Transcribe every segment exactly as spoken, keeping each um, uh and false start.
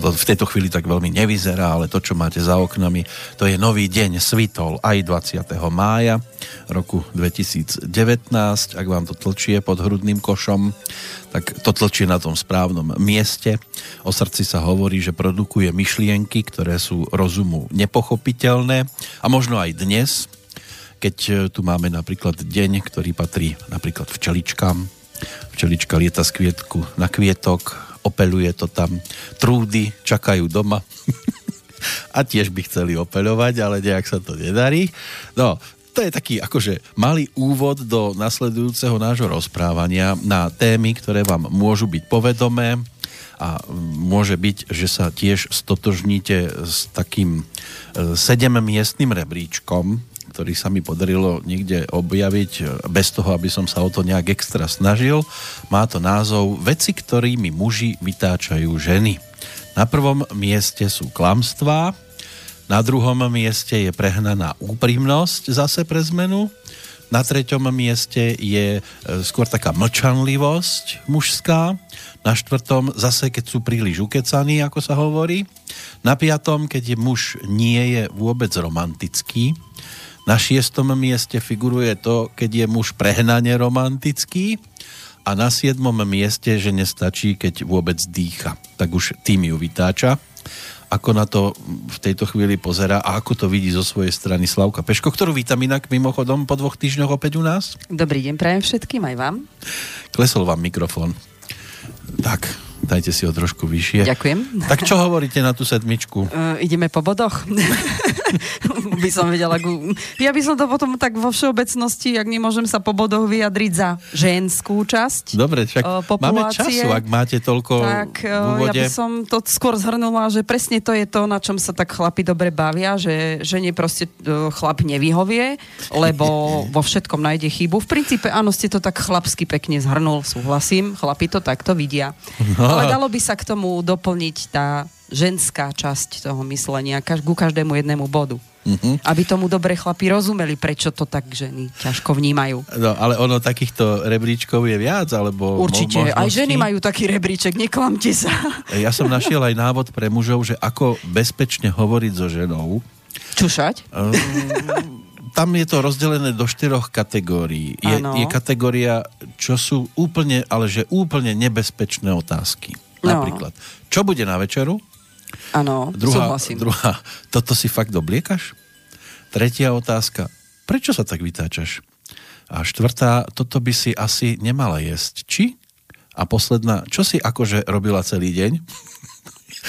ono to v tejto chvíli tak veľmi nevyzerá, ale to, čo máte za oknami, to je nový deň Svitol aj dvadsiateho mája roku dvetisícdevätnásť. Ak vám to tlčie pod hrudným košom, tak to tlčie na tom správnom mieste. O srdci sa hovorí, že produkuje myšlienky, ktoré sú rozumu nepochopiteľné. A možno aj dnes, keď tu máme napríklad deň, ktorý patrí napríklad včeličkám. Včelička lieta z kvietku na kvietok, opeluje to tam, trúdy čakajú doma a tiež by chceli opeľovať, ale nejak sa to nedarí. No, to je taký akože malý úvod do nasledujúceho nášho rozprávania na témy, ktoré vám môžu byť povedomé a môže byť, že sa tiež stotožníte s takým sedemmiestnym rebríčkom, ktorý sa mi podarilo niekde objaviť bez toho, aby som sa o to nejak extra snažil. Má to názov Veci, ktorými muži vytáčajú ženy. Na prvom mieste sú klamstvá, na druhom mieste je prehnaná úprimnosť zase pre zmenu, na treťom mieste je skôr taká mlčanlivosť mužská, na štvrtom zase, keď sú príliš ukecaní, ako sa hovorí, na piatom, keď je muž nie je vôbec romantický, na šiestom mieste figuruje to, keď je muž prehnane romantický a na siedmom mieste, že nestačí, keď vôbec dýcha. Tak už tým ju vytáča. Ako na to v tejto chvíli pozerá a ako to vidí zo svojej strany Slavka Peško, ktorú vítam inak mimochodom po dvoch týždňoch opäť u nás. Dobrý deň prajem všetkým, aj vám. Klesol vám mikrofón. Tak, dajte si ho trošku vyššie. Ďakujem. Tak čo hovoríte na tú sedmičku? Uh, ideme po bodoch. by som vedela, ja by som to potom tak vo všeobecnosti, ak nemôžem sa po bodoch vyjadriť za ženskú časť. Dobre, však uh, máme času, ak máte toľko tak, uh, v úvode. Ja by som to skôr zhrnula, že presne to je to, na čom sa tak chlapi dobre bavia, že žene proste uh, chlap nevyhovie, lebo vo všetkom nájde chybu. V princípe, áno, ste to tak chlapsky pekne zhrnul, súhlasím, chlapi to takto vidia. No. Ale dalo by sa k tomu doplniť tá ženská časť toho myslenia ku každému jednému bodu. Mm-hmm. Aby tomu dobre chlapi rozumeli, prečo to tak ženy ťažko vnímajú. No, ale ono takýchto rebríčkov je viac, alebo určite, mo- možnosti... aj ženy majú taký rebríček, neklamte sa. Ja som našiel aj návod pre mužov, že ako bezpečne hovoriť so ženou. Čušať? Um, tam je to rozdelené do štyroch kategórií. Je, je kategória, čo sú úplne, ale že úplne nebezpečné otázky. Napríklad, no. Čo bude na večeru? Áno, súhlasím. Druhá, toto si fakt obliekaš? Tretia otázka, prečo sa tak vytáčaš? A štvrtá, toto by si asi nemala jesť, či? A posledná, čo si akože robila celý deň?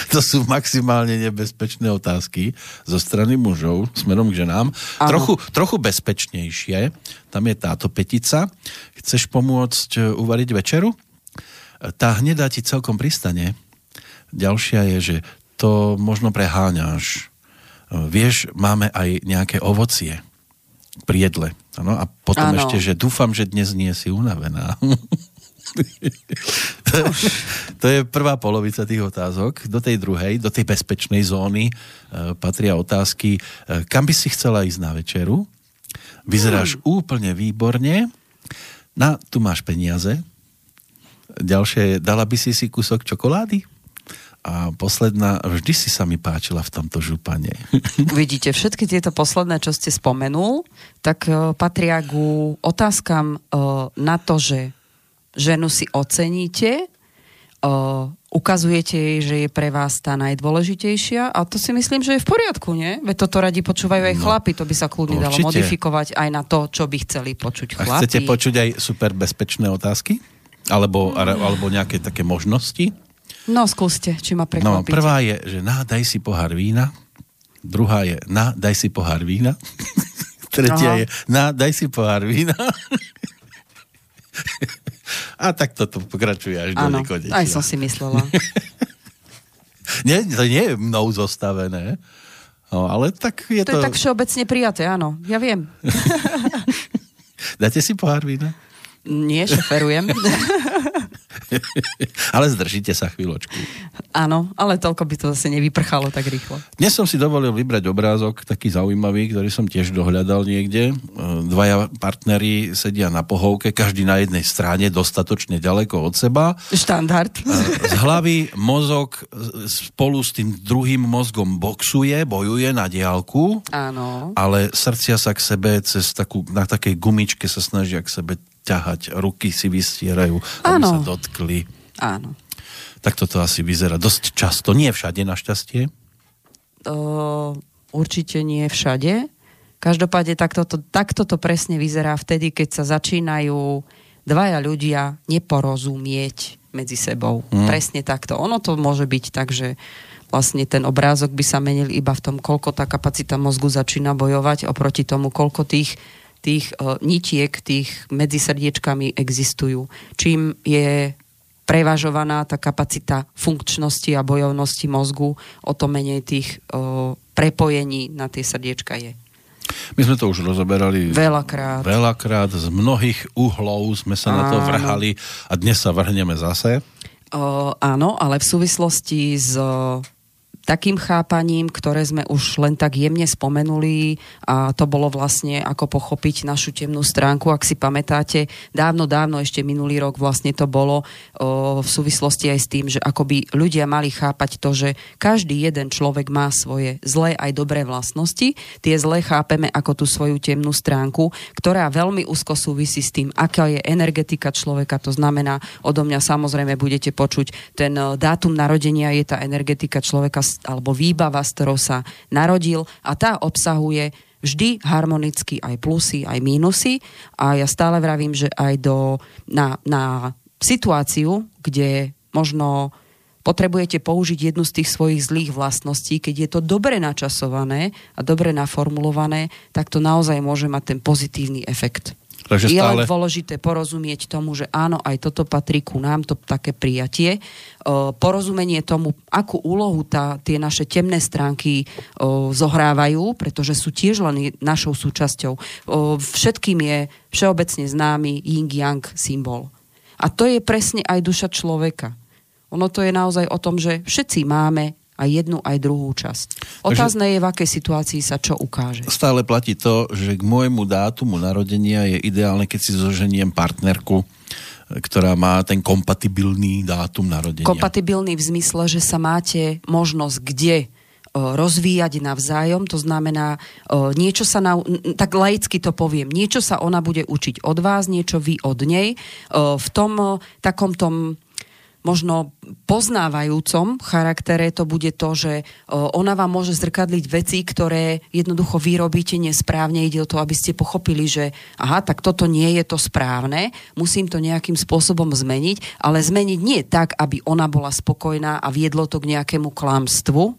To sú maximálne nebezpečné otázky zo strany mužov smerom k ženám. Trochu, trochu bezpečnejšie, tam je táto petica. Chceš pomôcť uvariť večeru? Tá hnedá ti celkom pristane. Ďalšia je, že to možno preháňaš. Vieš, máme aj nejaké ovocie pri jedle. Ano? A potom ano. Ešte, že dúfam, že dnes nie si unavená. to, je, to je prvá polovica tých otázok. Do tej druhej, do tej bezpečnej zóny e, patria otázky, e, kam by si chcela ísť na večeru? Vyzeráš mm. úplne výborne. Na, tu máš peniaze. Ďalšie je, dala by si si kúsok čokolády? A posledná, vždy si sa mi páčila v tomto župane. Vidíte, všetky tieto posledné, čo ste spomenul, tak uh, patria ku otázkam uh, na to, že ženu si oceníte, uh, ukazujete jej, že je pre vás tá najdôležitejšia a to si myslím, že je v poriadku, nie? Veď toto radi počúvajú aj no, chlapi, to by sa kľudne dalo modifikovať aj na to, čo by chceli počuť chlapi. A chcete počuť aj superbezpečné otázky? Alebo, mm. alebo nejaké také možnosti? No, skúste, či ma prekvapíte. No, prvá je, že na, daj si pohár vína. Druhá je, na, daj si pohár vína. Tretia Aha. je, na, daj si pohár vína. A tak toto pokračuje až ano, do nekonečna. Aj som si myslela. nie, to nie je mnou zostavené. No, ale tak je to... To je tak všeobecne prijaté, áno. Ja viem. Dáte si pohár vína? Nie, šoferujem. Ale zdržíte sa chvíľočku. Áno, ale toľko by to zase nevyprchalo tak rýchlo. Dnes som si dovolil vybrať obrázok, taký zaujímavý, ktorý som tiež dohľadal niekde. dvaja partneri sedia na pohovke, každý na jednej strane, dostatočne ďaleko od seba. Štandard. Z hlavy mozog spolu s tým druhým mozgom boxuje, bojuje na diaľku. Áno. Ale srdcia sa k sebe cez takú, na takej gumičke sa snažia k sebe ťahať. Ruky si vystierajú, aby áno. sa dotkli. Áno. Tak toto asi vyzerá dosť často. Nie všade, našťastie? Uh, určite nie všade. Každopádne takto to, takto to presne vyzerá vtedy, keď sa začínajú dvaja ľudia neporozumieť medzi sebou. Mm. Presne takto. Ono to môže byť tak, že vlastne ten obrázok by sa menil iba v tom, koľko tá kapacita mozgu začína bojovať oproti tomu, koľko tých tých uh, nitiek, tých medzi srdiečkami existujú. Čím je prevažovaná tá kapacita funkčnosti a bojovnosti mozgu, o to menej tých uh, prepojení na tie srdiečka je. My sme to už rozoberali veľakrát. Veľakrát, z mnohých uhlov sme sa áno. na to vrhali a dnes sa vrhneme zase. Uh, áno, ale v súvislosti s uh, takým chápaním, ktoré sme už len tak jemne spomenuli, a to bolo vlastne ako pochopiť našu temnú stránku, ak si pamätáte, dávno, dávno, ešte minulý rok vlastne to bolo uh, v súvislosti aj s tým, že akoby ľudia mali chápať to, že každý jeden človek má svoje zlé aj dobré vlastnosti. Tie zlé chápeme ako tú svoju temnú stránku, ktorá veľmi úzko súvisí s tým, aká je energetika človeka. To znamená, odo mňa samozrejme budete počuť, ten uh, dátum narodenia je tá energetika človeka alebo výbava, s ktorou sa narodil, a tá obsahuje vždy harmonicky aj plusy, aj mínusy, a ja stále vravím, že aj do, na, na situáciu, kde možno potrebujete použiť jednu z tých svojich zlých vlastností, keď je to dobre načasované a dobre naformulované, tak to naozaj môže mať ten pozitívny efekt. Takže stále... Je len dôležité porozumieť tomu, že áno, aj toto patrí ku nám, to také prijatie. Porozumenie tomu, akú úlohu tá, tie naše temné stránky zohrávajú, pretože sú tiež len našou súčasťou. Všetkým je všeobecne známy yin-yang symbol. A to je presne aj duša človeka. Ono to je naozaj o tom, že všetci máme a jednu aj druhú časť. Otázne Takže, je, v akej situácii sa čo ukáže. Stále platí to, že k môjmu dátumu narodenia je ideálne, keď si zoženiem partnerku, ktorá má ten kompatibilný dátum narodenia. Kompatibilný v zmysle, že sa máte možnosť kde rozvíjať navzájom, to znamená niečo sa, na, tak laicky to poviem, niečo sa ona bude učiť od vás, niečo vy od nej. V tom takom tom možno poznávajúcom charaktere to bude to, že ona vám môže zrkadliť veci, ktoré jednoducho vy robíte nesprávne. Ide o to, aby ste pochopili, že aha, tak toto nie je to správne, musím to nejakým spôsobom zmeniť, ale zmeniť nie tak, aby ona bola spokojná a viedlo to k nejakému klamstvu,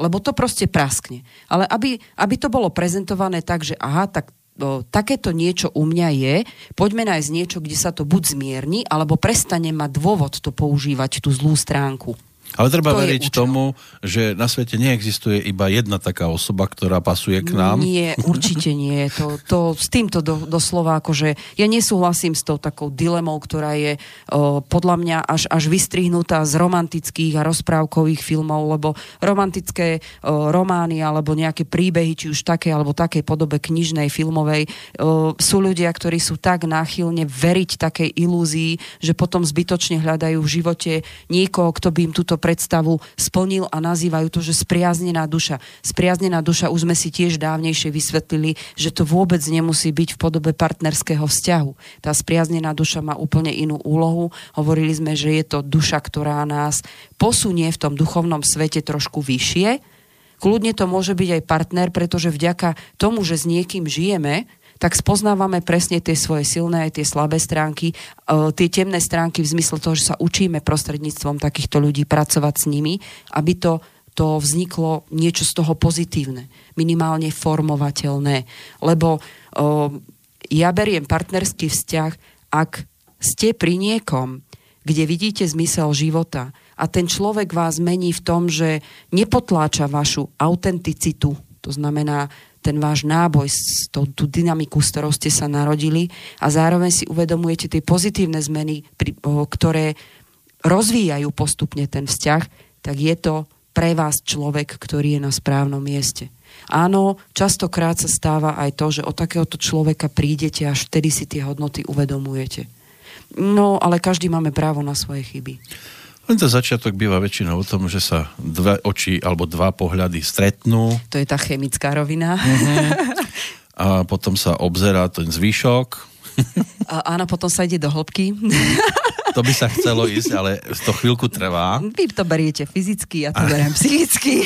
lebo to proste praskne. Ale aby, aby to bolo prezentované tak, že aha, tak O, takéto niečo u mňa je, poďme nájsť niečo, kde sa to buď zmierni, alebo prestane mať dôvod to používať, tú zlú stránku. Ale treba to veriť tomu, že na svete neexistuje iba jedna taká osoba, ktorá pasuje k nám. Nie, určite nie. To, to, s týmto do, doslova, akože ja nesúhlasím s tou takou dilemou, ktorá je o, podľa mňa až, až vystrihnutá z romantických a rozprávkových filmov, lebo romantické o, romány alebo nejaké príbehy, či už také alebo takej podobe knižnej, filmovej, o, sú ľudia, ktorí sú tak náchylne veriť takej ilúzii, že potom zbytočne hľadajú v živote niekoho, kto by im túto predstavu splnil, a nazývajú to, že spriaznená duša. Spriaznená duša, už sme si tiež dávnejšie vysvetlili, že to vôbec nemusí byť v podobe partnerského vzťahu. Tá spriaznená duša má úplne inú úlohu. Hovorili sme, že je to duša, ktorá nás posunie v tom duchovnom svete trošku vyššie. Kľudne to môže byť aj partner, pretože vďaka tomu, že s niekým žijeme, tak spoznávame presne tie svoje silné aj tie slabé stránky, tie temné stránky v zmysle toho, že sa učíme prostredníctvom takýchto ľudí pracovať s nimi, aby to, to vzniklo niečo z toho pozitívne, minimálne formovateľné. Lebo o, ja beriem partnerský vzťah, ak ste pri niekom, kde vidíte zmysel života a ten človek vás mení v tom, že nepotláča vašu autenticitu, to znamená ten váš náboj, tú, tú dynamiku, s ktorou ste sa narodili, a zároveň si uvedomujete tie pozitívne zmeny, pri, o, ktoré rozvíjajú postupne ten vzťah, tak je to pre vás človek, ktorý je na správnom mieste. Áno, častokrát sa stáva aj to, že od takéhoto človeka prídete, až vtedy si tie hodnoty uvedomujete. No, ale každý máme právo na svoje chyby. Tento začiatok býva väčšinou o tom, že sa dve oči alebo dva pohľady stretnú. To je tá chemická rovina. Mm-hmm. A potom sa obzerá ten zvyšok. A, áno, potom sa ide do hĺbky. To by sa chcelo ísť, ale to chvíľku trvá. Vy to beriete fyzicky, ja to beriem psychicky.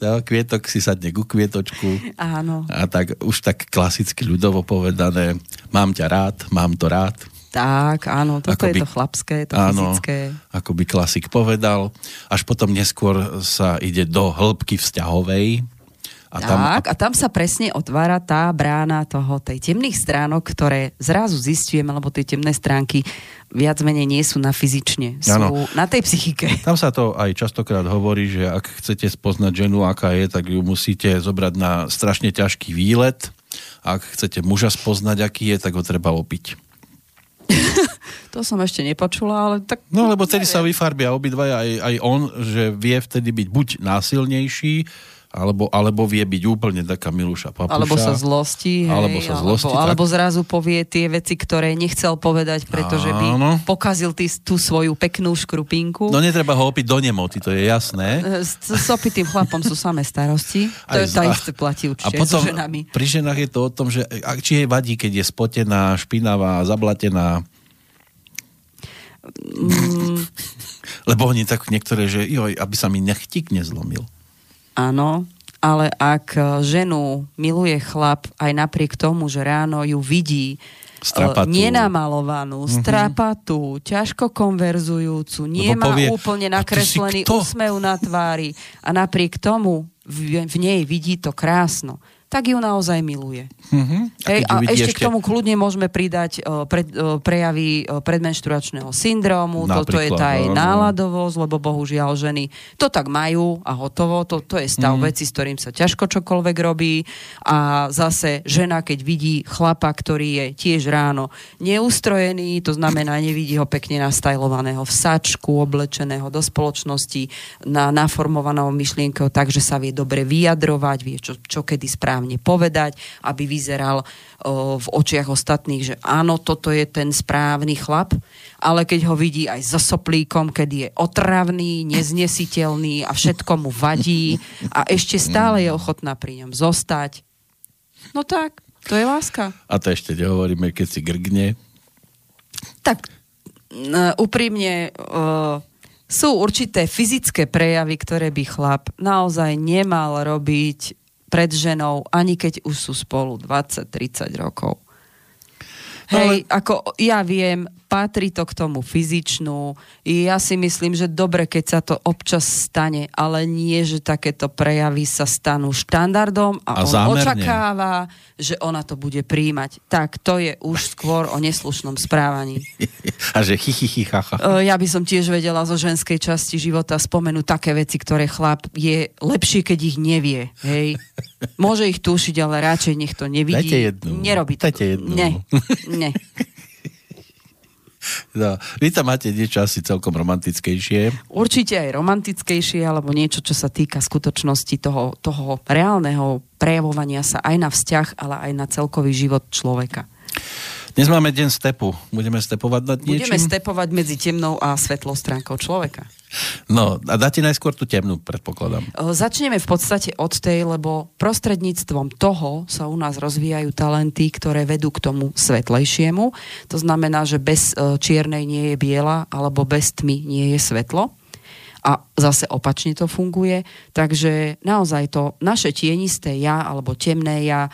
No, kvietok si sadne ku kvietočku. Áno. A tak už tak klasicky ľudovo povedané, mám ťa rád, mám to rád. Tak, áno, toto akoby, je to chlapské, to áno, fyzické. Ako by klasik povedal. Až potom neskôr sa ide do hĺbky vzťahovej. A tam, tak, a tam sa presne otvára tá brána toho, tej temných stránok, ktoré zrazu zistujeme, lebo tie temné stránky viac menej nie sú na fyzične, sú ano. Na tej psychike. Tam sa to aj častokrát hovorí, že ak chcete spoznať ženu, aká je, tak ju musíte zobrať na strašne ťažký výlet. A ak chcete muža spoznať, aký je, tak ho treba opiť. To som ešte nepočula, ale tak... No, lebo vtedy sa vyfarbia obidvaja, aj, aj on, že vie vtedy byť buď násilnejší, alebo, alebo vie byť úplne taká Miluša Papuša. Alebo sa zlosti, hej, alebo, sa zlosti, alebo, alebo zrazu povie tie veci, ktoré nechcel povedať, pretože by áno. pokazil tý, tú svoju peknú škrupinku. No netreba ho opiť do nemoty, to je jasné. S, s opitým chlapom sú samé starosti. To je tá ich platí určite aj so ženami. Pri ženách je to o tom, že či jej vadí, keď je spotená, špinavá, zablatená. Mm. Lebo oni tak niektoré, že joj, aby sa mi nechtík nezlomil. Áno, ale ak ženu miluje chlap aj napriek tomu, že ráno ju vidí strapatú, nenamalovanú, strapatú, mm-hmm. ťažko konverzujúcu, nemá povie, úplne nakreslený úsmev na tvári a napriek tomu v, v nej vidí to krásno, tak ju naozaj miluje. Mm-hmm. A, Hej, a ešte, ešte k tomu kľudne môžeme pridať uh, pred, uh, prejavy uh, predmenštruačného syndrómu, napríklad, toto je tá jej náladovosť, lebo bohužiaľ ženy to tak majú a hotovo, to, to je stav mm. veci, s ktorým sa ťažko čokoľvek robí a zase žena, keď vidí chlapa, ktorý je tiež ráno neustrojený, to znamená, nevidí ho pekne nastajlovaného v sačku, oblečeného do spoločnosti, na, naformovaného myšlienkou, takže sa vie dobre vyjadrovať, vie čo, čo kedy správne povedať, aby vyzeral o, v očiach ostatných, že áno, toto je ten správny chlap, ale keď ho vidí aj za soplíkom, keď je otravný, neznesiteľný a všetko mu vadí a ešte stále je ochotná pri ňom zostať. No tak, to je láska. A to ešte nehovoríme, keď si grgne. Tak, uh, úprimne... Uh, sú určité fyzické prejavy, ktoré by chlap naozaj nemal robiť pred ženou, ani keď už sú spolu dvadsať tridsať rokov. Hej, ale... ako ja viem, patrí to k tomu fyzičnú. Ja si myslím, že dobre, keď sa to občas stane, ale nie, že takéto prejavy sa stanú štandardom a, a on zámerne očakáva, že ona to bude príjmať. Tak to je už skôr o neslušnom správaní. A že chichichichacha. Ja by som tiež vedela zo ženskej časti života spomenúť také veci, ktoré chlap je lepšie, keď ich nevie. Hej. Môže ich tušiť, ale radšej nech to nevidí. Dajte jednu. Nerobí to. Dajte jednu. Ne. Ne. No. Vy tam máte niečo asi celkom romantickejšie. Určite aj romantickejšie, alebo niečo, čo sa týka skutočnosti toho, toho reálneho prejavovania sa aj na vzťah, ale aj na celkový život človeka. Dnes máme deň stepu. Budeme stepovať nad niečím? Budeme stepovať medzi temnou a svetlou stránkou človeka. No, a dáte najskôr tú temnú, predpokladám. Začneme v podstate od tej, lebo prostredníctvom toho sa u nás rozvíjajú talenty, ktoré vedú k tomu svetlejšiemu. To znamená, že bez čiernej nie je biela, alebo bez tmy nie je svetlo. A zase opačne to funguje. Takže naozaj to naše tienisté ja, alebo temné ja,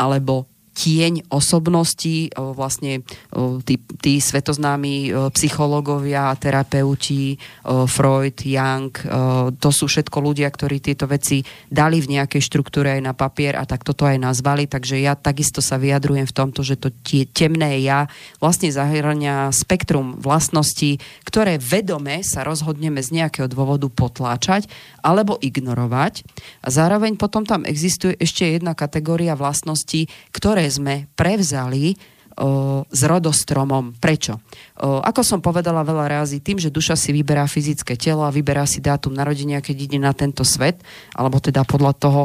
alebo tieň osobnosti, vlastne tí, tí svetoznámi psychológovia, terapeuti, Freud, Jung, to sú všetko ľudia, ktorí tieto veci dali v nejakej štruktúre aj na papier a tak toto aj nazvali, takže ja takisto sa vyjadrujem v tomto, že to tie temné ja vlastne zahŕňa spektrum vlastností, ktoré vedome sa rozhodneme z nejakého dôvodu potláčať alebo ignorovať a zároveň potom tam existuje ešte jedna kategória vlastností, ktoré sme prevzali o, s rodostromom. Prečo? O, ako som povedala veľa razy, tým, že duša si vyberá fyzické telo a vyberá si dátum narodenia, keď ide na tento svet, alebo teda podľa toho,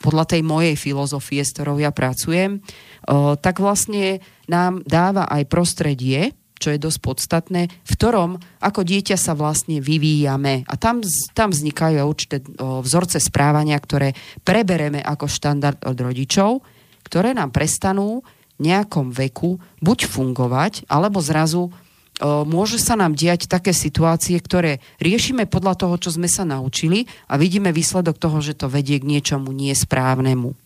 podľa tej mojej filozofie, s ktorou ja pracujem, o, tak vlastne nám dáva aj prostredie, čo je dosť podstatné, v ktorom ako dieťa sa vlastne vyvíjame. A tam, tam vznikajú určité o, vzorce správania, ktoré prebereme ako štandard od rodičov, ktoré nám prestanú v nejakom veku buď fungovať, alebo zrazu o, môže sa nám diať také situácie, ktoré riešime podľa toho, čo sme sa naučili, a vidíme výsledok toho, že to vedie k niečomu nesprávnemu.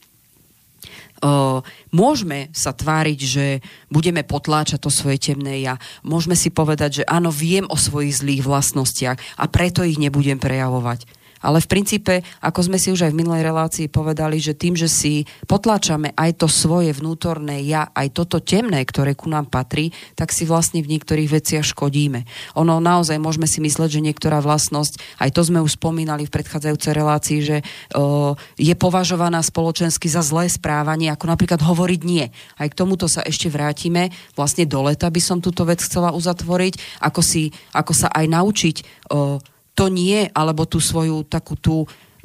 Uh, môžeme sa tváriť, že budeme potláčať to svoje temné ja. Môžeme si povedať, že áno, viem o svojich zlých vlastnostiach a preto ich nebudem prejavovať. Ale v princípe, ako sme si už aj v minulej relácii povedali, že tým, že si potláčame aj to svoje vnútorné ja, aj toto temné, ktoré ku nám patrí, tak si vlastne v niektorých veciach škodíme. Ono naozaj môžeme si mysleť, že niektorá vlastnosť, aj to sme už spomínali v predchádzajúcej relácii, že uh, je považovaná spoločensky za zlé správanie, ako napríklad hovoriť nie. Aj k tomuto sa ešte vrátime. Vlastne do leta by som túto vec chcela uzatvoriť, ako, si, ako sa aj naučiť uh, to nie, alebo tú svoju takú tú,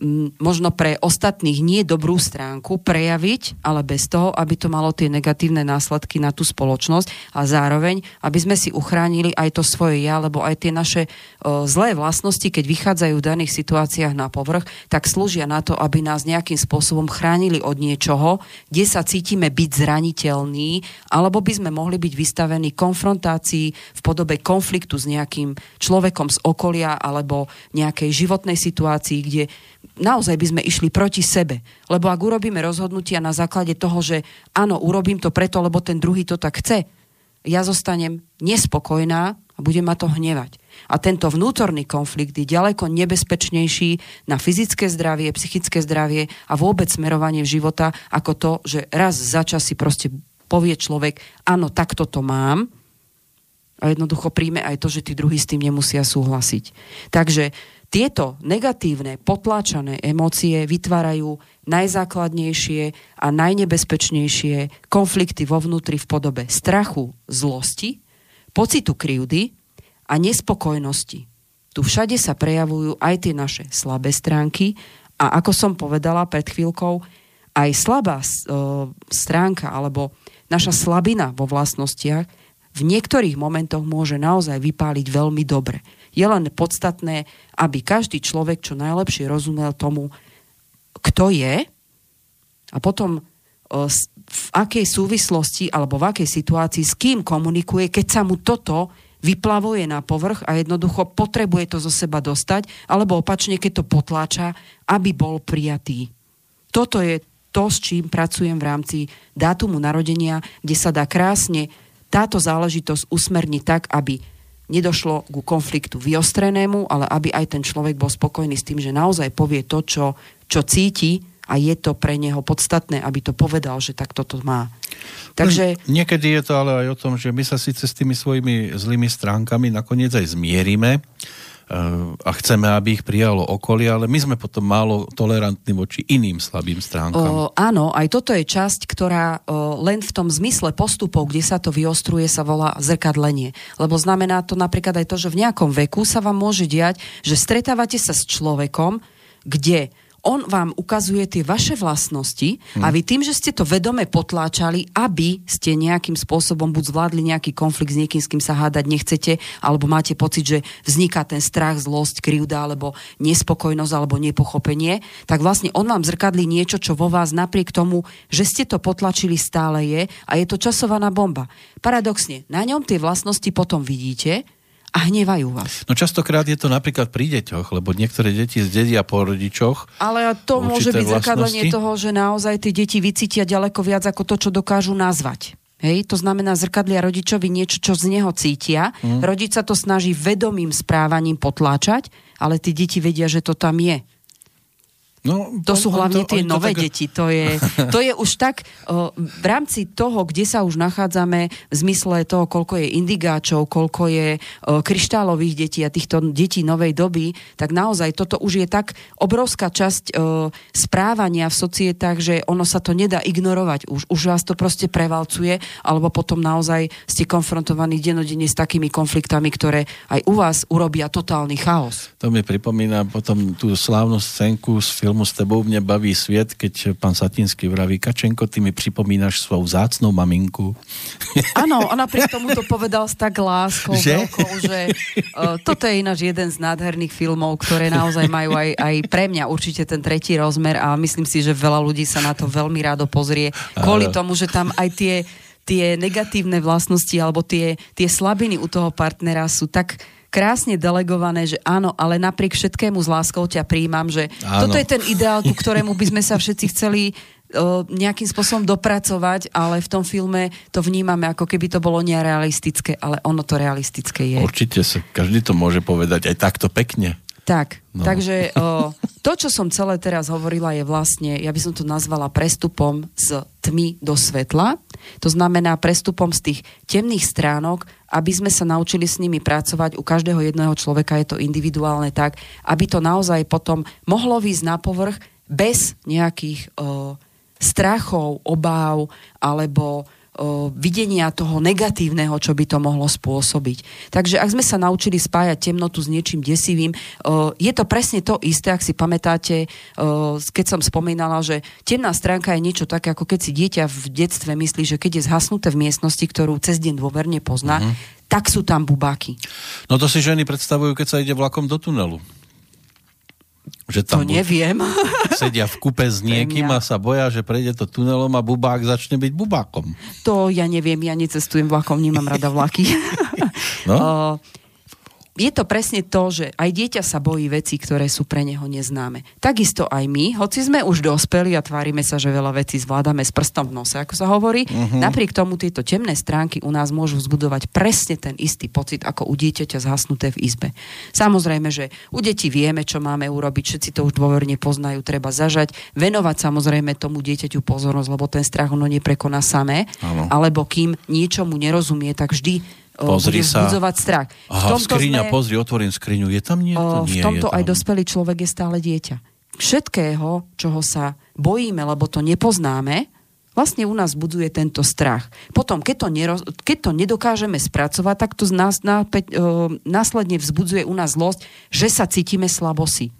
m, možno pre ostatných nie dobrú stránku prejaviť, ale bez toho, aby to malo tie negatívne následky na tú spoločnosť, a zároveň, aby sme si uchránili aj to svoje ja, lebo aj tie naše o, zlé vlastnosti, keď vychádzajú v daných situáciách na povrch, tak slúžia na to, aby nás nejakým spôsobom chránili od niečoho, kde sa cítime byť zraniteľní, alebo by sme mohli byť vystavení konfrontácii v podobe konfliktu s nejakým človekom z okolia alebo nejakej životnej situácii, kde naozaj by sme išli proti sebe. Lebo ak urobíme rozhodnutia na základe toho, že áno, urobím to preto, lebo ten druhý to tak chce, ja zostanem nespokojná a budem ma to hnevať. A tento vnútorný konflikt je ďaleko nebezpečnejší na fyzické zdravie, psychické zdravie a vôbec smerovanie života, ako to, že raz za čas si proste povie človek, áno, takto to mám, a jednoducho príjme aj to, že tí druhí s tým nemusia súhlasiť. Takže tieto negatívne, potláčané emócie vytvárajú najzákladnejšie a najnebezpečnejšie konflikty vo vnútri v podobe strachu, zlosti, pocitu krivdy a nespokojnosti. Tu všade sa prejavujú aj tie naše slabé stránky a ako som povedala pred chvíľkou, aj slabá e, stránka alebo naša slabina vo vlastnostiach v niektorých momentoch môže naozaj vypáliť veľmi dobre. Je len podstatné, aby každý človek čo najlepšie rozumel tomu, kto je, a potom v akej súvislosti alebo v akej situácii s kým komunikuje, keď sa mu toto vyplavuje na povrch a jednoducho potrebuje to zo seba dostať, alebo opačne, keď to potláča, aby bol prijatý. Toto je to, s čím pracujem v rámci dátumu narodenia, kde sa dá krásne táto záležitosť usmerniť tak, aby nedošlo ku konfliktu vyostrenému, ale aby aj ten človek bol spokojný s tým, že naozaj povie to, čo, čo cíti, a je to pre neho podstatné, aby to povedal, že takto to má. Takže niekedy je to ale aj o tom, že my sa síce s tými svojimi zlými stránkami nakoniec aj zmierime a chceme, aby ich prijalo okolie, ale my sme potom málo tolerantní voči iným slabým stránkam. O, áno, aj toto je časť, ktorá o, len v tom zmysle postupov, kde sa to vyostruje, sa volá zrkadlenie. Lebo znamená to napríklad aj to, že v nejakom veku sa vám môže diať, že stretávate sa s človekom, kde on vám ukazuje tie vaše vlastnosti hmm. a vy tým, že ste to vedome potláčali, aby ste nejakým spôsobom buď zvládli nejaký konflikt s niekým, s kým sa hádať nechcete, alebo máte pocit, že vzniká ten strach, zlosť, krivda, alebo nespokojnosť, alebo nepochopenie, tak vlastne on vám zrkadlí niečo, čo vo vás napriek tomu, že ste to potlačili, stále je, a je to časovaná bomba. Paradoxne, na ňom tie vlastnosti potom vidíte a hnevajú vás. No častokrát je to napríklad pri deťoch, lebo niektoré deti zdedia po rodičoch. Ale to môže byť zrkadlenie toho, že naozaj tie deti vycítia ďaleko viac ako to, čo dokážu nazvať. Hej? To znamená, zrkadlia rodičovi niečo, čo z neho cítia. Hmm. Rodič sa to snaží vedomým správaním potláčať, ale tí deti vedia, že to tam je. No, to sú hlavne to, tie nové tak... deti. To je, to je už tak o, v rámci toho, kde sa už nachádzame v zmysle toho, koľko je indigáčov, koľko je o, kryštálových detí a týchto detí novej doby, tak naozaj toto už je tak obrovská časť o, správania v societách, že ono sa to nedá ignorovať. Už, už vás to proste prevalcuje, alebo potom naozaj ste konfrontovaní denodenne s takými konfliktami, ktoré aj u vás urobia totálny chaos. To mi pripomína potom tú slávnu scénku z filmu S tebou mne baví sviet, keď pán Satinský vraví: Kačenko, ty mi pripomínaš svoju vzácnou maminku. Áno, ona pri tomu to povedal s tak láskou, že? Veľkou, že uh, toto je ináč jeden z nádherných filmov, ktoré naozaj majú aj, aj pre mňa určite ten tretí rozmer a myslím si, že veľa ľudí sa na to veľmi rádo pozrie, kvôli tomu, že tam aj tie, tie negatívne vlastnosti alebo tie, tie slabiny u toho partnera sú tak krásne delegované, že áno, ale napriek všetkému s láskou ťa prijímam, že áno. Toto je ten ideál, ku ktorému by sme sa všetci chceli o, nejakým spôsobom dopracovať, ale v tom filme to vnímame, ako keby to bolo nerealistické, ale ono to realistické je. Určite sa, každý to môže povedať aj takto pekne. Tak, no. takže o, to, čo som celé teraz hovorila, je vlastne, ja by som to nazvala prestupom z tmy do svetla, to znamená prestupom z tých temných stránok, aby sme sa naučili s nimi pracovať. U každého jedného človeka je to individuálne tak, aby to naozaj potom mohlo výjsť na povrch bez nejakých o, strachov, obáv alebo videnia toho negatívneho, čo by to mohlo spôsobiť. Takže ak sme sa naučili spájať temnotu s niečím desivým, je to presne to isté, ak si pamätáte, keď som spomínala, že temná stránka je niečo také, ako keď si dieťa v detstve myslí, že keď je zhasnuté v miestnosti, ktorú cez deň dôverne pozná, mm-hmm. tak sú tam bubáky. No to si ženy predstavujú, keď sa ide vlakom do tunelu. Že tam to neviem. Sedia v kúpe s niekým a sa boja, že prejde to tunelom a bubák začne byť bubákom. To ja neviem, ja necestujem vlakom, nemám rada vlaky. No? Je to presne to, že aj dieťa sa bojí vecí, ktoré sú pre neho neznáme. Takisto aj my, hoci sme už dospeli a tvárime sa, že veľa vecí zvládame s prstom v nose, ako sa hovorí, uh-huh. napriek tomu tieto temné stránky u nás môžu vzbudovať presne ten istý pocit, ako u dieťaťa zhasnuté v izbe. Samozrejme, že u detí vieme, čo máme urobiť, všetci to už dôverne poznajú, treba zažať, venovať samozrejme tomu dieťaťu pozornosť, lebo ten strach ono neprekoná samé, ano. Alebo kým niečomu nerozumie, tak vždy Pozri sa. Strach. Aha, skriňa, sme... pozri, otvorím skriňu. Je tam nie? O, v tomto aj tam. Dospelý človek je stále dieťa. Všetkého, čoho sa bojíme, lebo to nepoznáme, vlastne u nás buduje tento strach. Potom, keď to, neroz... keď to nedokážeme spracovať, tak to z nás nápäť, o, následne vzbudzuje u nás zlosť, že sa cítime slabosi.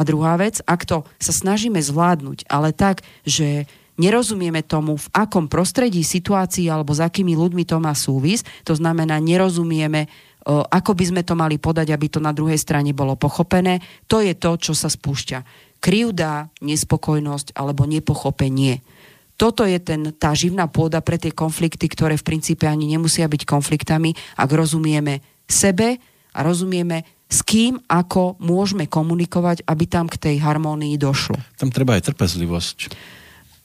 A druhá vec, ak to sa snažíme zvládnuť, ale tak, že nerozumieme tomu, v akom prostredí, situácii alebo s akými ľuďmi to má súvis. To znamená, nerozumieme, ako by sme to mali podať, aby to na druhej strane bolo pochopené. To je to, čo sa spúšťa. Krivda, nespokojnosť alebo nepochopenie. Toto je ten, tá živná pôda pre tie konflikty, ktoré v princípe ani nemusia byť konfliktami, ak rozumieme sebe a rozumieme, s kým, ako môžeme komunikovať, aby tam k tej harmónii došlo. Tam treba aj trpezlivosť.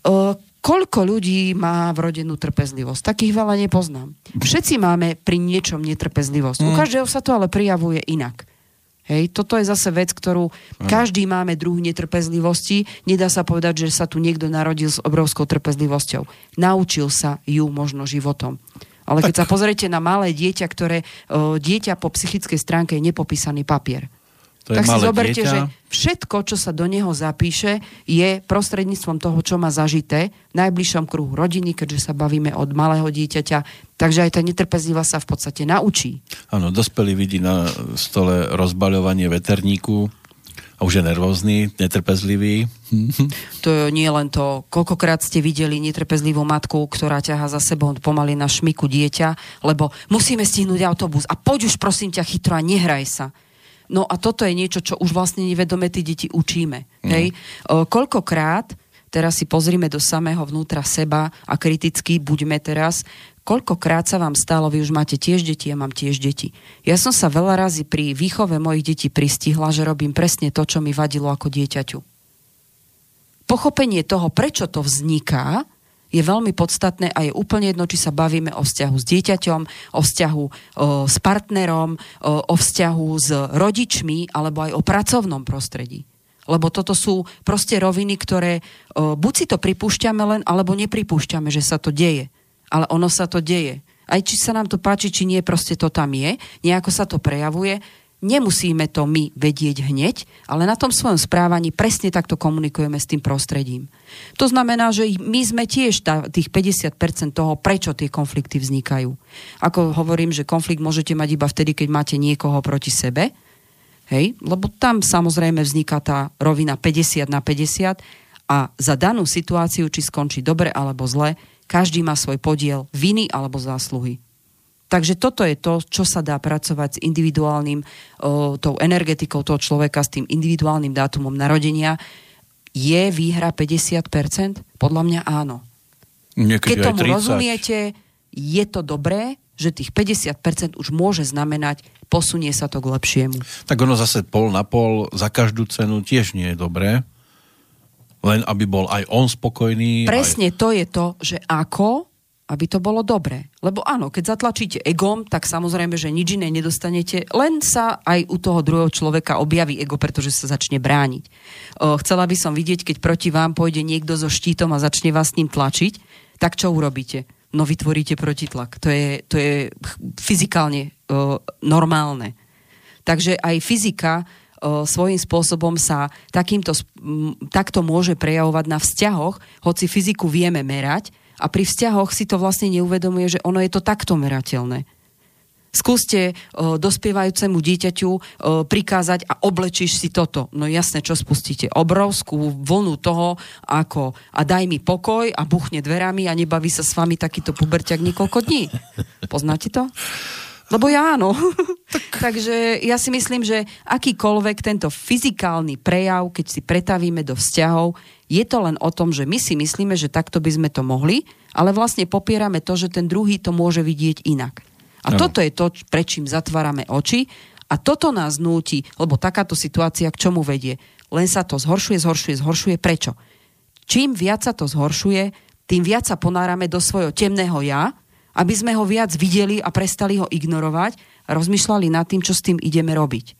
Uh, koľko ľudí má vrodenú trpezlivosť? Takých veľa nepoznám. Všetci máme pri niečom netrpezlivosť. Mm. U každého sa to ale prijavuje inak. Hej, toto je zase vec, ktorú mm. každý máme druh netrpezlivosti. Nedá sa povedať, že sa tu niekto narodil s obrovskou trpezlivosťou. Naučil sa ju možno životom. Ale tak. Keď sa pozriete na malé dieťa, ktoré uh, dieťa po psychickej stránke je nepopísaný papier. Tak si zoberte, dieťa. Že všetko, čo sa do neho zapíše, je prostredníctvom toho, čo má zažité v najbližšom kruhu rodiny, keďže sa bavíme od malého dieťaťa. Takže aj tá netrpezlivá sa v podstate naučí. Áno, dospelý vidí na stole rozbaľovanie veterníku a už je nervózny, netrpezlivý. To nie len to, koľkokrát ste videli netrpezlivú matku, ktorá ťaha za sebou pomaly na šmiku dieťa, lebo musíme stihnúť autobus a poď už prosím ťa chytro a nehraj sa. No a toto je niečo, čo už vlastne nevedome tí deti učíme. Mm. Hej? O, koľkokrát, teraz si pozrime do samého vnútra seba a kriticky buďme teraz, koľkokrát sa vám stalo, vy už máte tiež deti, ja mám tiež deti. Ja som sa veľa razy pri výchove mojich detí pristihla, že robím presne to, čo mi vadilo ako dieťaťu. Pochopenie toho, prečo to vzniká, je veľmi podstatné a je úplne jedno, či sa bavíme o vzťahu s dieťaťom, o vzťahu o, s partnerom, o, o vzťahu s rodičmi, alebo aj o pracovnom prostredí. Lebo toto sú proste roviny, ktoré o, buď si to pripúšťame len, alebo nepripúšťame, že sa to deje. Ale ono sa to deje. Aj či sa nám to páči, či nie, proste to tam je. Nejako sa to prejavuje. Nemusíme to my vedieť hneď, ale na tom svojom správaní presne takto komunikujeme s tým prostredím. To znamená, že my sme tiež tá, tých päťdesiat percent toho, prečo tie konflikty vznikajú. Ako hovorím, že konflikt môžete mať iba vtedy, keď máte niekoho proti sebe. Hej? Lebo tam samozrejme vzniká tá rovina päťdesiat na päťdesiat a za danú situáciu, či skončí dobre alebo zle, každý má svoj podiel viny alebo zásluhy. Takže toto je to, čo sa dá pracovať s individuálnym, o, tou energetikou toho človeka, s tým individuálnym dátumom narodenia. Je výhra päťdesiat percent? Podľa mňa áno. Niekedy keď tomu tridsať rozumiete, je to dobré, že tých päťdesiat percent už môže znamenať, posunie sa to k lepšiemu. Tak ono zase pol na pol, za každú cenu tiež nie je dobré. Len aby bol aj on spokojný. Presne aj... to je to, že ako, aby to bolo dobré. Lebo áno, keď zatlačíte egom, tak samozrejme, že nič iné nedostanete, len sa aj u toho druhého človeka objaví ego, pretože sa začne brániť. O, chcela by som vidieť, keď proti vám pôjde niekto so štítom a začne vás s ním tlačiť, tak čo urobíte? No vytvoríte protitlak. To je, to je fyzikálne uh, normálne. Takže aj fyzika uh, svojím spôsobom sa takýmto, um, takto môže prejavovať na vzťahoch, hoci fyziku vieme merať a pri vzťahoch si to vlastne neuvedomuje, že ono je to takto merateľné. Skúste uh, dospievajúcemu dieťaťu uh, prikázať a oblečíš si toto. No jasne, čo spustíte? Obrovskú vlnu toho, ako a daj mi pokoj a buchne dverami a nebaví sa s vami takýto puberťak niekoľko dní. Poznáte to? Lebo ja áno. Takže ja si myslím, že akýkoľvek tento fyzikálny prejav, keď si pretavíme do vzťahov, je to len o tom, že my si myslíme, že takto by sme to mohli, ale vlastne popierame to, že ten druhý to môže vidieť inak. A no. Toto je to, prečím zatvárame oči a toto nás núti, lebo takáto situácia k čomu vedie? Len sa to zhoršuje, zhoršuje, zhoršuje. Prečo? Čím viac sa to zhoršuje, tým viac sa ponárame do svojho temného ja, aby sme ho viac videli a prestali ho ignorovať a rozmýšľali nad tým, čo s tým ideme robiť.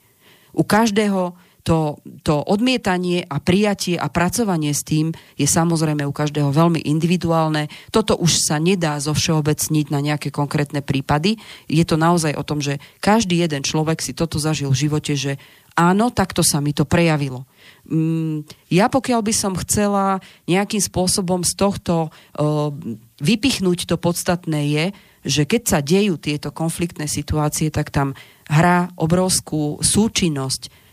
U každého to, to odmietanie a prijatie a pracovanie s tým je samozrejme u každého veľmi individuálne. Toto už sa nedá zovšeobecniť na nejaké konkrétne prípady. Je to naozaj o tom, že každý jeden človek si toto zažil v živote, že áno, takto sa mi to prejavilo. Ja pokiaľ by som chcela nejakým spôsobom z tohto vypichnúť, to podstatné je, že keď sa dejú tieto konfliktné situácie, tak tam hrá obrovskú súčinnosť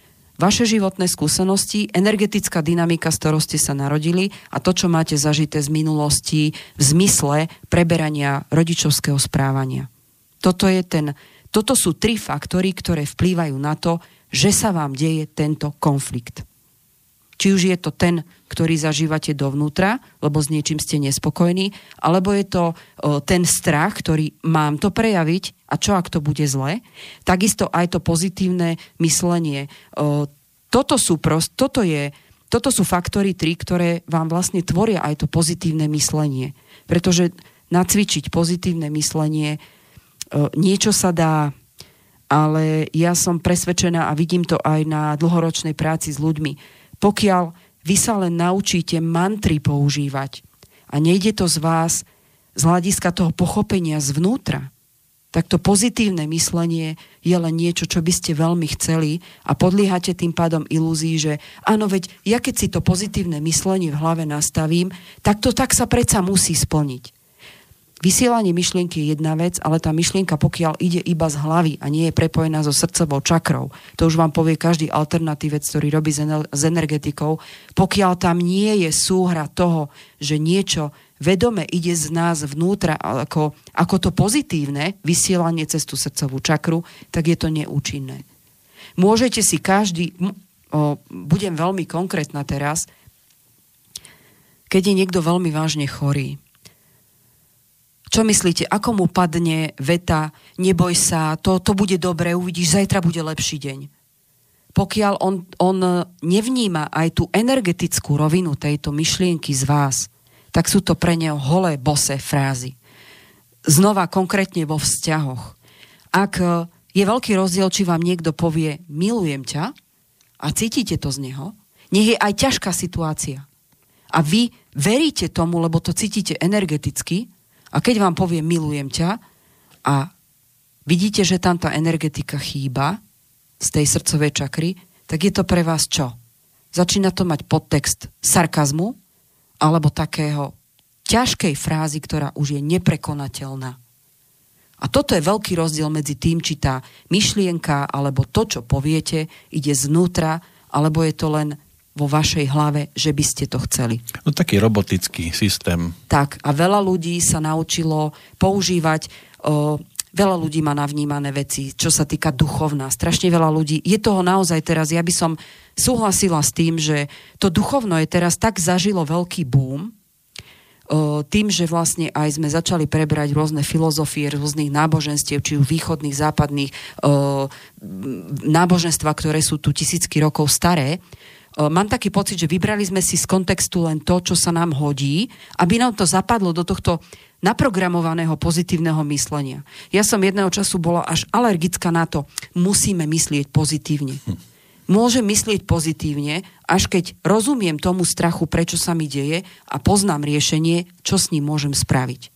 vaše životné skúsenosti, energetická dynamika, z ktorou ste sa narodili a to, čo máte zažité z minulosti v zmysle preberania rodičovského správania. Toto je ten, toto sú tri faktory, ktoré vplývajú na to, že sa vám deje tento konflikt. Či už je to ten, ktorý zažívate dovnútra, lebo s niečím ste nespokojní, alebo je to o, ten strach, ktorý mám to prejaviť, a čo, ak to bude zlé? Takisto aj to pozitívne myslenie. Toto sú, prost, toto je, toto sú faktory tri, ktoré vám vlastne tvoria aj to pozitívne myslenie. Pretože nacvičiť pozitívne myslenie, niečo sa dá, ale ja som presvedčená a vidím to aj na dlhoročnej práci s ľuďmi. Pokiaľ vy sa len naučíte mantry používať a nejde to z vás z hľadiska toho pochopenia zvnútra, tak to pozitívne myslenie je len niečo, čo by ste veľmi chceli a podliehate tým pádom ilúzii, že áno, veď ja keď si to pozitívne myslenie v hlave nastavím, tak to tak sa predsa musí splniť. Vysielanie myšlienky je jedna vec, ale tá myšlienka, pokiaľ ide iba z hlavy a nie je prepojená so srdcovou čakrou, to už vám povie každý alternatívec, ktorý robí s energetikou, pokiaľ tam nie je súhra toho, že niečo vedome ide z nás vnútra ako, ako to pozitívne vysielanie cez tú srdcovú čakru, tak je to neúčinné. Môžete si každý, o, budem veľmi konkrétna teraz, keď je niekto veľmi vážne chorý, čo myslíte, ako mu padne veta, neboj sa, to, to bude dobre, uvidíš, zajtra bude lepší deň. Pokiaľ on, on nevníma aj tú energetickú rovinu tejto myšlienky z vás, tak sú to pre neho holé, bosé frázy. Znova konkrétne vo vzťahoch. Ak je veľký rozdiel, či vám niekto povie milujem ťa a cítite to z neho, Nech je aj ťažká situácia. A vy veríte tomu, lebo to cítite energeticky, a keď vám poviem milujem ťa a vidíte, že tam tá energetika chýba z tej srdcovej čakry, tak je to pre vás čo? Začína to mať podtext sarkazmu alebo takého ťažkej frázy, ktorá už je neprekonateľná. A toto je veľký rozdiel medzi tým, či tá myšlienka alebo to, čo poviete, ide znútra, alebo je to len vo vašej hlave, že by ste to chceli. No taký robotický systém. Tak, a veľa ľudí sa naučilo používať, o, veľa ľudí má navnímané veci, čo sa týka duchovná, strašne veľa ľudí. Je toho naozaj teraz, ja by som súhlasila s tým, že to duchovno je teraz tak zažilo veľký boom, tým, že vlastne aj sme začali prebrať rôzne filozofie rôznych náboženstiev, či už východných, západných, náboženstva, ktoré sú tu tisícky rokov staré. Mám taký pocit, že vybrali sme si z kontextu len to, čo sa nám hodí, aby nám to zapadlo do tohto naprogramovaného pozitívneho myslenia. Ja som jedného času bola až alergická na to, musíme myslieť pozitívne. Môžem myslieť pozitívne, až keď rozumiem tomu strachu, prečo sa mi deje a poznám riešenie, čo s ním môžem spraviť.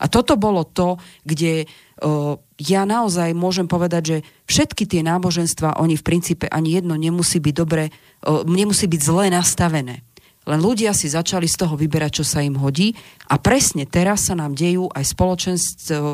A toto bolo to, kde uh, ja naozaj môžem povedať, že všetky tie náboženstvá, oni v princípe ani jedno nemusí byť dobre, uh, nemusí byť zle nastavené. Len ľudia si začali z toho vyberať, čo sa im hodí a presne teraz sa nám dejú aj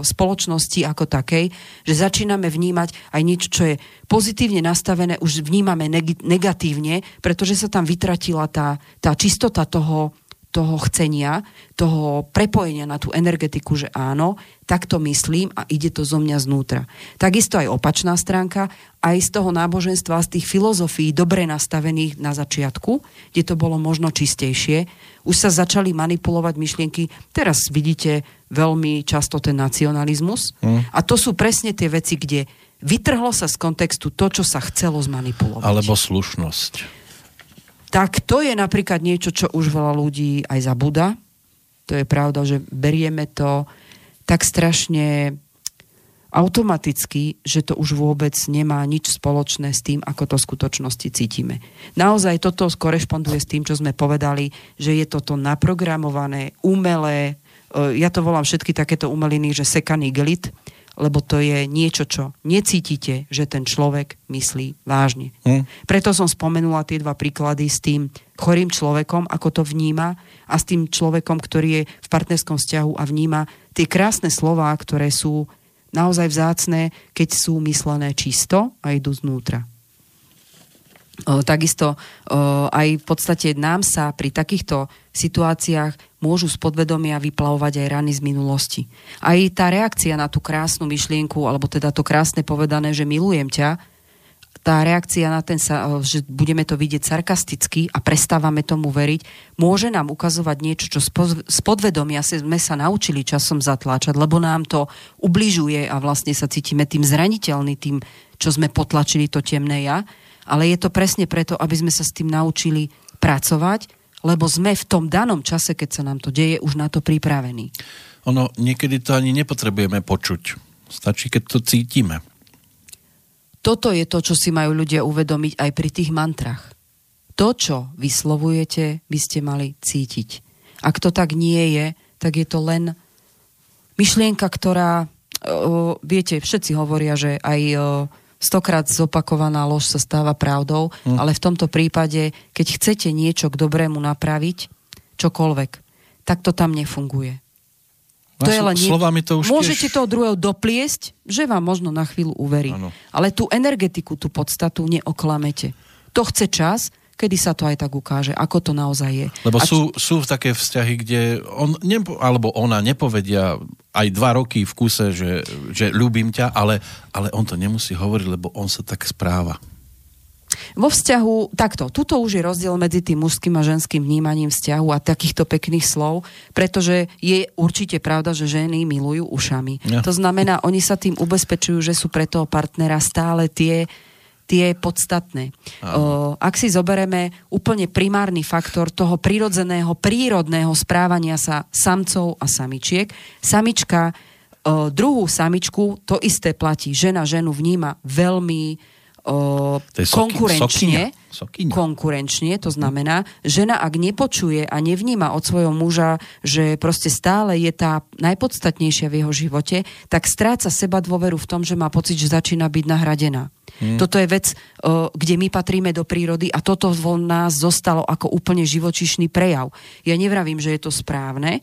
spoločnosti ako takej, že začíname vnímať aj niečo, čo je pozitívne nastavené, už vnímame negatívne, pretože sa tam vytratila tá, tá čistota toho, toho chcenia, toho prepojenia na tú energetiku, že áno, tak to myslím a ide to zo mňa znútra. Takisto aj opačná stránka, aj z toho náboženstva, z tých filozofií dobre nastavených na začiatku, kde to bolo možno čistejšie, už sa začali manipulovať myšlienky. Teraz vidíte veľmi často ten nacionalizmus. Mm. A to sú presne tie veci, kde vytrhlo sa z kontextu to, čo sa chcelo zmanipulovať. Alebo slušnosť. Tak to je napríklad niečo, čo už veľa ľudí aj zabúda. To je pravda, že berieme to tak strašne automaticky, že to už vôbec nemá nič spoločné s tým, ako to v skutočnosti cítime. Naozaj toto korešponduje s tým, čo sme povedali, že je toto naprogramované, umelé, ja to volám všetky takéto umeliny, že sekaný glit, lebo to je niečo, čo necítite, že ten človek myslí vážne. Hm? Preto som spomenula tie dva príklady s tým chorým človekom, ako to vníma, a s tým človekom, ktorý je v partnerskom vzťahu a vníma tie krásne slová, ktoré sú naozaj vzácne, keď sú myslené čisto a idú znútra. O, takisto o, aj v podstate nám sa pri takýchto situáciách môžu z podvedomia vyplavovať aj rany z minulosti. Aj tá reakcia na tú krásnu myšlienku, alebo teda to krásne povedané, že milujem ťa, tá reakcia na ten, že budeme to vidieť sarkasticky a prestávame tomu veriť, môže nám ukazovať niečo, čo z podvedomia sme sa naučili časom zatláčať, lebo nám to ubližuje a vlastne sa cítime tým zraniteľný, tým, čo sme potlačili to temné ja. Ale je to presne preto, aby sme sa s tým naučili pracovať, lebo sme v tom danom čase, keď sa nám to deje, už na to pripravení. Ono, niekedy to ani nepotrebujeme počuť. Stačí, keď to cítime. Toto je to, čo si majú ľudia uvedomiť aj pri tých mantrách. To, čo vyslovujete, by ste mali cítiť. Ak to tak nie je, tak je to len myšlienka, ktorá, o, viete, všetci hovoria, že aj o, stokrát zopakovaná lož sa stáva pravdou, hm. ale v tomto prípade, keď chcete niečo k dobrému napraviť, čokoľvek, tak to tam nefunguje. To je len slovami to už môžete tiež toho druhého dopliesť, že vám možno na chvíľu uverí. Ano. Ale tú energetiku, tú podstatu neoklamete. To chce čas, kedy sa to aj tak ukáže, ako to naozaj je. Lebo či sú, sú také vzťahy, kde on nepo, alebo ona nepovedia aj dva roky v kuse, že, že ľúbim ťa, ale, ale on to nemusí hovoriť, lebo on sa tak správa. Vo vzťahu, takto, tuto už je rozdiel medzi tým mužským a ženským vnímaním vzťahu a takýchto pekných slov, pretože je určite pravda, že ženy milujú ušami. Ja. To znamená, oni sa tým ubezpečujú, že sú pre toho partnera stále tie, tie podstatné. O, ak si zoberieme úplne primárny faktor toho prirodzeného, prírodného správania sa samcov a samičiek, samička, o, druhú samičku, to isté platí. Žena ženu vníma veľmi o, konkurenčne. Sokyňa. Konkurenčne, to znamená, žena ak nepočuje a nevníma od svojho muža, že proste stále je tá najpodstatnejšia v jeho živote, tak stráca seba dôveru v tom, že má pocit, že začína byť nahradená. Hmm. Toto je vec, kde my patríme do prírody a toto vo nás zostalo ako úplne živočíšny prejav. Ja nevravím, že je to správne,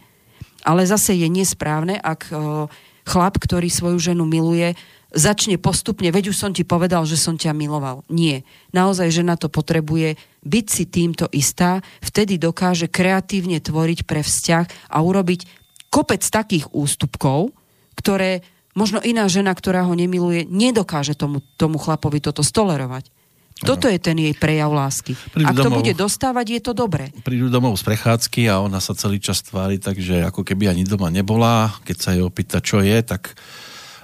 ale zase je nesprávne, ak chlap, ktorý svoju ženu miluje, začne postupne, veď už som ti povedal, že som ťa miloval. Nie. Naozaj žena to potrebuje, byť si týmto istá, vtedy dokáže kreatívne tvoriť pre vzťah a urobiť kopec takých ústupkov, ktoré možno iná žena, ktorá ho nemiluje, nedokáže tomu, tomu chlapovi toto stolerovať. Toto je ten jej prejav lásky. Ak to bude dostávať, je to dobré. Prídu domov z prechádzky a ona sa celý čas tvári, takže ako keby ani doma nebola. Keď sa jej opýta, čo je, tak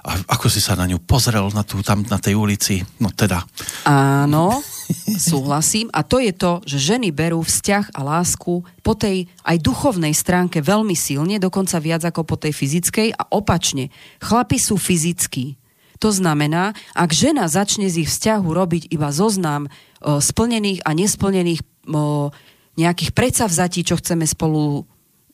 a ako si sa na ňu pozrel na tú, tam na tej ulici. No teda. Áno, súhlasím. A to je to, že ženy berú vzťah a lásku po tej aj duchovnej stránke veľmi silne, dokonca viac ako po tej fyzickej a opačne. Chlapi sú fyzickí. To znamená, ak žena začne z ich vzťahu robiť iba zoznam o, splnených a nesplnených o, nejakých predsavzatí, čo chceme spolu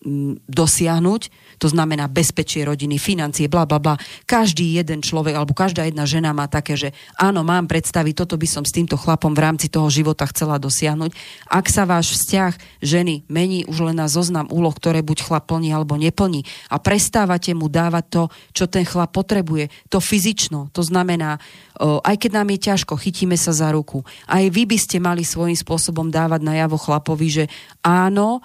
m, dosiahnuť, to znamená bezpečie rodiny, financie, bla, bla, bla. Každý jeden človek, alebo každá jedna žena má také, že áno, mám predstavy, toto by som s týmto chlapom v rámci toho života chcela dosiahnuť. Ak sa váš vzťah ženy mení už len na zoznam úloh, ktoré buď chlap plní, alebo neplní a prestávate mu dávať to, čo ten chlap potrebuje, to fyzično, to znamená, o, aj keď nám je ťažko, chytíme sa za ruku. Aj vy by ste mali svojím spôsobom dávať najavo chlapovi, že áno,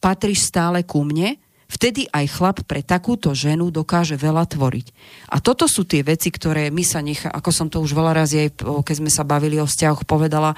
patríš stále ku mne, vtedy aj chlap pre takúto ženu dokáže veľa tvoriť. A toto sú tie veci, ktoré my sa nechá, ako som to už veľa razy, keď sme sa bavili o vzťahoch, povedala,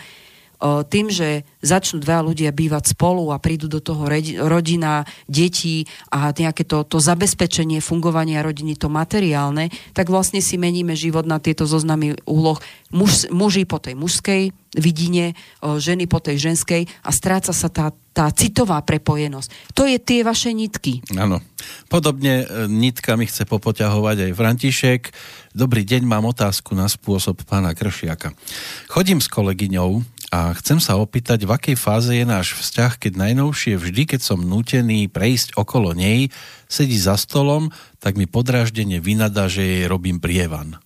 tým, že začnú dva ľudia bývať spolu a prídu do toho rodina, deti a nejaké to, to zabezpečenie fungovania rodiny, to materiálne, tak vlastne si meníme život na tieto zoznamy úloh. Muž, muži po tej mužskej vidine, ženy po tej ženskej a stráca sa tá, tá citová prepojenosť. To je tie vaše nitky. Áno. Podobne nitkami chce popoťahovať aj František. Dobrý deň, mám otázku na spôsob pána Kršiaka. Chodím s kolegyňou a chcem sa opýtať, v akej fáze je náš vzťah, keď najnovšie vždy, keď som nútený prejsť okolo nej, sedí za stolom, tak mi podráždenie vynadá, že jej robím prievan.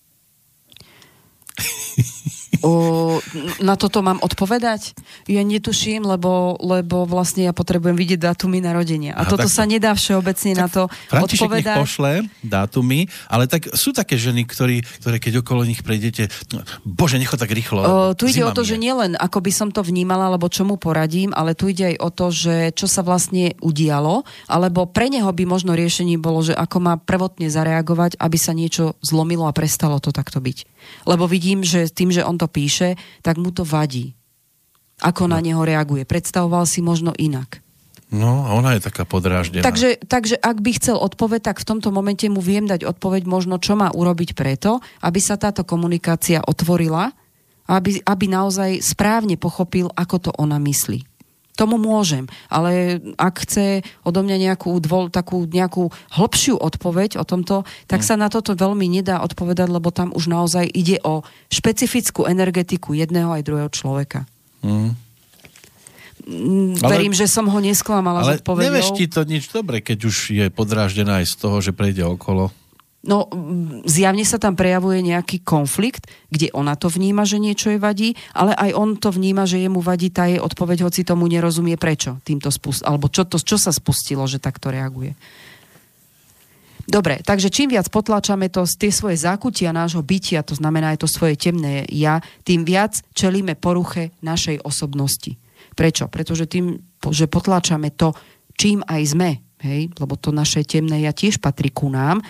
O, na toto mám odpovedať? Ja netuším, lebo, lebo vlastne ja potrebujem vidieť dátumy narodenia. A, a toto tak, sa nedá všeobecne na to František odpovedať. František nech pošle dátumy, ale tak sú také ženy, ktorý, ktoré keď okolo nich prejdete, bože, nech tak rýchlo. O, tu ide o to, je. Že nielen ako by som to vnímala, alebo čomu poradím, ale tu ide aj o to, že čo sa vlastne udialo, alebo pre neho by možno riešenie bolo, že ako má prvotne zareagovať, aby sa niečo zlomilo a prestalo to takto byť. Lebo vidím, že tým, že on to píše, tak mu to vadí. Ako no. na neho reaguje. Predstavoval si možno inak. No, a ona je taká podráždená. Takže, takže ak by chcel odpoveď, tak v tomto momente mu viem dať odpoveď možno, čo má urobiť preto, aby sa táto komunikácia otvorila, aby, aby naozaj správne pochopil, ako to ona myslí. Tomu môžem, ale ak chce odo mňa nejakú, dvol, takú, nejakú hlbšiu odpoveď o tomto, tak sa na toto veľmi nedá odpovedať, lebo tam už naozaj ide o špecifickú energetiku jedného aj druhého človeka. Mm. Verím, ale, že som ho nesklamala s odpovedou. Ale nevieš ti to nič dobre, keď už je podráždená aj z toho, že prejde okolo. No, zjavne sa tam prejavuje nejaký konflikt, kde ona to vníma, že niečo jej vadí, ale aj on to vníma, že jemu vadí tá jej odpoveď, hoci tomu nerozumie prečo týmto spust, alebo čo, to, čo sa spustilo, že takto reaguje. Dobre, takže čím viac potlačame to, tie svoje zákutia nášho bytia, to znamená aj to svoje temné ja, tým viac čelíme poruche našej osobnosti. Prečo? Pretože tým, že potlačame to, čím aj sme, hej? Lebo to naše temné ja tiež patrí ku nám,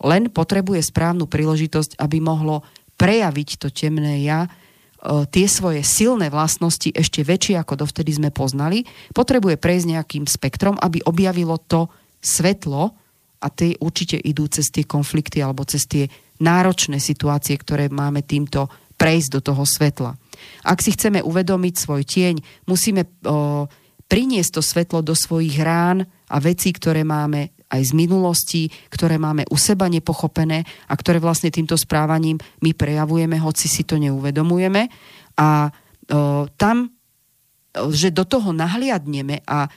len potrebuje správnu príležitosť, aby mohlo prejaviť to temné ja, tie svoje silné vlastnosti ešte väčšie, ako dovtedy sme poznali. Potrebuje prejsť nejakým spektrom, aby objavilo to svetlo a tie určite idú cez tie konflikty alebo cez tie náročné situácie, ktoré máme týmto prejsť do toho svetla. Ak si chceme uvedomiť svoj tieň, musíme o, priniesť to svetlo do svojich rán a vecí, ktoré máme aj z minulosti, ktoré máme u seba nepochopené a ktoré vlastne týmto správaním my prejavujeme, hoci si to neuvedomujeme. A e, tam, že do toho nahliadneme a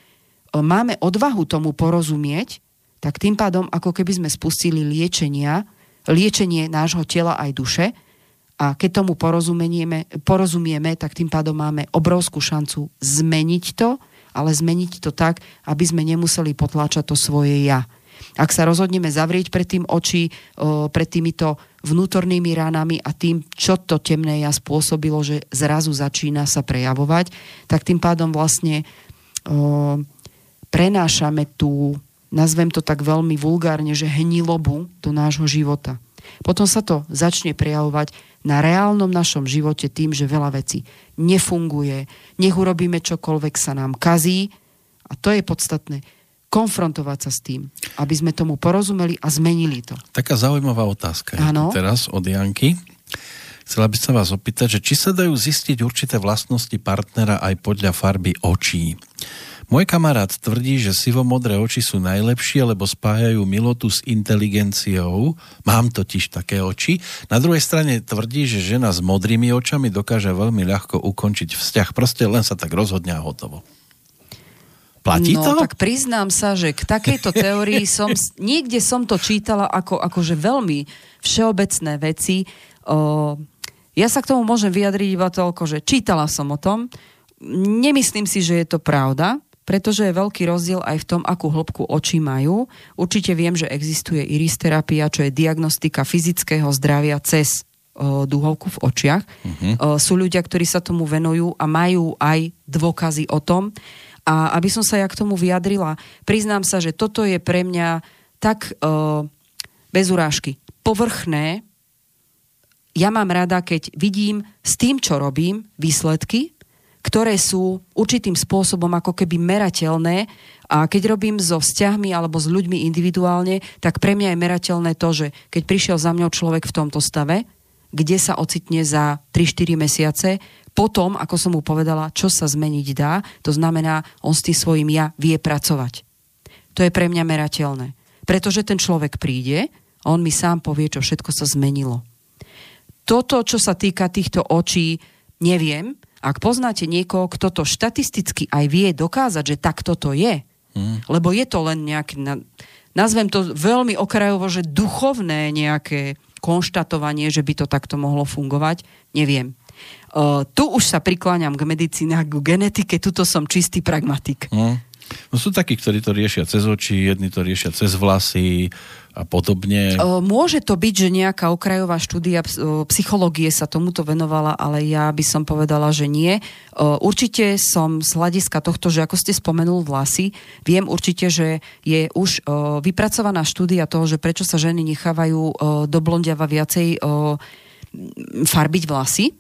máme odvahu tomu porozumieť, tak tým pádom, ako keby sme spustili liečenia, liečenie nášho tela aj duše, a keď tomu porozumieme, porozumieme, tak tým pádom máme obrovskú šancu zmeniť to, ale zmeniť to tak, aby sme nemuseli potláčať to svoje ja. Ak sa rozhodneme zavrieť pred tým oči, pred týmito vnútornými ranami a tým, čo to temné ja spôsobilo, že zrazu začína sa prejavovať, tak tým pádom vlastne o, prenášame tú, nazvem to tak veľmi vulgárne, že hnilobu do nášho života. Potom sa to začne prejavovať na reálnom našom živote tým, že veľa vecí nefunguje, nech urobíme čokoľvek, sa nám kazí, a to je podstatné, konfrontovať sa s tým, aby sme tomu porozumeli a zmenili to. Taká zaujímavá otázka je teraz od Janky. Chcela by som vás opýtať, že či sa dajú zistiť určité vlastnosti partnera aj podľa farby očí. Môj kamarát tvrdí, že sivomodré oči sú najlepšie, lebo spájajú milotu s inteligenciou. Mám totiž také oči. Na druhej strane tvrdí, že žena s modrými očami dokáže veľmi ľahko ukončiť vzťah. Proste len sa tak rozhodne a hotovo. Platí no, to? No tak priznám sa, že k takejto teórii som... Niekde som to čítala ako akože veľmi všeobecné veci. O, ja sa k tomu môžem vyjadriť iba toľko, že čítala som o tom. Nemyslím si, že je to pravda, pretože je veľký rozdiel aj v tom, akú hĺbku očí majú. Určite viem, že existuje iristerapia, čo je diagnostika fyzického zdravia cez o, duhovku v očiach. Mm-hmm. O, sú ľudia, ktorí sa tomu venujú a majú aj dôkazy o tom. A aby som sa ja k tomu vyjadrila, priznám sa, že toto je pre mňa tak o, bez urážky povrchné. Ja mám rada, keď vidím s tým, čo robím, výsledky, ktoré sú určitým spôsobom ako keby merateľné, a keď robím so vzťahmi alebo s ľuďmi individuálne, tak pre mňa je merateľné to, že keď prišiel za mňou človek v tomto stave, kde sa ocitne za tri štyri mesiace, potom, ako som mu povedala, čo sa zmeniť dá, to znamená, on s tým svojím ja vie pracovať. To je pre mňa merateľné. Pretože ten človek príde a on mi sám povie, čo všetko sa zmenilo. Toto, čo sa týka týchto očí, neviem. Ak poznáte niekoho, kto to štatisticky aj vie dokázať, že tak toto je, mm. lebo je to len nejaké, nazvem to veľmi okrajovo, že duchovné nejaké konštatovanie, že by to takto mohlo fungovať, neviem. Uh, tu už sa prikláňam k medicínach, k genetike, tuto som čistý pragmatik. Mm. No sú takí, ktorí to riešia cez oči, jedni to riešia cez vlasy a podobne. Môže to byť, že nejaká okrajová štúdia psychológie sa tomuto venovala, ale ja by som povedala, že nie. Určite som z hľadiska tohto, že ako ste spomenul vlasy, viem určite, že je už vypracovaná štúdia toho, že prečo sa ženy nechávajú do blondiava viacej farbiť vlasy,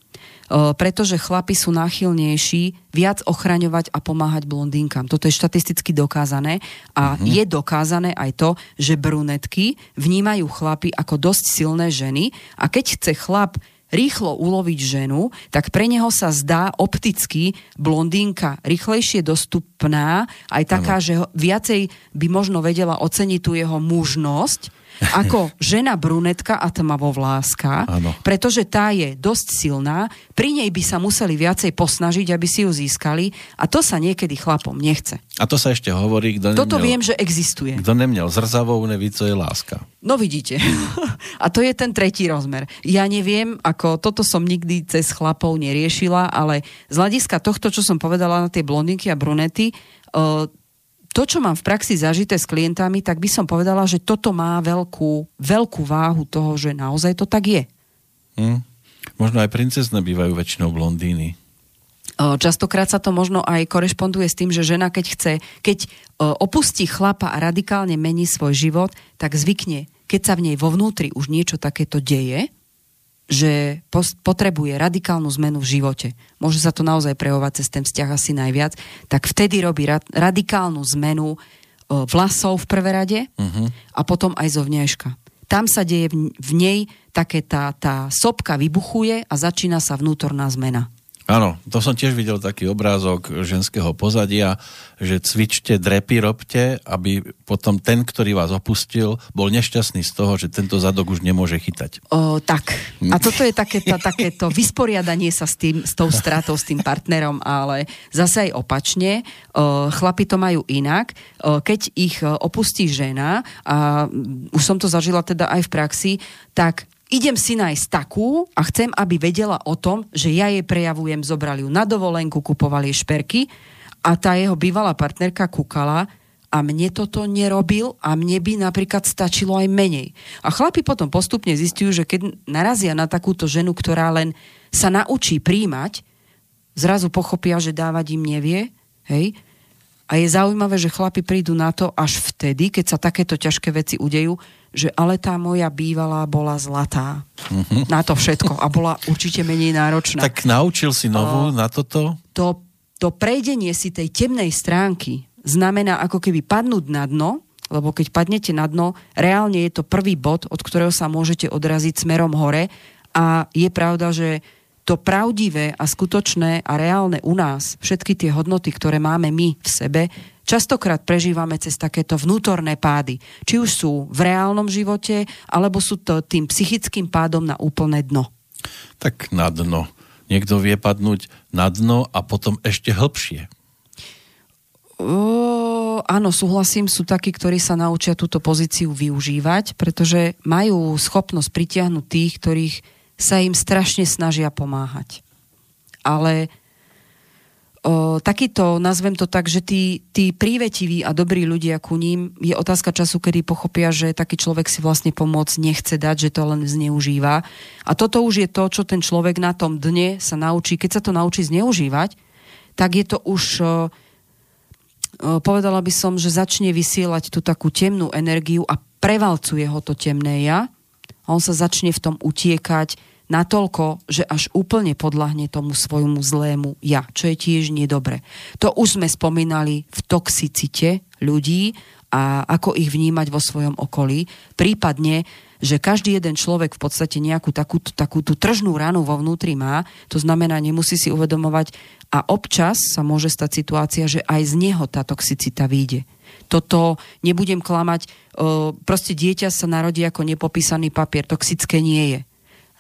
pretože chlapi sú náchylnejší viac ochraňovať a pomáhať blondínkam. Toto je štatisticky dokázané a mm-hmm. je dokázané aj to, že brunetky vnímajú chlapi ako dosť silné ženy, a keď chce chlap rýchlo uloviť ženu, tak pre neho sa zdá opticky blondínka rýchlejšie dostupná, aj taká, ano. Že viacej by možno vedela oceniť tú jeho mužnosť, ako žena brunetka a tmavovláska, ano. Pretože tá je dosť silná, pri nej by sa museli viacej posnažiť, aby si ju získali, a to sa niekedy chlapom nechce. A to sa ešte hovorí, kto Toto nemiel, viem, že existuje. Kto nemiel zrzavou, neví, co je láska. No vidíte. A to je ten tretí rozmer. Ja neviem, ako toto som nikdy cez chlapov neriešila, ale z hľadiska tohto, čo som povedala na tie blondinky a brunety, uh, to, čo mám v praxi zažité s klientami, tak by som povedala, že toto má veľkú, veľkú váhu toho, že naozaj to tak je. Hmm. Možno aj princezne bývajú väčšinou blondíny. Častokrát sa to možno aj korešponduje s tým, že žena, keď chce, keď opustí chlapa a radikálne mení svoj život, tak zvykne, keď sa v nej vo vnútri už niečo takéto deje, že potrebuje radikálnu zmenu v živote. Môže sa to naozaj prejavovať cez ten vzťah asi najviac, tak vtedy robí rad- radikálnu zmenu vlasov v prvé rade, uh-huh. a potom aj zovňajška. Tam sa deje v nej také tá, tá sopka vybuchuje a začína sa vnútorná zmena. A Áno, to som tiež videl taký obrázok ženského pozadia, že cvičte, drepy robte, aby potom ten, ktorý vás opustil, bol nešťastný z toho, že tento zadok už nemôže chytať. O, tak. A toto je takéto, takéto vysporiadanie sa s tým, s tou stratou, s tým partnerom, ale zase aj opačne. O, chlapi to majú inak. O, keď ich opustí žena, a už som to zažila teda aj v praxi, tak idem si nájsť takú a chcem, aby vedela o tom, že ja jej prejavujem, zobrali ju na dovolenku, kupovali jej šperky a tá jeho bývalá partnerka kúkala a mne toto nerobil a mne by napríklad stačilo aj menej. A chlapi potom postupne zistujú, že keď narazia na takúto ženu, ktorá len sa naučí príjmať, zrazu pochopia, že dávať im nevie, hej? A je zaujímavé, že chlapi prídu na to až vtedy, keď sa takéto ťažké veci udejú, že ale tá moja bývalá bola zlatá. Mm-hmm. Na to všetko. A bola určite menej náročná. Tak naučil si novú o, na toto? To, to prejdenie si tej temnej stránky znamená ako keby padnúť na dno, lebo keď padnete na dno, reálne je to prvý bod, od ktorého sa môžete odraziť smerom hore. A je pravda, že to pravdivé a skutočné a reálne u nás, všetky tie hodnoty, ktoré máme my v sebe, častokrát prežívame cez takéto vnútorné pády. Či už sú v reálnom živote, alebo sú to tým psychickým pádom na úplné dno. Tak na dno. Niekto vie padnúť na dno a potom ešte hlbšie. O, áno, súhlasím, sú takí, ktorí sa naučia túto pozíciu využívať, pretože majú schopnosť pritiahnuť tých, ktorých sa im strašne snažia pomáhať. Ale O, takýto, nazvem to tak, že tí, tí prívetiví a dobrí ľudia ku ním, je otázka času, kedy pochopia, že taký človek si vlastne pomoc nechce dať, že to len zneužíva. A toto už je to, čo ten človek na tom dne sa naučí. Keď sa to naučí zneužívať, tak je to už, o, o, povedala by som, že začne vysielať tú takú temnú energiu a prevalcuje ho to temné ja. A on sa začne v tom utiekať natoľko, že až úplne podľahne tomu svojmu zlému ja, čo je tiež nedobre. To už sme spomínali v toxicite ľudí a ako ich vnímať vo svojom okolí. Prípadne, že každý jeden človek v podstate nejakú takú, takú tú tržnú ranu vo vnútri má, to znamená, nemusí si uvedomovať a občas sa môže stať situácia, že aj z neho tá toxicita vyjde. Toto, nebudem klamať, proste dieťa sa narodí ako nepopísaný papier, toxické nie je.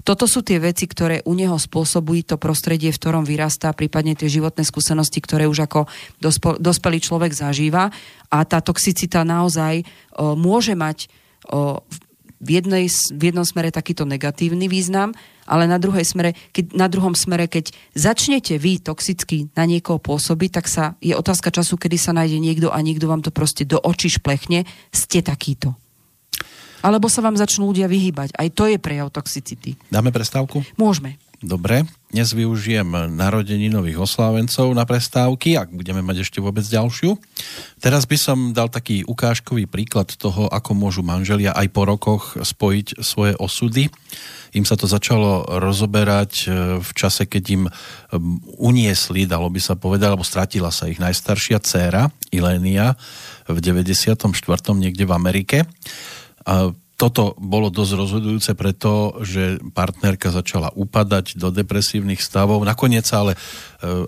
Toto sú tie veci, ktoré u neho spôsobujú to prostredie, v ktorom vyrastá, prípadne tie životné skúsenosti, ktoré už ako dospo, dospelý človek zažíva. A tá toxicita naozaj o, môže mať o, v, jednej, v jednom smere takýto negatívny význam, ale na, druhej smere, keď, na druhom smere, keď začnete vy toxicky na niekoho pôsobiť, tak sa je otázka času, kedy sa nájde niekto a niekto vám to proste do očí šplechne, ste takýto. Alebo sa vám začnú ľudia vyhýbať. Aj to je prejav toxicity. Dáme prestávku? Môžeme. Dobre. Dnes využijem narodeninových oslávencov na prestávky, ak budeme mať ešte vôbec ďalšiu. Teraz by som dal taký ukážkový príklad toho, ako môžu manželia aj po rokoch spojiť svoje osudy. Im sa to začalo rozoberať v čase, keď im uniesli, dalo by sa povedať, alebo stratila sa ich najstaršia dcéra, Ilénia, v deväťdesiatom štvrtom niekde v Amerike. A toto bolo dosť rozhodujúce preto, že partnerka začala upadať do depresívnych stavov. Nakoniec ale,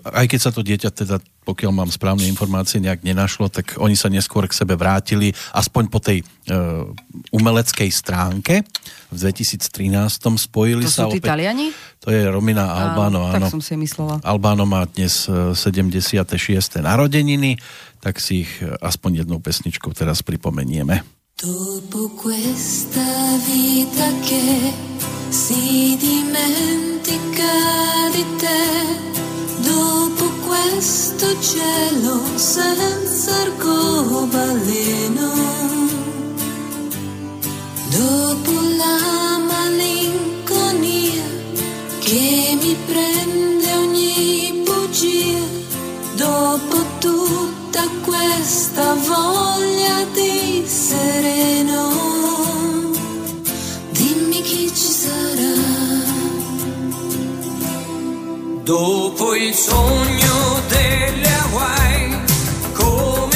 aj keď sa to dieťa, teda, pokiaľ mám správne informácie, nejak nenašlo, tak oni sa neskôr k sebe vrátili, aspoň po tej uh, umeleckej stránke. V dvetisíctrinástom spojili to sa opäť. To sú tí Taliani? To je Romina Albano, áno. Tak som si myslela. Albano má dnes sedemdesiate šieste narodeniny, tak si ich aspoň jednou pesničkou teraz pripomenieme. Dopo questa vita che si dimentica di te, dopo questo cielo senza arcobaleno, dopo la malinconia che mi prende ogni bugia, dopo tutta questa voglia di sereno, dimmi chi ci sarà dopo il sogno delle Hawaii. Dopo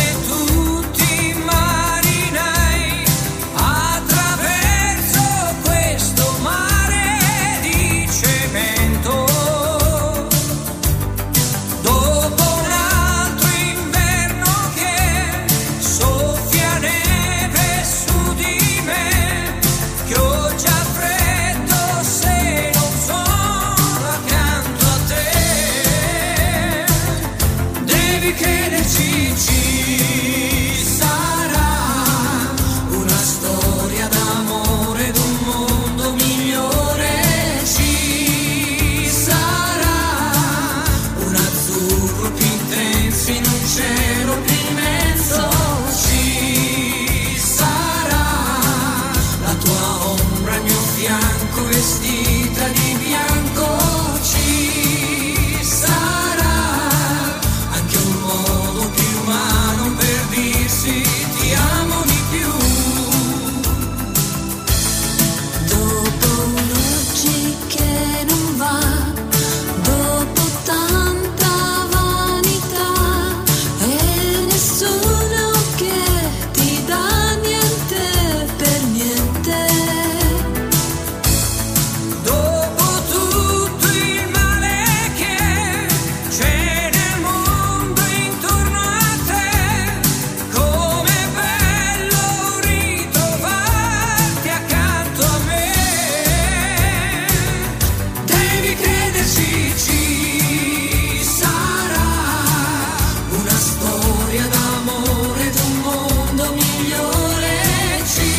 pověstí tady bianco ci sarà anche un modo più umano per dirsi ti amo di più dopo noci che non va dopo tanta vanità e nessuno che ti dà niente per niente dopo tutto il male che c'è nel mondo intorno a te com'è bello ritrovarti accanto a me devi crederci ci sarà una storia d'amore d'un mondo migliore ci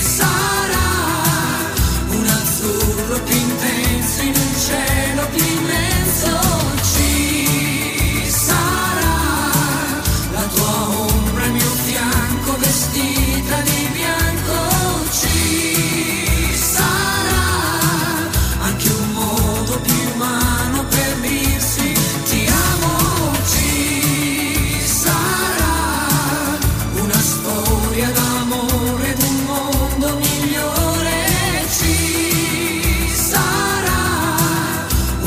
sarà un azzurro più intenso in un cielo più immenso ci sarà la tua ombra al mio fianco vestita di bianco ci sarà anche un modo più umano per dirsi ti amo ci sarà una storia d'amore d'un mondo migliore ci sarà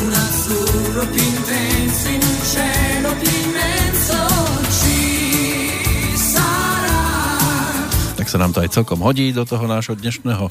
un azzurro più intenso in un cielo più immenso ci sarà Tak sa nám to aj celkom hodí do toho nášho dnešného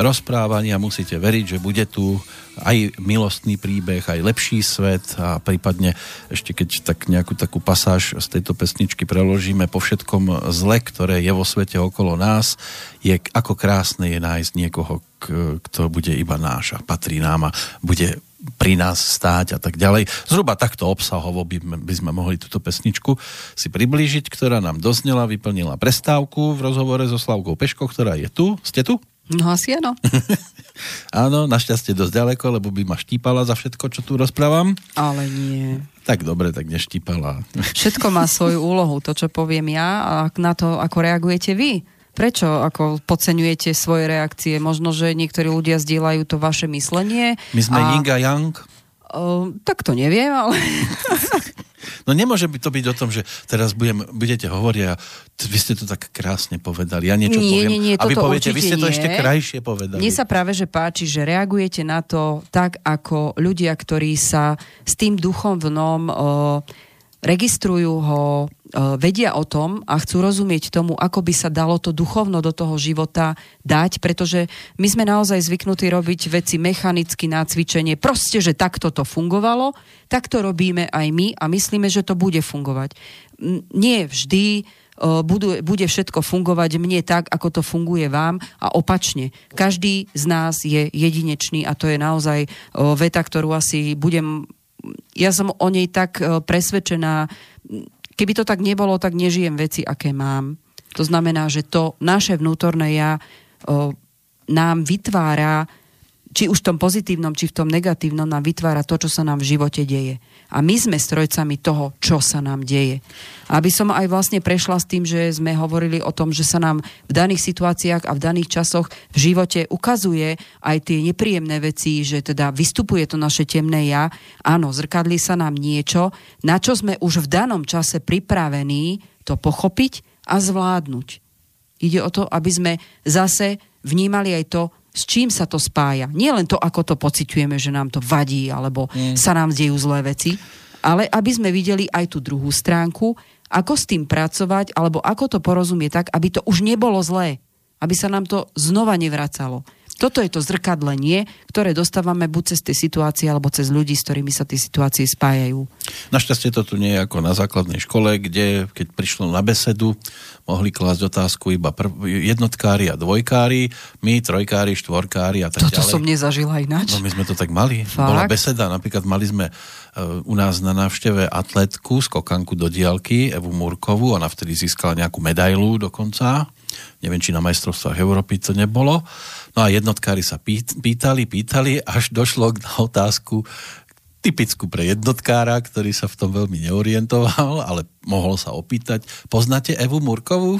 rozprávania. Musíte veriť, že bude tu aj milostný príbeh, aj lepší svet a prípadne ešte keď tak nejakú takú pasáž z tejto pesničky preložíme po všetkom zle, ktoré je vo svete okolo nás, je ako krásne je nájsť niekoho, k- kto bude iba náš a patrí nám a bude pri nás stáť a tak ďalej. Zhruba takto obsahovo by, by sme mohli túto pesničku si priblížiť, ktorá nám doznela, vyplnila prestávku v rozhovore so Slavkou Peško, ktorá je tu. Ste tu? No asi áno. Áno, našťastie dosť ďaleko, lebo by ma štípala za všetko, čo tu rozprávam. Ale nie. Tak dobre, tak neštípala. Všetko má svoju úlohu, to, čo poviem ja a na to, ako reagujete vy. Prečo ako podceňujete svoje reakcie? Možno, že niektorí ľudia zdieľajú to vaše myslenie. My sme a... Ying a Yang? Uh, tak to neviem, ale... No nemôže to byť o tom, že teraz budem, budete hovoriť a vy ste to tak krásne povedali. Ja niečo nie, poviem nie, nie, a vy poviete, vy ste to nie. Ešte krajšie povedali. Mne sa práve, že páči, že reagujete na to tak, ako ľudia, ktorí sa s tým duchom vnom o, registrujú ho, o, vedia o tom a chcú rozumieť tomu, ako by sa dalo to duchovno do toho života dať, pretože my sme naozaj zvyknutí robiť veci mechanicky na cvičenie. Proste, že takto to fungovalo, tak to robíme aj my a myslíme, že to bude fungovať. Nie vždy Budú, bude všetko fungovať mne tak, ako to funguje vám a opačne. Každý z nás je jedinečný a to je naozaj veta, ktorú asi budem... Ja som o nej tak presvedčená. Keby to tak nebolo, tak nežijem veci, aké mám. To znamená, že to naše vnútorné ja nám vytvára, či už v tom pozitívnom, či v tom negatívnom, nám vytvára to, čo sa nám v živote deje. A my sme strojcami toho, čo sa nám deje. Aby som aj vlastne prešla s tým, že sme hovorili o tom, že sa nám v daných situáciách a v daných časoch v živote ukazuje aj tie nepríjemné veci, že teda vystupuje to naše temné ja. Áno, zrkadlí sa nám niečo, na čo sme už v danom čase pripravení to pochopiť a zvládnuť. Ide o to, aby sme zase vnímali aj to, s čím sa to spája. Nie len to, ako to pociťujeme, že nám to vadí, alebo mm. sa nám dejú zlé veci, ale aby sme videli aj tú druhú stránku, ako s tým pracovať, alebo ako to porozumieť tak, aby to už nebolo zlé. Aby sa nám to znova nevracalo. Toto je to zrkadlenie, ktoré dostávame buď cez tie situácie, alebo cez ľudí, s ktorými sa tie situácie spájajú. Našťastie to tu nie je ako na základnej škole, kde keď prišlo na besedu, mohli klásť otázku iba prv, jednotkári a dvojkári, my trojkári, štvorkári a tak ďalej. Toto som nezažila ináč. No my sme to tak mali. Fakt? Bola beseda, napríklad mali sme u nás na návšteve atletku, skokanku do diaľky, Evu Múrkovú, ona vtedy získala nejakú medailu dokonca, neviem, či na majstrovstvách Európy to nebolo. No a jednotkári sa pýtali, pýtali, až došlo na otázku typickú pre jednotkára, ktorý sa v tom veľmi neorientoval, ale mohol sa opýtať, poznáte Evu Múrkovú?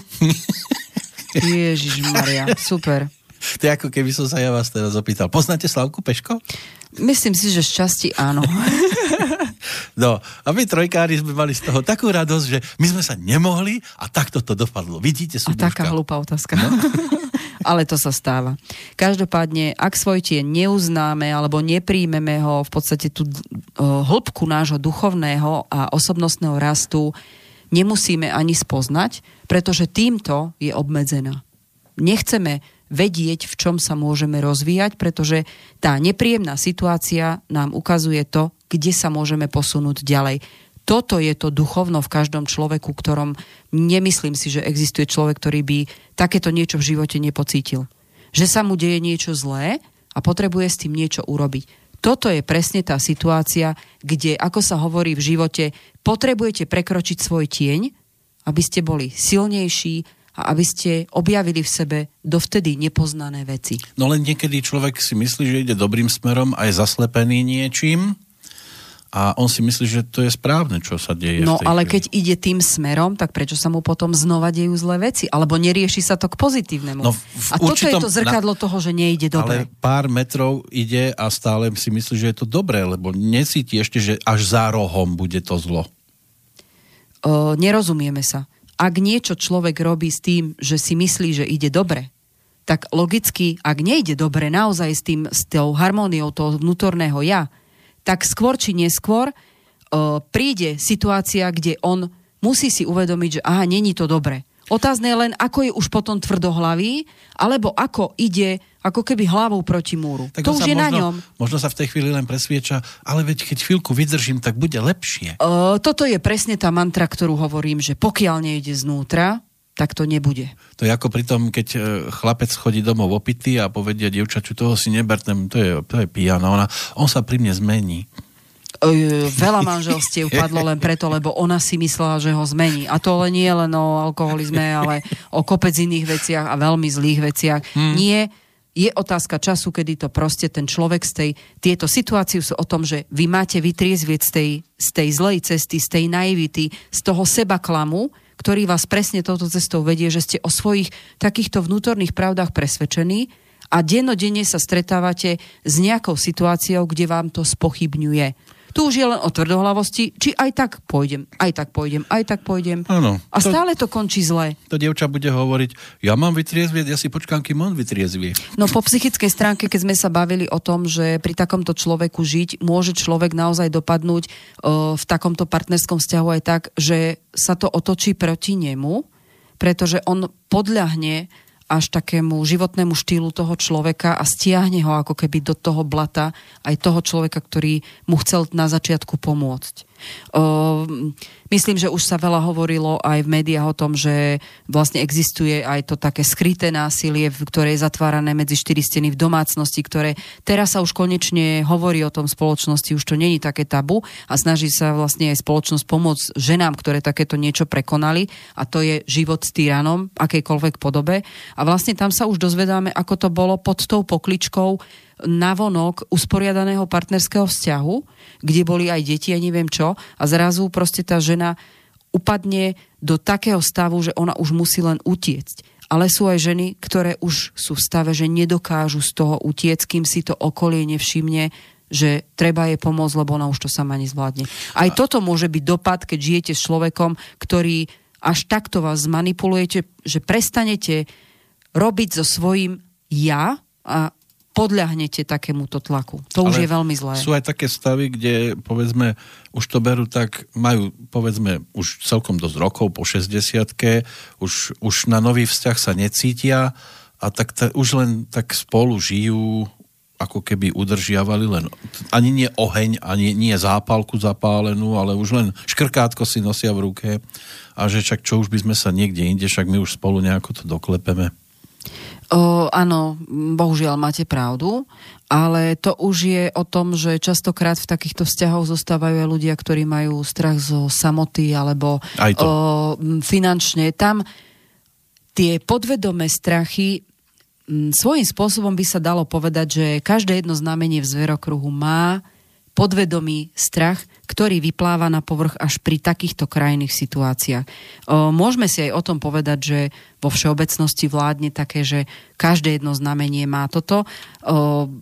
Ježišmaria, super. To je ako keby som sa ja vás teraz opýtal. Poznáte Slavku Peško? Myslím si, že šťastí áno. No, a my trojkári sme mali z toho takú radosť, že my sme sa nemohli a takto to dopadlo. Vidíte, sú A taká hlúpa otázka. No? Ale to sa stáva. Každopádne, ak svojtie neuznáme alebo nepríjmeme ho, v podstate tú hĺbku nášho duchovného a osobnostného rastu nemusíme ani spoznať, pretože týmto je obmedzená. Nechceme vedieť, v čom sa môžeme rozvíjať, pretože tá nepríjemná situácia nám ukazuje to, kde sa môžeme posunúť ďalej. Toto je to duchovno v každom človeku, ktorom nemyslím si, že existuje človek, ktorý by takéto niečo v živote nepocítil. Že sa mu deje niečo zlé a potrebuje s tým niečo urobiť. Toto je presne tá situácia, kde, ako sa hovorí v živote, potrebujete prekročiť svoj tieň, aby ste boli silnejší, a aby ste objavili v sebe dovtedy nepoznané veci. No len niekedy človek si myslí, že ide dobrým smerom a je zaslepený niečím a on si myslí, že to je správne, čo sa deje. No ale chvíli. Keď ide tým smerom, tak prečo sa mu potom znova dejú zlé veci? Alebo nerieši sa to k pozitívnemu? No, a určitom, toto je to zrkadlo na... toho, že nejde dobre. Ale pár metrov ide a stále si myslí, že je to dobré, lebo necíti ešte, že až za rohom bude to zlo. O, nerozumieme sa. Ak niečo človek robí s tým, že si myslí, že ide dobre, tak logicky, ak nejde dobre naozaj s tým, s tou harmóniou toho vnútorného ja, tak skôr či neskôr e, príde situácia, kde on musí si uvedomiť, že aha, není to dobre. Otázne je len, ako je už potom tvrdohlavý, alebo ako ide ako keby hlavou proti múru. Tak to už je možno, na ňom. Možno sa v tej chvíli len presvieča, ale veď keď chvíľku vydržím, tak bude lepšie. Uh, toto je presne tá mantra, ktorú hovorím, že pokiaľ nejde znútra, tak to nebude. To je ako pri tom, keď chlapec chodí domov opitý a povedia dievčaču, toho si neber, to je, to je pijana, ona, on sa pri mne zmení. Uh, veľa manželstiev padlo len preto, lebo ona si myslela, že ho zmení. A to ale nie len o alkoholizme, ale o kopec iných veciach a veľmi zlých veciach. Hmm. Nie, je otázka času, kedy to proste ten človek z tej... Tieto situácie sú o tom, že vy máte vytriezvieť z tej, z tej zlej cesty, z tej naivity, z toho sebaklamu, ktorý vás presne touto cestou vedie, že ste o svojich takýchto vnútorných pravdách presvedčení a dennodenne sa stretávate s nejakou situáciou, kde vám to spochybňuje. Tu už je len o tvrdohlavosti, či aj tak pôjdem, aj tak pôjdem, aj tak pôjdem. Áno. A stále to končí zle. To dievča bude hovoriť, ja mám vytriezvieť, ja si počkám, kým on vytriezvie. No po psychickej stránke, keď sme sa bavili o tom, že pri takomto človeku žiť, môže človek naozaj dopadnúť uh, v takomto partnerskom vzťahu aj tak, že sa to otočí proti nemu, pretože on podľahne až takému životnému štýlu toho človeka a stiahne ho ako keby do toho blata aj toho človeka, ktorý mu chcel na začiatku pomôcť. Uh, myslím, že už sa veľa hovorilo aj v médiách o tom, že vlastne existuje aj to také skryté násilie, ktoré je zatvárané medzi štyri steny v domácnosti, ktoré teraz sa už konečne hovorí o tom spoločnosti, už to nie je také tabu a snaží sa vlastne aj spoločnosť pomôcť ženám, ktoré takéto niečo prekonali a to je život s tyranom akejkoľvek podobe a vlastne tam sa už dozvedáme, ako to bolo pod tou pokličkou navonok usporiadaného partnerského vzťahu, kde boli aj deti a neviem čo, a zrazu proste tá žena upadne do takého stavu, že ona už musí len utiecť. Ale sú aj ženy, ktoré už sú v stave, že nedokážu z toho utiecť, kým si to okolie nevšimne, že treba jej pomôcť, lebo ona už to sama nezvládne. Aj toto môže byť dopad, keď žijete s človekom, ktorý až takto vás zmanipulujete, že prestanete robiť so svojím ja a podľahnete takémuto tlaku. To už ale je veľmi zlé. Sú aj také stavy, kde povedzme, už to berú tak, majú povedzme už celkom dosť rokov, po šesťdesiatke, už, už na nový vzťah sa necítia a tak t- už len tak spolu žijú, ako keby udržiavali len, ani nie oheň, ani nie zápalku zapálenú, ale už len škrkátko si nosia v ruke a že čak čo už by sme sa niekde inde, však my už spolu nejako to doklepeme. O, áno, bohužiaľ máte pravdu, ale to už je o tom, že častokrát v takýchto vzťahoch zostávajú aj ľudia, ktorí majú strach zo samoty alebo o, finančne. Tam tie podvedomé strachy svojím spôsobom by sa dalo povedať, že každé jedno znamenie v zverokruhu má podvedomý strach, ktorý vypláva na povrch až pri takýchto krajných situáciách. Môžeme si aj o tom povedať, že vo všeobecnosti vládne také, že každé jedno znamenie má toto,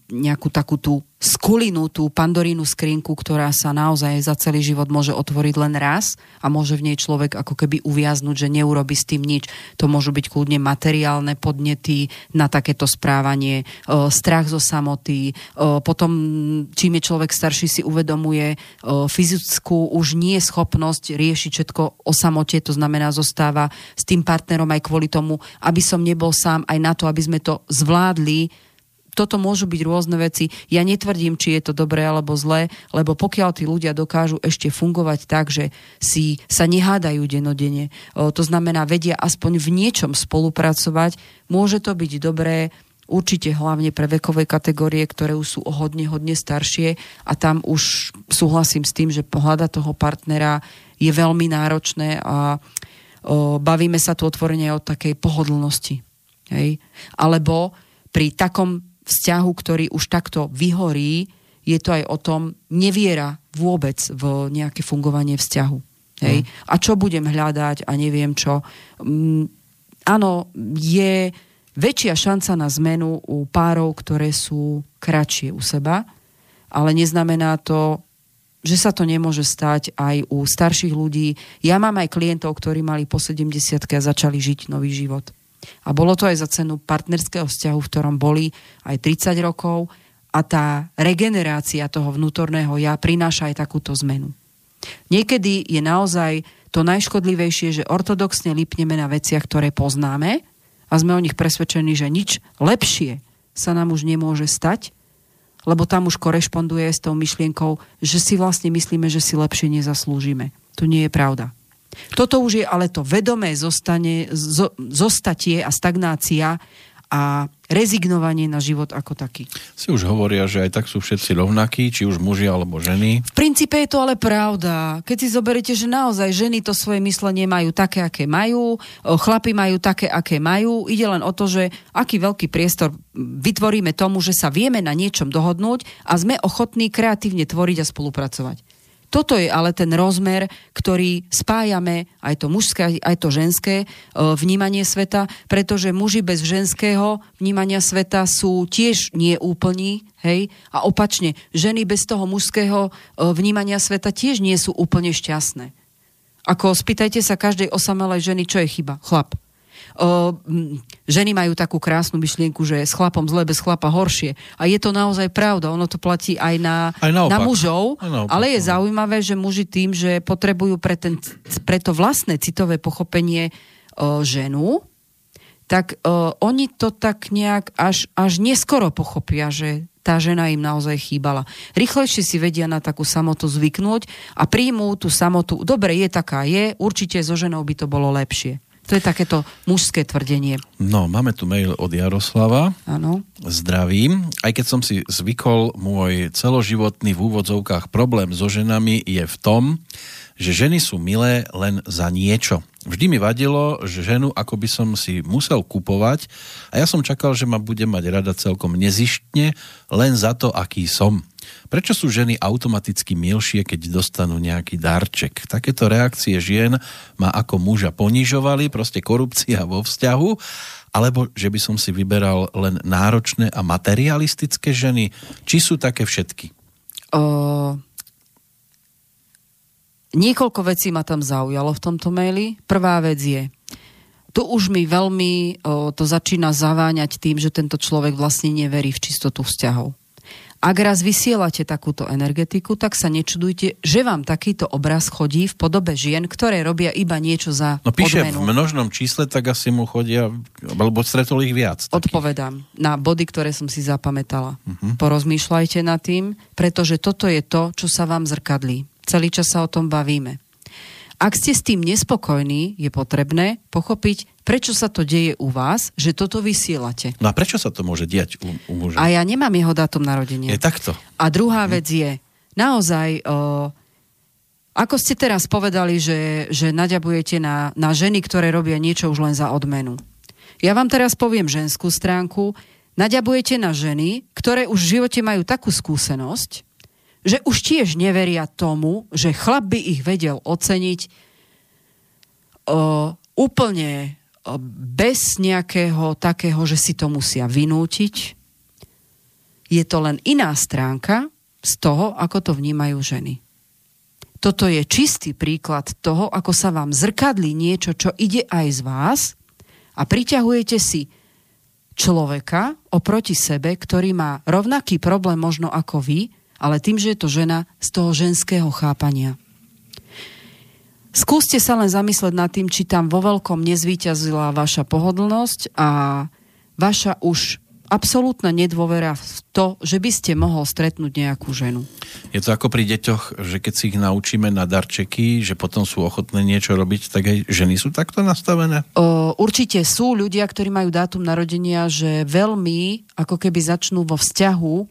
nejakú takú tú skulinu, tú pandorínu skrinku, ktorá sa naozaj za celý život môže otvoriť len raz a môže v nej človek ako keby uviaznuť, že neurobi s tým nič. To môžu byť kľudne materiálne podnety na takéto správanie, strach zo samoty, potom čím je človek starší, si uvedomuje fyzickú už nie schopnosť riešiť všetko o samote, to znamená zostáva s tým partnerom aj kvôli tomu, aby som nebol sám, aj na to, aby sme to zvládli. Toto môžu byť rôzne veci. Ja netvrdím, či je to dobré alebo zlé, lebo pokiaľ tí ľudia dokážu ešte fungovať tak, že si sa nehádajú denodene, to znamená vedia aspoň v niečom spolupracovať, môže to byť dobré, určite hlavne pre vekové kategórie, ktoré už sú hodne, hodne staršie a tam už súhlasím s tým, že hľadať toho partnera je veľmi náročné a o, bavíme sa tu otvorene o takej pohodlnosti. Hej? Alebo pri takom vzťahu, ktorý už takto vyhorí, je to aj o tom neviera vôbec v nejaké fungovanie vzťahu. Hej? Mm. A čo budem hľadať a neviem čo. Mm, áno, je väčšia šanca na zmenu u párov, ktoré sú kratšie u seba, ale neznamená to, že sa to nemôže stať aj u starších ľudí. Ja mám aj klientov, ktorí mali po sedemdesiatke a začali žiť nový život. A bolo to aj za cenu partnerského vzťahu, v ktorom boli aj tridsať rokov a tá regenerácia toho vnútorného ja prináša aj takúto zmenu. Niekedy je naozaj to najškodlivejšie, že ortodoxne lípneme na veciach, ktoré poznáme, a sme o nich presvedčení, že nič lepšie sa nám už nemôže stať, lebo tam už korešponduje s tou myšlienkou, že si vlastne myslíme, že si lepšie nezaslúžime. To nie je pravda. Toto už je ale to vedomé zostane, zo, zostatie a stagnácia a rezignovanie na život ako taký. Si už hovoria, že aj tak sú všetci rovnakí, či už muži alebo ženy. V princípe je to ale pravda. Keď si zoberiete, že naozaj ženy to svoje myslenie majú také, aké majú, chlapi majú také, aké majú. Ide len o to, že aký veľký priestor vytvoríme tomu, že sa vieme na niečom dohodnúť a sme ochotní kreatívne tvoriť a spolupracovať. Toto je ale ten rozmer, ktorý spájame aj to mužské, aj to ženské vnímanie sveta, pretože muži bez ženského vnímania sveta sú tiež neúplní, hej? A opačne, ženy bez toho mužského vnímania sveta tiež nie sú úplne šťastné. Ako spýtajte sa každej osamelej ženy, čo je chyba? Chlap. O, ženy majú takú krásnu myšlienku, že s chlapom zle, bez chlapa horšie. A je to naozaj pravda. Ono to platí aj na, aj na mužov. Aj naopak, ale je zaujímavé, že muži tým, že potrebujú pre, ten, pre to vlastné citové pochopenie o, ženu, tak o, oni to tak nejak až, až neskoro pochopia, že tá žena im naozaj chýbala. Rýchlejšie si vedia na takú samotu zvyknúť a príjmú tú samotu. Dobre, je taká, je. Určite so ženou by to bolo lepšie. To je takéto mužské tvrdenie. No, máme tu mail od Jaroslava. Áno. Zdravím. Aj keď som si zvykol, môj celoživotný v úvodzovkách problém so ženami je v tom, že ženy sú milé len za niečo. Vždy mi vadilo, že ženu ako by som si musel kupovať a ja som čakal, že ma bude mať rada celkom nezištne len za to, aký som. Prečo sú ženy automaticky milšie, keď dostanú nejaký darček? Takéto reakcie žien ma ako muža ponižovali, proste korupcia vo vzťahu, alebo že by som si vyberal len náročné a materialistické ženy? Či sú také všetky? O... Niekoľko vecí ma tam zaujalo v tomto maili. Prvá vec je, tu už mi veľmi o, to začína zaváňať tým, že tento človek vlastne neverí v čistotu vzťahov. Ak raz vysielate takúto energetiku, tak sa nečudujte, že vám takýto obraz chodí v podobe žien, ktoré robia iba niečo za no, píše odmenu. V množnom čísle, tak asi mu chodia, alebo stretol ich viac. Takých. Odpovedám na body, ktoré som si zapamätala. Uh-huh. Porozmýšľajte nad tým, pretože toto je to, čo sa vám zrkadlí. Celý čas sa o tom bavíme. Ak ste s tým nespokojní, je potrebné pochopiť, prečo sa to deje u vás, že toto vysielate. No a prečo sa to môže diať u, u muža? A ja nemám jeho dátum narodenia. Je takto. A druhá mhm. vec je, naozaj, o, ako ste teraz povedali, že, že naďabujete na, na ženy, ktoré robia niečo už len za odmenu. Ja vám teraz poviem ženskú stránku. Naďabujete na ženy, ktoré už v živote majú takú skúsenosť, že už tiež neveria tomu, že chlap by ich vedel oceniť o, úplne o, bez nejakého takého, že si to musia vynútiť. Je to len iná stránka z toho, ako to vnímajú ženy. Toto je čistý príklad toho, ako sa vám zrkadlí niečo, čo ide aj z vás a priťahujete si človeka oproti sebe, ktorý má rovnaký problém možno ako vy, ale tým, že je to žena z toho ženského chápania. Skúste sa len zamysleť nad tým, či tam vo veľkom nezvíťazila vaša pohodlnosť a vaša už absolútna nedôvera v to, že by ste mohol stretnúť nejakú ženu. Je to ako pri deťoch, že keď si ich naučíme na darčeky, že potom sú ochotné niečo robiť, tak aj ženy sú takto nastavené? O, určite sú ľudia, ktorí majú dátum narodenia, že veľmi, ako keby začnú vo vzťahu o,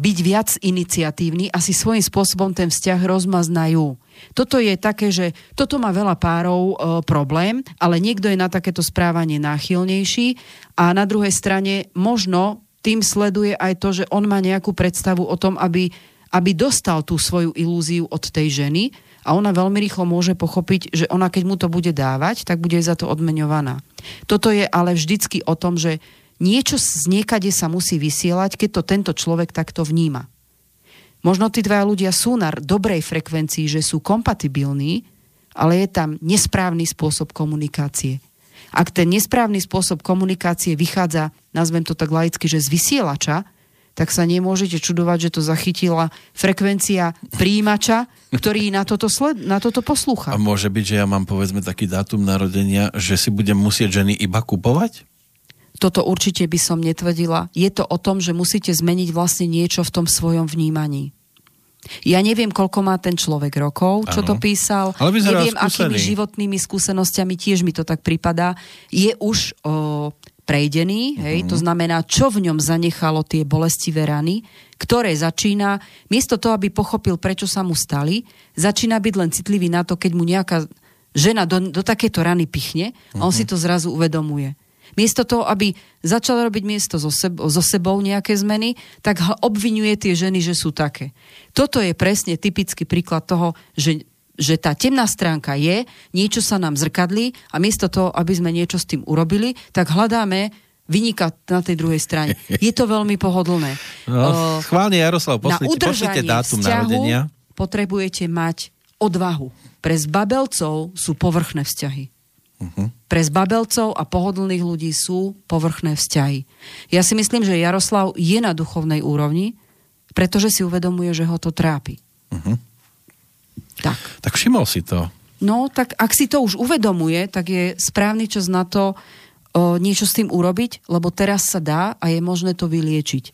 byť viac iniciatívni a si svojím spôsobom ten vzťah rozmaznajú. Toto je také, že toto má veľa párov e, problém, ale niekto je na takéto správanie náchylnejší a na druhej strane možno tým sleduje aj to, že on má nejakú predstavu o tom, aby, aby dostal tú svoju ilúziu od tej ženy a ona veľmi rýchlo môže pochopiť, že ona keď mu to bude dávať, tak bude za to odmeňovaná. Toto je ale vždycky o tom, že niečo z niekade sa musí vysielať, keď to tento človek takto vníma. Možno tí dvaja ľudia sú na dobrej frekvencii, že sú kompatibilní, ale je tam nesprávny spôsob komunikácie. Ak ten nesprávny spôsob komunikácie vychádza, nazvem to tak laicky, že z vysielača, tak sa nemôžete čudovať, že to zachytila frekvencia príjimača, ktorý na toto, sled, na toto poslúcha. A môže byť, že ja mám povedzme taký dátum narodenia, že si budem musieť ženy iba kupovať? Toto určite by som netvrdila. Je to o tom, že musíte zmeniť vlastne niečo v tom svojom vnímaní. Ja neviem, koľko má ten človek rokov, čo ano. To písal. Neviem, skúsený. Akými životnými skúsenosťami, tiež mi to tak pripadá. Je už o, prejdený, hej, mm. to znamená, čo v ňom zanechalo tie bolestivé rany, ktoré začína, miesto toho, aby pochopil, prečo sa mu stali, začína byť len citlivý na to, keď mu nejaká žena do, do takéto rany pichne a on mm-hmm. si to zrazu uvedomuje. Miesto toho, aby začal robiť miesto so sebou, so sebou nejaké zmeny, tak obvinuje tie ženy, že sú také. Toto je presne typický príklad toho, že, že tá temná stránka je, niečo sa nám zrkadlí a miesto toho, aby sme niečo s tým urobili, tak hľadáme vyniká na tej druhej strane. Je to veľmi pohodlné. No, schválne, Jaroslav, poslite, pošlite dátum narodenia. Potrebujete mať odvahu. Pre zbabelcov sú povrchné vzťahy. Uh-huh. Pre zbabelcov a pohodlných ľudí sú povrchné vzťahy. Ja si myslím, že Jaroslav je na duchovnej úrovni, pretože si uvedomuje, že ho to trápi. Uh-huh. Tak. Tak všimol si to. No, tak ak si to už uvedomuje, tak je správny čas na to o, niečo s tým urobiť, lebo teraz sa dá a je možné to vyliečiť.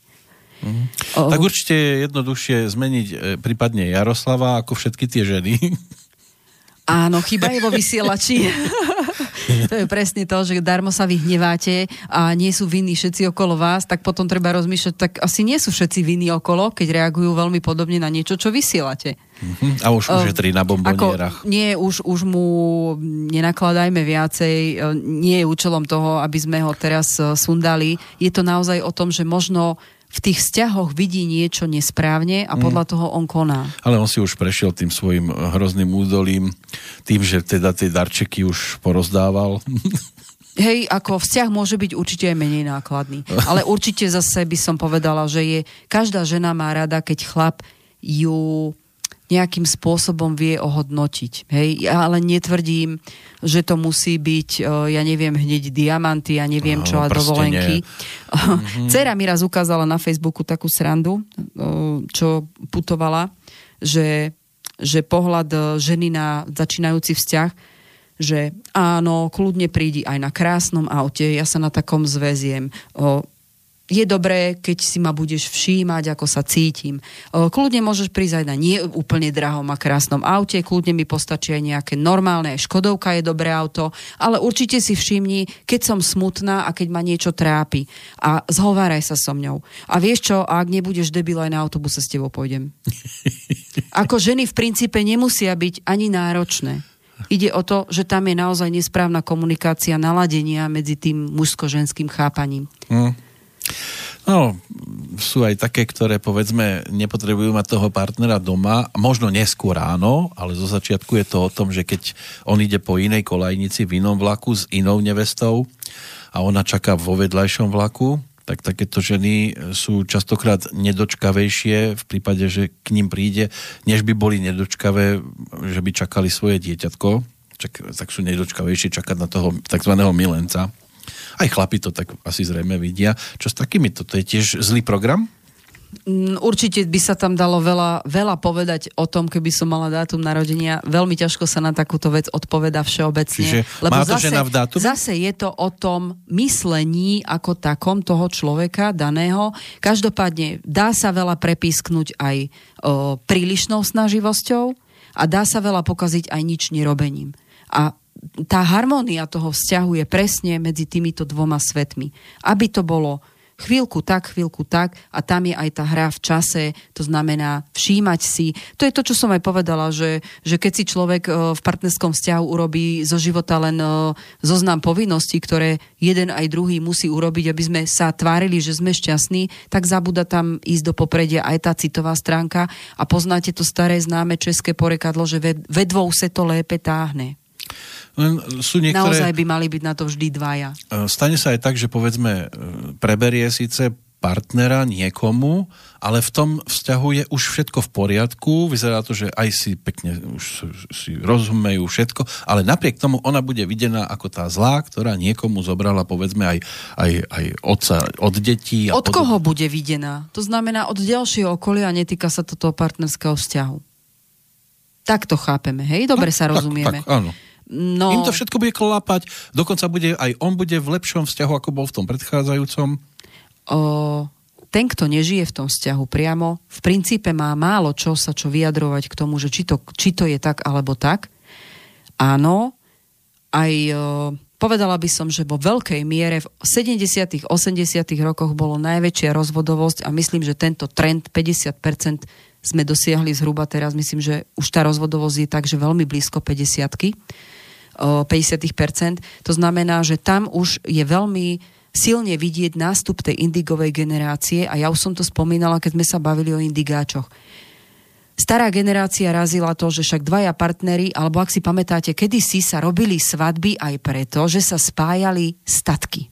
Mm. O, tak určite je jednoduchšie zmeniť e, prípadne Jaroslava ako všetky tie ženy. Áno, chyba je vo vysielači. To je presne to, že darmo sa vy hneváte a nie sú vinní všetci okolo vás, tak potom treba rozmýšľať, tak asi nie sú všetci vinní okolo, keď reagujú veľmi podobne na niečo, čo vysielate. Uh-huh. A už ušetrí na bombonierach. Ako, nie, už, už mu nenakladajme viacej, nie je účelom toho, aby sme ho teraz sundali. Je to naozaj o tom, že možno v tých vzťahoch vidí niečo nesprávne a podľa toho on koná. Ale on si už prešiel tým svojim hrozným údolím, tým, že teda tie darčeky už porozdával. Hej, ako vzťah môže byť určite aj menej nákladný. Ale určite zase by som povedala, že je, každá žena má rada, keď chlap ju nejakým spôsobom vie ohodnotiť. Hej? Ja ale netvrdím, že to musí byť, ja neviem, hneď diamanty, ja neviem no, čo a dovolenky. Mm-hmm. Dcera mi raz ukázala na Facebooku takú srandu, čo putovala, že, že pohľad ženy na začínajúci vzťah, že áno, kľudne prídi aj na krásnom aute, ja sa na takom zväziem. Je dobré, keď si ma budeš všímať, ako sa cítim. Kľudne môžeš prísť aj na nie úplne drahom a krásnom aute, kľudne mi postačí aj nejaké normálne, Škodovka je dobré auto, ale určite si všimni, keď som smutná a keď ma niečo trápi a zhováraj sa so mňou. A vieš čo, ak nebudeš debil, aj na autobuse s tebou pôjdem. Ako ženy v princípe nemusia byť ani náročné. Ide o to, že tam je naozaj nesprávna komunikácia, naladenia medzi tým mužsko-ženským chápaním. Mm. No, sú aj také, ktoré povedzme nepotrebujú mať toho partnera doma, možno neskôr ráno, ale zo začiatku je to o tom, že keď on ide po inej kolajnici v inom vlaku s inou nevestou a ona čaká vo vedľajšom vlaku, tak takéto ženy sú častokrát nedočkavejšie v prípade, že k ním príde, než by boli nedočkavé, že by čakali svoje dieťatko, tak sú nedočkavejšie čakať na toho takzvaného milenca. Aj chlapi to tak asi zrejme vidia. Čo s takými? To je tiež zlý program? Určite by sa tam dalo veľa, veľa povedať o tom, keby som mala dátum narodenia. Veľmi ťažko sa na takúto vec odpoveda všeobecne. Čiže má to zase žena v dátume? Zase je to o tom myslení ako takom toho človeka daného. Každopádne dá sa veľa prepísknuť aj o, prílišnou snaživosťou a dá sa veľa pokaziť aj nič nerobením. A tá harmónia toho vzťahu je presne medzi týmito dvoma svetmi. Aby to bolo chvíľku tak, chvíľku tak a tam je aj tá hra v čase, to znamená všímať si. To je to, čo som aj povedala, že, že keď si človek v partnerskom vzťahu urobí zo života len zoznam povinností, ktoré jeden aj druhý musí urobiť, aby sme sa tvárili, že sme šťastní, tak zabúda tam ísť do popredia aj tá citová stránka a poznáte to staré známe české porekadlo, že ve, ve dvou se to lépe táhne. Sú niektoré, naozaj by mali byť na to vždy dvaja. Stane sa aj tak, že povedzme preberie síce partnera niekomu, ale v tom vzťahu je už všetko v poriadku, vyzerá to, že aj si pekne už si rozumejú všetko, ale napriek tomu ona bude videná ako tá zlá, ktorá niekomu zobrala povedzme aj, aj, aj otca, od detí. A od pod... koho bude videná? To znamená od ďalšieho okolia, netýka sa to toho partnerského vzťahu. Tak to chápeme, hej? Dobre no, sa rozumieme. Tak, tak, áno. No, im to všetko bude klapať, dokonca bude aj on bude v lepšom vzťahu, ako bol v tom predchádzajúcom. O, ten, kto nežije v tom vzťahu priamo, v princípe má málo čo sa čo vyjadrovať k tomu, že či to, či to je tak, alebo tak. Áno, aj o, povedala by som, že vo veľkej miere v sedemdesiatych, osemdesiatych rokoch bolo najväčšia rozvodovosť a myslím, že tento trend päťdesiat percent sme dosiahli zhruba teraz. Myslím, že už tá rozvodovosť je tak, že veľmi blízko päťdesiatky. päťdesiat percent. To znamená, že tam už je veľmi silne vidieť nástup tej indigovej generácie a ja už som to spomínala, keď sme sa bavili o indigáčoch. Stará generácia razila to, že však dvaja partneri, alebo ak si pamätáte, kedysi sa robili svadby aj preto, že sa spájali statky.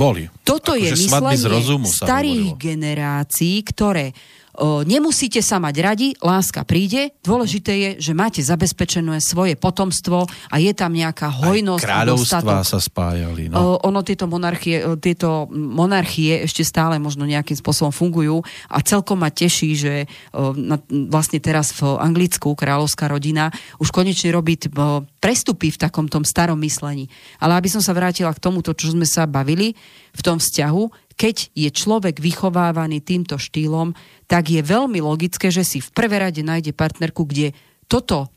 Boli. Toto ako je myslenie starých generácií, ktoré O, nemusíte sa mať radi, láska príde, dôležité je, že máte zabezpečené svoje potomstvo a je tam nejaká hojnosť. Aj kráľovstvá sa spájali. No. O, ono tieto monarchie, tieto monarchie ešte stále možno nejakým spôsobom fungujú a celkom ma teší, že o, na, vlastne teraz v Anglicku kráľovská rodina už konečne robí t- o, prestupy v takomto starom myslení. Ale aby som sa vrátila k tomuto, čo sme sa bavili v tom vzťahu, keď je človek vychovávaný týmto štýlom, tak je veľmi logické, že si v prvé rade nájde partnerku, kde toto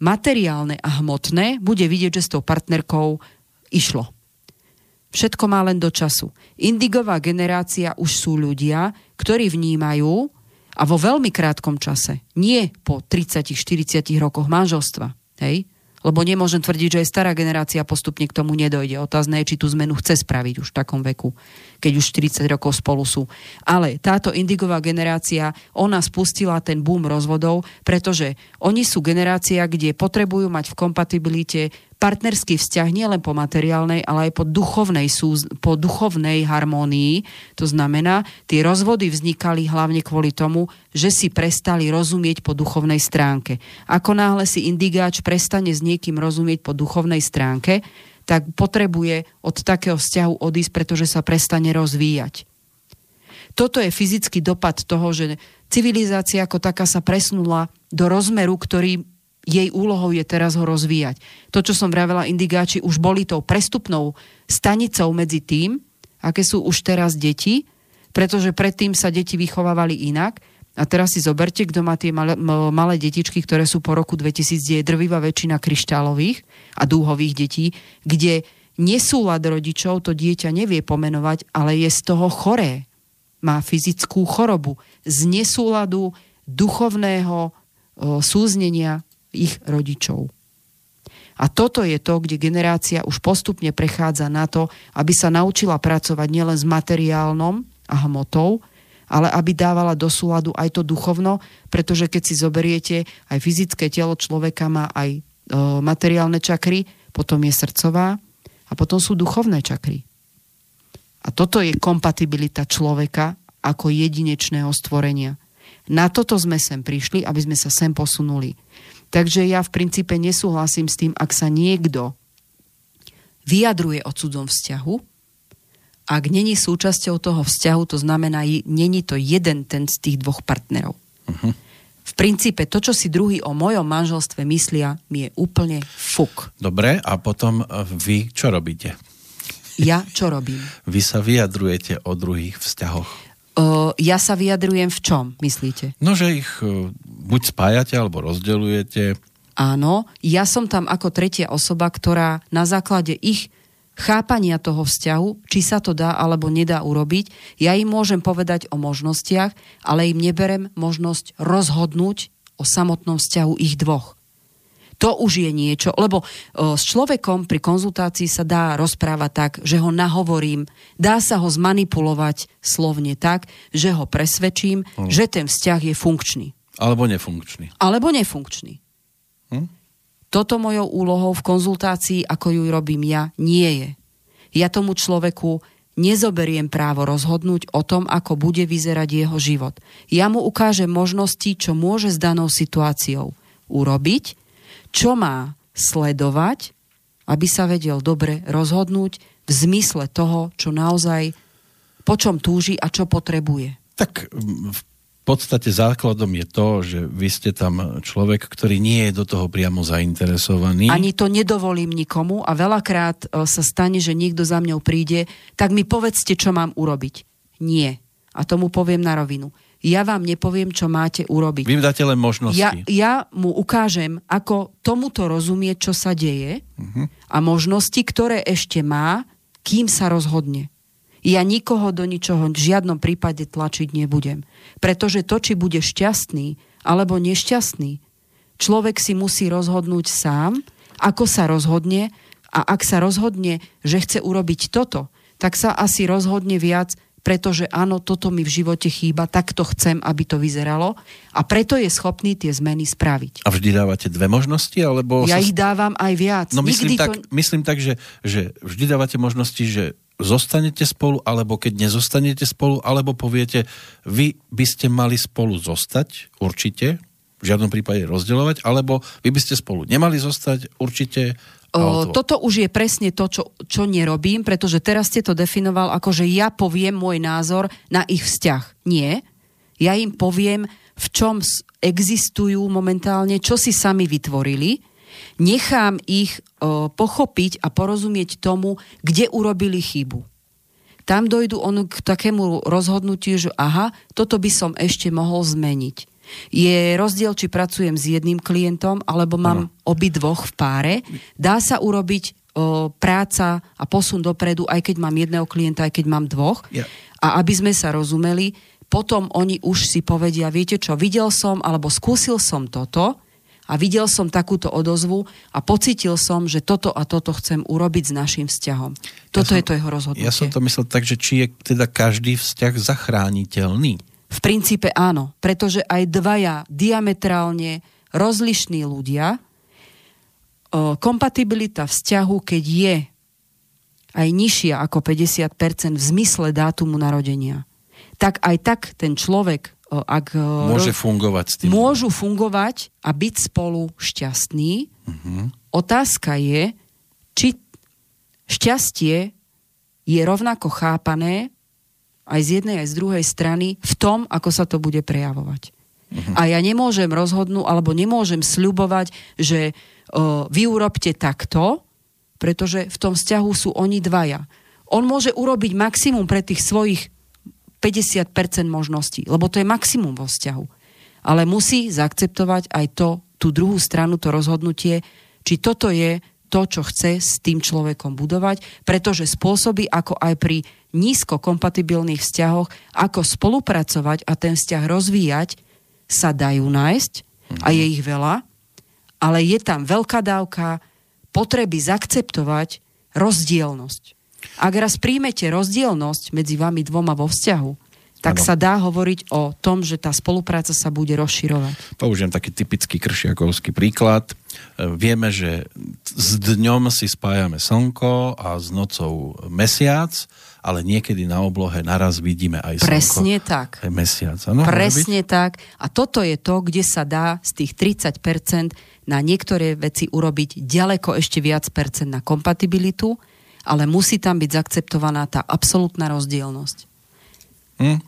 materiálne a hmotné bude vidieť, že s tou partnerkou išlo. Všetko má len do času. Indigová generácia už sú ľudia, ktorí vnímajú a vo veľmi krátkom čase, nie po tridsať až štyridsať rokoch manželstva, hej? Lebo nemôžem tvrdiť, že aj stará generácia postupne k tomu nedojde. Otázne je, či tú zmenu chce spraviť už v takom veku, keď už štyridsať rokov spolu sú. Ale táto indigová generácia, ona spustila ten boom rozvodov, pretože oni sú generácia, kde potrebujú mať v kompatibilite partnerský vzťah nielen po materiálnej, ale aj po duchovnej, súz- po duchovnej harmonii. To znamená, tie rozvody vznikali hlavne kvôli tomu, že si prestali rozumieť po duchovnej stránke. Ako náhle si indigáč prestane s niekým rozumieť po duchovnej stránke, tak potrebuje od takého vzťahu odísť, pretože sa prestane rozvíjať. Toto je fyzický dopad toho, že civilizácia ako taká sa presunula do rozmeru, ktorý jej úlohou je teraz ho rozvíjať. To, čo som vravela, indigáči už boli tou prestupnou stanicou medzi tým, aké sú už teraz deti, pretože predtým sa deti vychovávali inak. A teraz si zoberte, kto má tie malé, malé detičky, ktoré sú po roku dvetisíc, kde je drvivá väčšina kryštálových a dúhových detí, kde nesúlad rodičov to dieťa nevie pomenovať, ale je z toho choré. Má fyzickú chorobu z nesúladu duchovného o, súznenia ich rodičov. A toto je to, kde generácia už postupne prechádza na to, aby sa naučila pracovať nielen s materiálnom a hmotou, ale aby dávala do súladu aj to duchovno, pretože keď si zoberiete, aj fyzické telo človeka má aj e, materiálne čakry, potom je srdcová a potom sú duchovné čakry. A toto je kompatibilita človeka ako jedinečného stvorenia. Na toto sme sem prišli, aby sme sa sem posunuli. Takže ja v princípe nesúhlasím s tým, ak sa niekto vyjadruje o cudzom vzťahu, ak není súčasťou toho vzťahu, to znamená, není to jeden ten z tých dvoch partnerov. Uh-huh. V princípe to, čo si druhý o mojom manželstve myslia, mi je úplne fuk. Dobre, a potom vy čo robíte? Ja čo robím? Vy sa vyjadrujete o druhých vzťahoch. Uh, ja sa vyjadrujem v čom, myslíte? No, že ich uh, buď spájate, alebo rozdeľujete. Áno, ja som tam ako tretia osoba, ktorá na základe ich chápania toho vzťahu, či sa to dá alebo nedá urobiť. Ja im môžem povedať o možnostiach, ale im neberem možnosť rozhodnúť o samotnom vzťahu ich dvoch. To už je niečo, lebo s človekom pri konzultácii sa dá rozprávať tak, že ho nahovorím, dá sa ho zmanipulovať slovne tak, že ho presvedčím, hm. že ten vzťah je funkčný. Alebo nefunkčný. Alebo nefunkčný. Hm? Toto mojou úlohou v konzultácii, ako ju robím ja, nie je. Ja tomu človeku nezoberiem právo rozhodnúť o tom, ako bude vyzerať jeho život. Ja mu ukážem možnosti, čo môže s danou situáciou urobiť, čo má sledovať, aby sa vedel dobre rozhodnúť v zmysle toho, čo naozaj, po čom túži a čo potrebuje. Tak v V podstate základom je to, že vy ste tam človek, ktorý nie je do toho priamo zainteresovaný. Ani to nedovolím nikomu a veľakrát sa stane, že niekto za mňou príde, tak mi povedzte, čo mám urobiť. Nie. A tomu poviem na rovinu. Ja vám nepoviem, čo máte urobiť. Vy im dáte len možnosti. Ja, ja mu ukážem, ako tomuto rozumie, čo sa deje uh-huh. a možnosti, ktoré ešte má, kým sa rozhodne. Ja nikoho do ničoho v žiadnom prípade tlačiť nebudem. Pretože to, či bude šťastný alebo nešťastný, človek si musí rozhodnúť sám, ako sa rozhodne, a ak sa rozhodne, že chce urobiť toto, tak sa asi rozhodne viac, pretože áno, toto mi v živote chýba, tak to chcem, aby to vyzeralo, a preto je schopný tie zmeny spraviť. A vždy dávate dve možnosti? Alebo ja sa... ich dávam aj viac. No myslím tak, to... myslím tak, že, že vždy dávate možnosti, že zostanete spolu, alebo keď nezostanete spolu, alebo poviete, vy by ste mali spolu zostať, určite, v žiadnom prípade rozdeľovať, alebo vy by ste spolu nemali zostať, určite. O, toto už je presne to, čo, čo nerobím, pretože teraz ste to definoval ako, že ja poviem môj názor na ich vzťah. Nie, ja im poviem, v čom existujú momentálne, čo si sami vytvorili. Nechám ich o, pochopiť a porozumieť tomu, kde urobili chybu. Tam dojdu on k takému rozhodnutiu, že aha, toto by som ešte mohol zmeniť. Je rozdiel, či pracujem s jedným klientom, alebo mám obi dvoch v páre. Dá sa urobiť o, práca a posun dopredu, aj keď mám jedného klienta, aj keď mám dvoch. Yeah. A aby sme sa rozumeli, potom oni už si povedia, viete čo, videl som, alebo skúsil som toto, a videl som takúto odozvu a pocítil som, že toto a toto chcem urobiť s našim vzťahom. Toto ja som, je to jeho rozhodnutie. Ja som to myslel tak, že či je teda každý vzťah zachrániteľný? V princípe áno, pretože aj dvaja diametrálne rozlišní ľudia, kompatibilita vzťahu, keď je aj nižšia ako päťdesiat percent v zmysle dátumu narodenia, tak aj tak ten človek Ak, Môže fungovať s tým. Môžu fungovať a byť spolu šťastní. Uh-huh. Otázka je, či šťastie je rovnako chápané aj z jednej, aj z druhej strany v tom, ako sa to bude prejavovať. Uh-huh. A ja nemôžem rozhodnúť, alebo nemôžem sľubovať, že uh, vy urobte takto, pretože v tom vzťahu sú oni dvaja. On môže urobiť maximum pre tých svojich päťdesiat percent možností, lebo to je maximum vo vzťahu. Ale musí zaakceptovať aj to, tú druhú stranu, to rozhodnutie, či toto je to, čo chce s tým človekom budovať, pretože spôsoby, ako aj pri nízkokompatibilných vzťahoch, ako spolupracovať a ten vzťah rozvíjať, sa dajú nájsť, mhm. a je ich veľa, ale je tam veľká dávka potreby zaakceptovať rozdielnosť. Ak raz príjmete rozdielnosť medzi vami dvoma vo vzťahu, tak ano. Sa dá hovoriť o tom, že tá spolupráca sa bude rozširovať. Použijem taký typický kršiakovský príklad. Vieme, že s dňom si spájame slnko a s nocou mesiac, ale niekedy na oblohe naraz vidíme aj slnko. Presne tak. Aj mesiac. Ano, Presne tak. A toto je to, kde sa dá z tých tridsať percent na niektoré veci urobiť ďaleko ešte viac percent na kompatibilitu, ale musí tam byť zaakceptovaná tá absolútna rozdielnosť. Hm?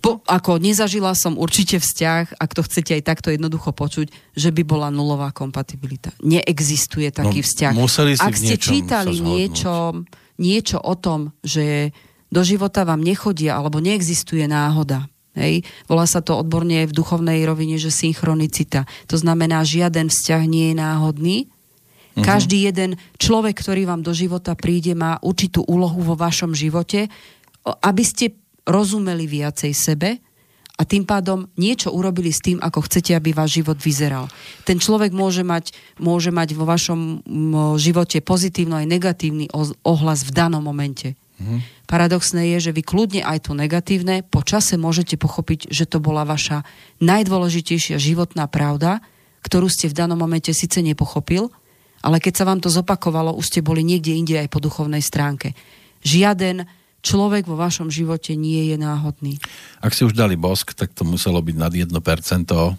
Po, ako nezažila som určite vzťah, ak to chcete aj takto jednoducho počuť, že by bola nulová kompatibilita. Neexistuje taký no, vzťah. Ak ste čítali niečo, niečo o tom, že do života vám nechodia alebo neexistuje náhoda, hej? Volá sa to odborne v duchovnej rovine, že synchronicita. To znamená, žiaden vzťah nie je náhodný. Mm-hmm. Každý jeden človek, ktorý vám do života príde, má určitú úlohu vo vašom živote, aby ste rozumeli viacej sebe a tým pádom niečo urobili s tým, ako chcete, aby váš život vyzeral. Ten človek môže mať, môže mať vo vašom živote pozitívny aj negatívny ohlas v danom momente. Mhm. Paradoxné je, že vy kľudne aj to negatívne po čase môžete pochopiť, že to bola vaša najdôležitejšia životná pravda, ktorú ste v danom momente síce nepochopil, ale keď sa vám to zopakovalo, už ste boli niekde inde aj po duchovnej stránke. Žiaden človek vo vašom živote nie je náhodný. Ak si už dali bosk, tak to muselo byť nad jedno percento.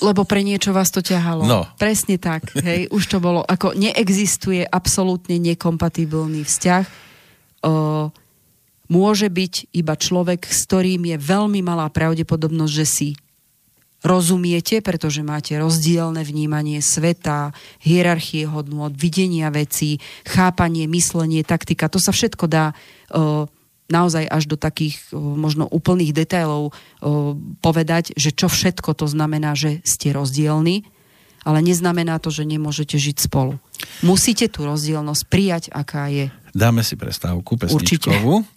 Lebo pre niečo vás to ťahalo. No. Presne tak. Hej, už to bolo. Ako neexistuje absolútne nekompatibilný vzťah. O, môže byť iba človek, s ktorým je veľmi malá pravdepodobnosť, že si rozumiete, pretože máte rozdielne vnímanie sveta, hierarchie hodnôt, videnia vecí, chápanie, myslenie, taktika. To sa všetko dá o, naozaj až do takých o, možno úplných detailov o, povedať, že čo všetko to znamená, že ste rozdielni, ale neznamená to, že nemôžete žiť spolu. Musíte tú rozdielnosť prijať, aká je. Dáme si prestávku pesničkovú. Určite.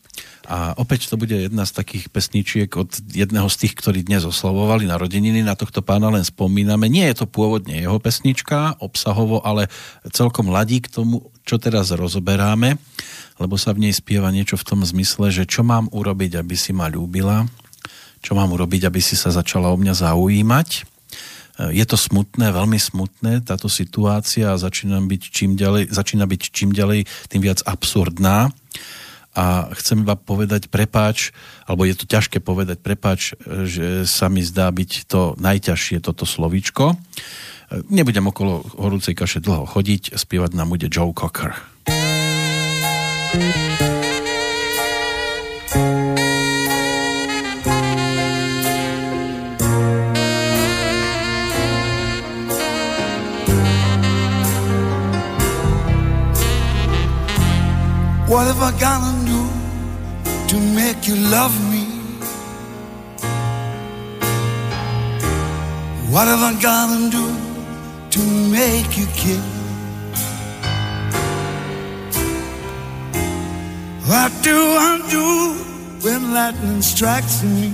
A opäť to bude jedna z takých pesničiek od jedného z tých, ktorí dnes oslavovali narodeniny. Na tohto pána len spomíname. Nie je to pôvodne jeho pesnička obsahovo, ale celkom ladí k tomu, čo teraz rozoberáme, lebo sa v nej spieva niečo v tom zmysle, že čo mám urobiť, aby si ma ľúbila, čo mám urobiť, aby si sa začala o mňa zaujímať. Je to smutné, veľmi smutné, táto situácia začína byť čím ďalej, začína byť čím ďalej tým viac absurdná. A chcem iba povedať prepáč, alebo je to ťažké povedať prepáč, že sa mi zdá byť to najťažšie toto slovíčko. Nebudem okolo horúcej kaše dlho chodiť, spievať nám bude Joe Cocker. What have I gotta do to make you love me? What have I gotta do to make you care? What do I do when lightning strikes me?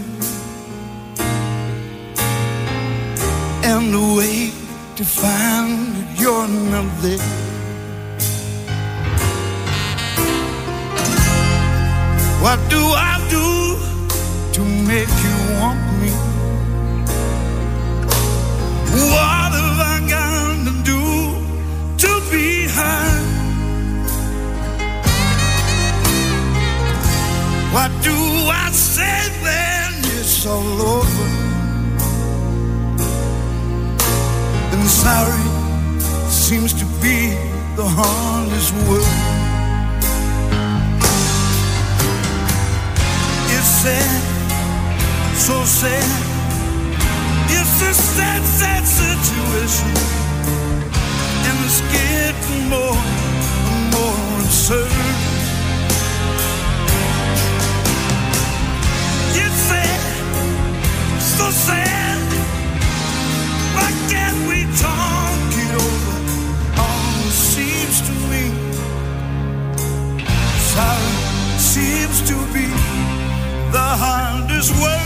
And the way to find that you're not there. What do I do to make you want me? What have I got to do to be high? What do I say when it's all over? And sorry seems to be the hardest word. Sad, so sad. It's a sad, sad situation, and it's getting more and more absurd. It's sad, so sad. Why can't we talk it over? All it seems to me, sorry seems to be the hardest word.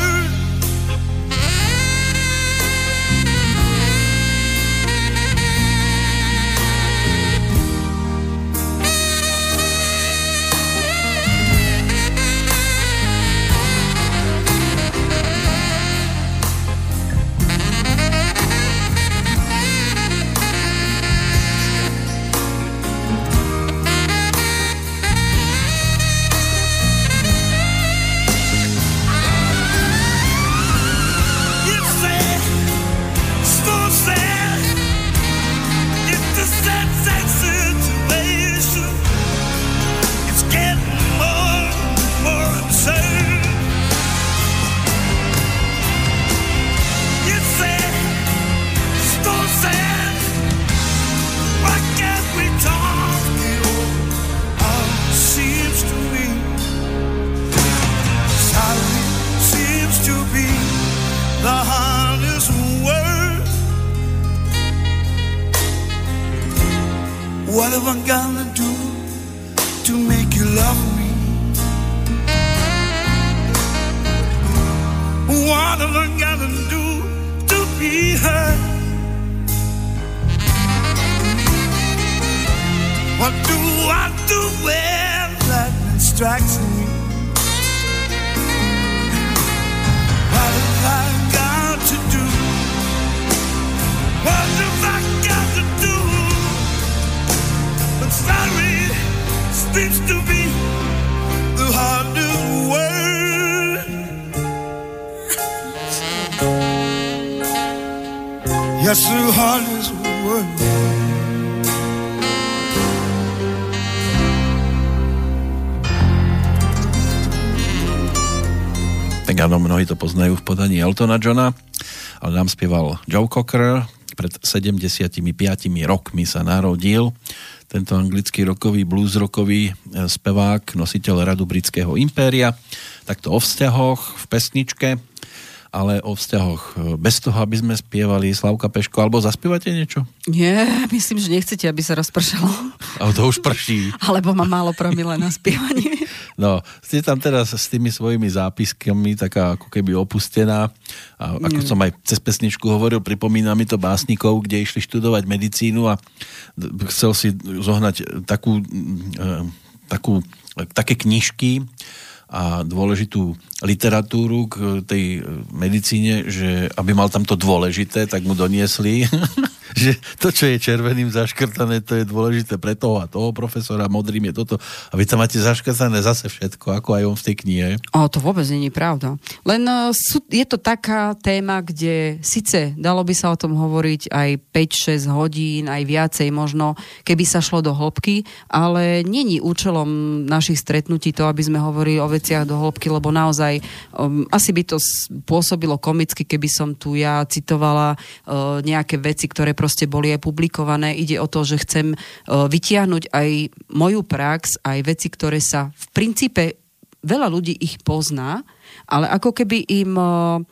love I'm gonna do to make you love me? What am I gonna do to be hurt? What do I do when lightning strikes me? What have I got to do? What have I got to do? But sorry seems to be the hardest word. Yes, the hardest word. Tak áno, mnohí to poznajú v podaní Eltona Johna, ale nám spieval Joe Cocker. Pred sedemdesiatimi piatimi rokmi sa narodil tento anglický rockový, blues-rockový spevák, nositeľ radu britského impéria. Takto o vzťahoch v pesničke, ale o vzťahoch bez toho, aby sme spievali. Slavka Peško, alebo zaspievate niečo? Nie, myslím, že nechcete, aby sa rozpršalo. Ale to už prší. Alebo má málo promile na spievanie. No, ste tam teraz s tými svojimi zápiskami taká ako keby opustená. A ako som aj cez pesničku hovoril, pripomína mi to básnikov, kde išli študovať medicínu a chcel si zohnať takú, takú, také knižky a dôležitú literatúru k tej medicíne, že aby mal tam to dôležité, tak mu doniesli, že to, čo je červeným zaškrtané, to je dôležité pre toho a toho profesora, modrým je toto. A vy tam máte zaškrtané zase všetko, ako aj on v tej knihe. O, to vôbec nie je pravda. Len sú, je to taká téma, kde síce dalo by sa o tom hovoriť aj päť šesť hodín, aj viacej možno, keby sa šlo do hĺbky, ale není účelom našich stretnutí to, aby sme hovorili o veciach do hĺbky, lebo naozaj Aj, um, asi by to pôsobilo komicky, keby som tu ja citovala uh, nejaké veci, ktoré proste boli aj publikované. Ide o to, že chcem uh, vytiahnuť aj moju prax, aj veci, ktoré sa v princípe, veľa ľudí ich pozná, ale ako keby im uh,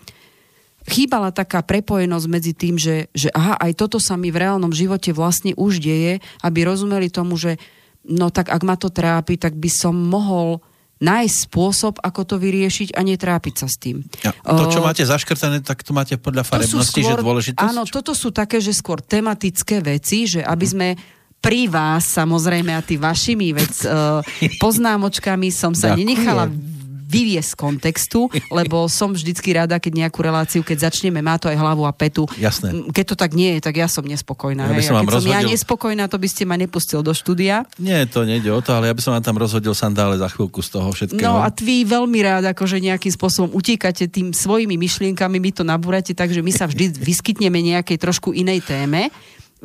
chýbala taká prepojenosť medzi tým, že, že aha, aj toto sa mi v reálnom živote vlastne už deje, aby rozumeli tomu, že no tak ak ma to trápi, tak by som mohol nájsť spôsob, ako to vyriešiť a netrápiť sa s tým. Ja, to, čo máte zaškrtané, tak to máte podľa farebnosti, skôr, že dôležitosť? Áno, toto sú také, že skôr tematické veci, že aby sme pri vás, samozrejme, a ty vašimi vec, poznámočkami som sa nenechala vyviesť z kontextu, lebo som vždycky rada, keď nejakú reláciu, keď začneme, má to aj hlavu a petu. Jasné. Keď to tak nie je, tak ja som nespokojná. Ja by som vám keď rozhodil... som ja nespokojná, to by ste ma nepustil do štúdia. Nie, to nejde o to, ale ja by som vám tam rozhodil sandále za chvíľku z toho všetkého. No a ty veľmi rád, akože nejakým spôsobom utíkate tým svojimi myšlienkami, my to nabúrate, takže my sa vždy vyskytneme nejakej trošku inej téme.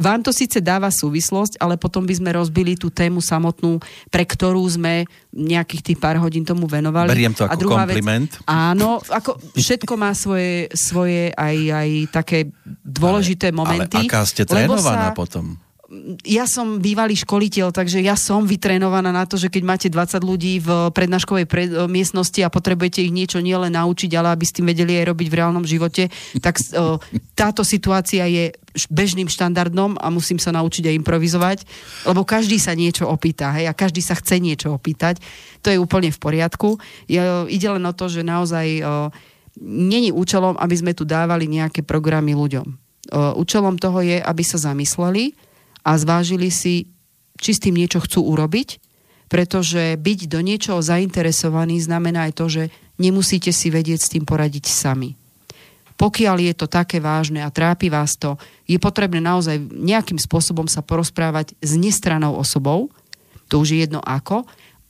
Vám to síce dáva súvislosť, ale potom by sme rozbili tú tému samotnú, pre ktorú sme nejakých tých pár hodín tomu venovali. Beriem to ako kompliment. Vec, áno, ako všetko má svoje, svoje aj, aj také dôležité ale, momenty. Ale aká ste trénovaná sa, potom? Ja som bývalý školiteľ, takže ja som vytrénovaná na to, že keď máte dvadsať ľudí v prednáškovej pred, miestnosti a potrebujete ich niečo nielen naučiť, ale aby ste vedeli aj robiť v reálnom živote, tak o, táto situácia je bežným štandardom a musím sa naučiť aj improvizovať, lebo každý sa niečo opýta, hej, a každý sa chce niečo opýtať. To je úplne v poriadku. Ja, ide len o to, že naozaj o, není účelom, aby sme tu dávali nejaké programy ľuďom. O, účelom toho je, aby sa zamysleli a zvážili si, či s tým niečo chcú urobiť, pretože byť do niečoho zainteresovaný znamená aj to, že nemusíte si vedieť s tým poradiť sami. Pokiaľ je to také vážne a trápi vás to, je potrebné naozaj nejakým spôsobom sa porozprávať s nestranou osobou, to už je jedno ako,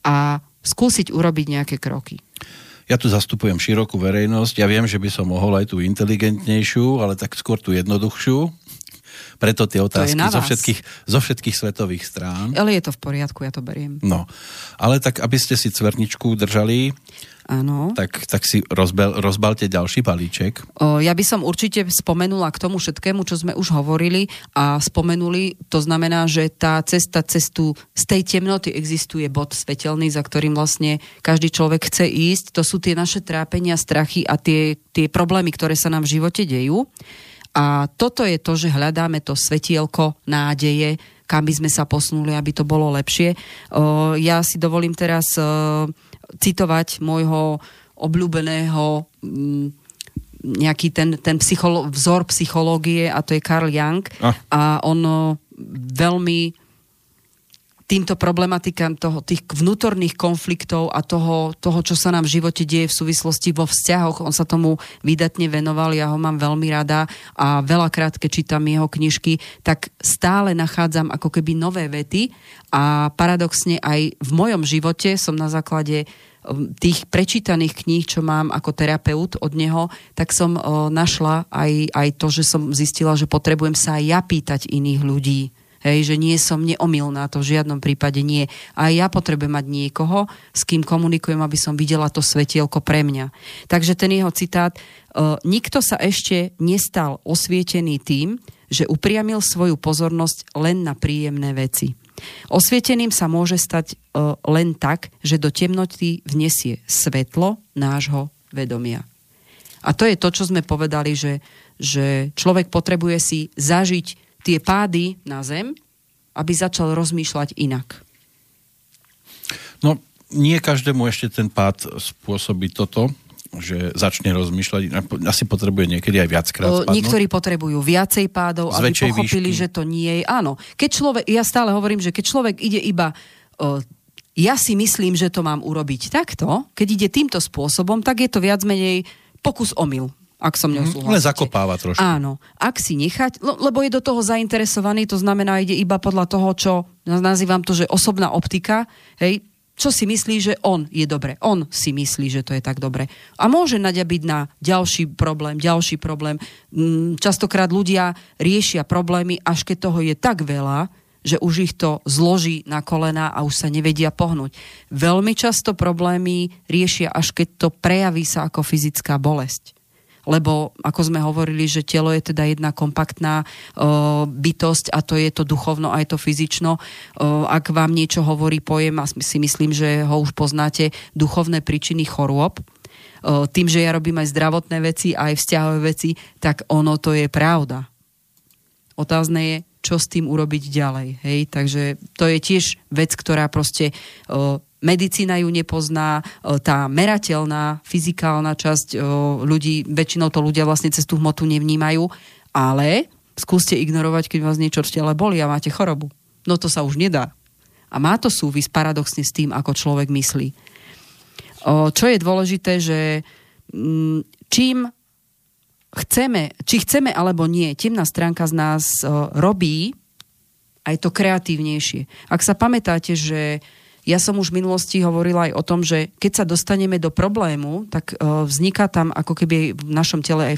a skúsiť urobiť nejaké kroky. Ja tu zastupujem širokú verejnosť, ja viem, že by som mohol aj tú inteligentnejšiu, ale tak skôr tú jednoduchšiu. Preto tie otázky zo všetkých, zo všetkých svetových strán. Ale je to v poriadku, ja to beriem. No, ale tak, aby ste si cverničku držali, áno. Tak, tak si rozbel, rozbalte ďalší balíček. O, ja by som určite spomenula k tomu všetkému, čo sme už hovorili a spomenuli, to znamená, že tá cesta cestu z tej temnoty existuje bod svetelný, za ktorým vlastne každý človek chce ísť. To sú tie naše trápenia, strachy a tie, tie problémy, ktoré sa nám v živote dejú. A toto je to, že hľadáme to svetielko nádeje, kam by sme sa posunuli, aby to bolo lepšie. Ja si dovolím teraz citovať môjho obľúbeného nejaký ten, ten psycholo- vzor psychológie, a to je Carl Jung. Ah. A on veľmi týmto problematikám toho, tých vnútorných konfliktov a toho, toho, čo sa nám v živote deje v súvislosti vo vzťahoch. On sa tomu výdatne venoval, ja ho mám veľmi rada a veľakrát, keď čítam jeho knižky, tak stále nachádzam ako keby nové vety a paradoxne aj v mojom živote som na základe tých prečítaných kníh, čo mám ako terapeut od neho, tak som o, našla aj, aj to, že som zistila, že potrebujem sa aj ja pýtať iných ľudí. Hej, že nie som neomylná, to v žiadnom prípade nie. A ja potrebujem mať niekoho, s kým komunikujem, aby som videla to svetielko pre mňa. Takže ten jeho citát, nikto sa ešte nestal osvietený tým, že upriamil svoju pozornosť len na príjemné veci. Osvieteným sa môže stať len tak, že do temnoty vniesie svetlo nášho vedomia. A to je to, čo sme povedali, že, že človek potrebuje si zažiť tie pády na zem, aby začal rozmýšľať inak. No, nie každému ešte ten pád spôsobí toto, že začne rozmýšľať inak. Asi potrebuje niekedy aj viackrát spadnúť. Niektorí potrebujú viacej pádov, aby pochopili, výšky. Že to nie je. Áno. Keď človek, ja stále hovorím, že keď človek ide iba... Uh, ja si myslím, že to mám urobiť takto, keď ide týmto spôsobom, tak je to viac menej pokus omyl. Ak som neusúhlasíte. Ale zakopáva trošku. Áno. Ak si nechať, lebo je do toho zainteresovaný, to znamená, ide iba podľa toho, čo nazývam to, že osobná optika, hej, čo si myslí, že on je dobre. On si myslí, že to je tak dobre. A môže naďabiť na ďalší problém, ďalší problém. Častokrát ľudia riešia problémy, až keď toho je tak veľa, že už ich to zloží na kolená a už sa nevedia pohnúť. Veľmi často problémy riešia, až keď to prejaví sa ako fyzická bolesť. Lebo, ako sme hovorili, že telo je teda jedna kompaktná uh, bytosť a to je to duchovno aj to fyzično. Uh, ak vám niečo hovorí pojem, a si myslím, že ho už poznáte, duchovné príčiny chorôb, uh, tým, že ja robím aj zdravotné veci, aj vzťahové veci, tak ono to je pravda. Otázne je, čo s tým urobiť ďalej. Hej? Takže to je tiež vec, ktorá proste... Uh, Medicína ju nepozná, tá merateľná, fyzikálna časť ľudí, väčšinou to ľudia vlastne cez tú hmotu nevnímajú, ale skúste ignorovať, keď vás niečo v tele bolí a máte chorobu. No to sa už nedá. A má to súvis paradoxne s tým, ako človek myslí. Čo je dôležité, že čím chceme, či chceme alebo nie, temná stránka z nás robí aj to kreatívnejšie. Ak sa pamätáte, že ja som už v minulosti hovorila aj o tom, že keď sa dostaneme do problému, tak vzniká tam ako keby v našom tele aj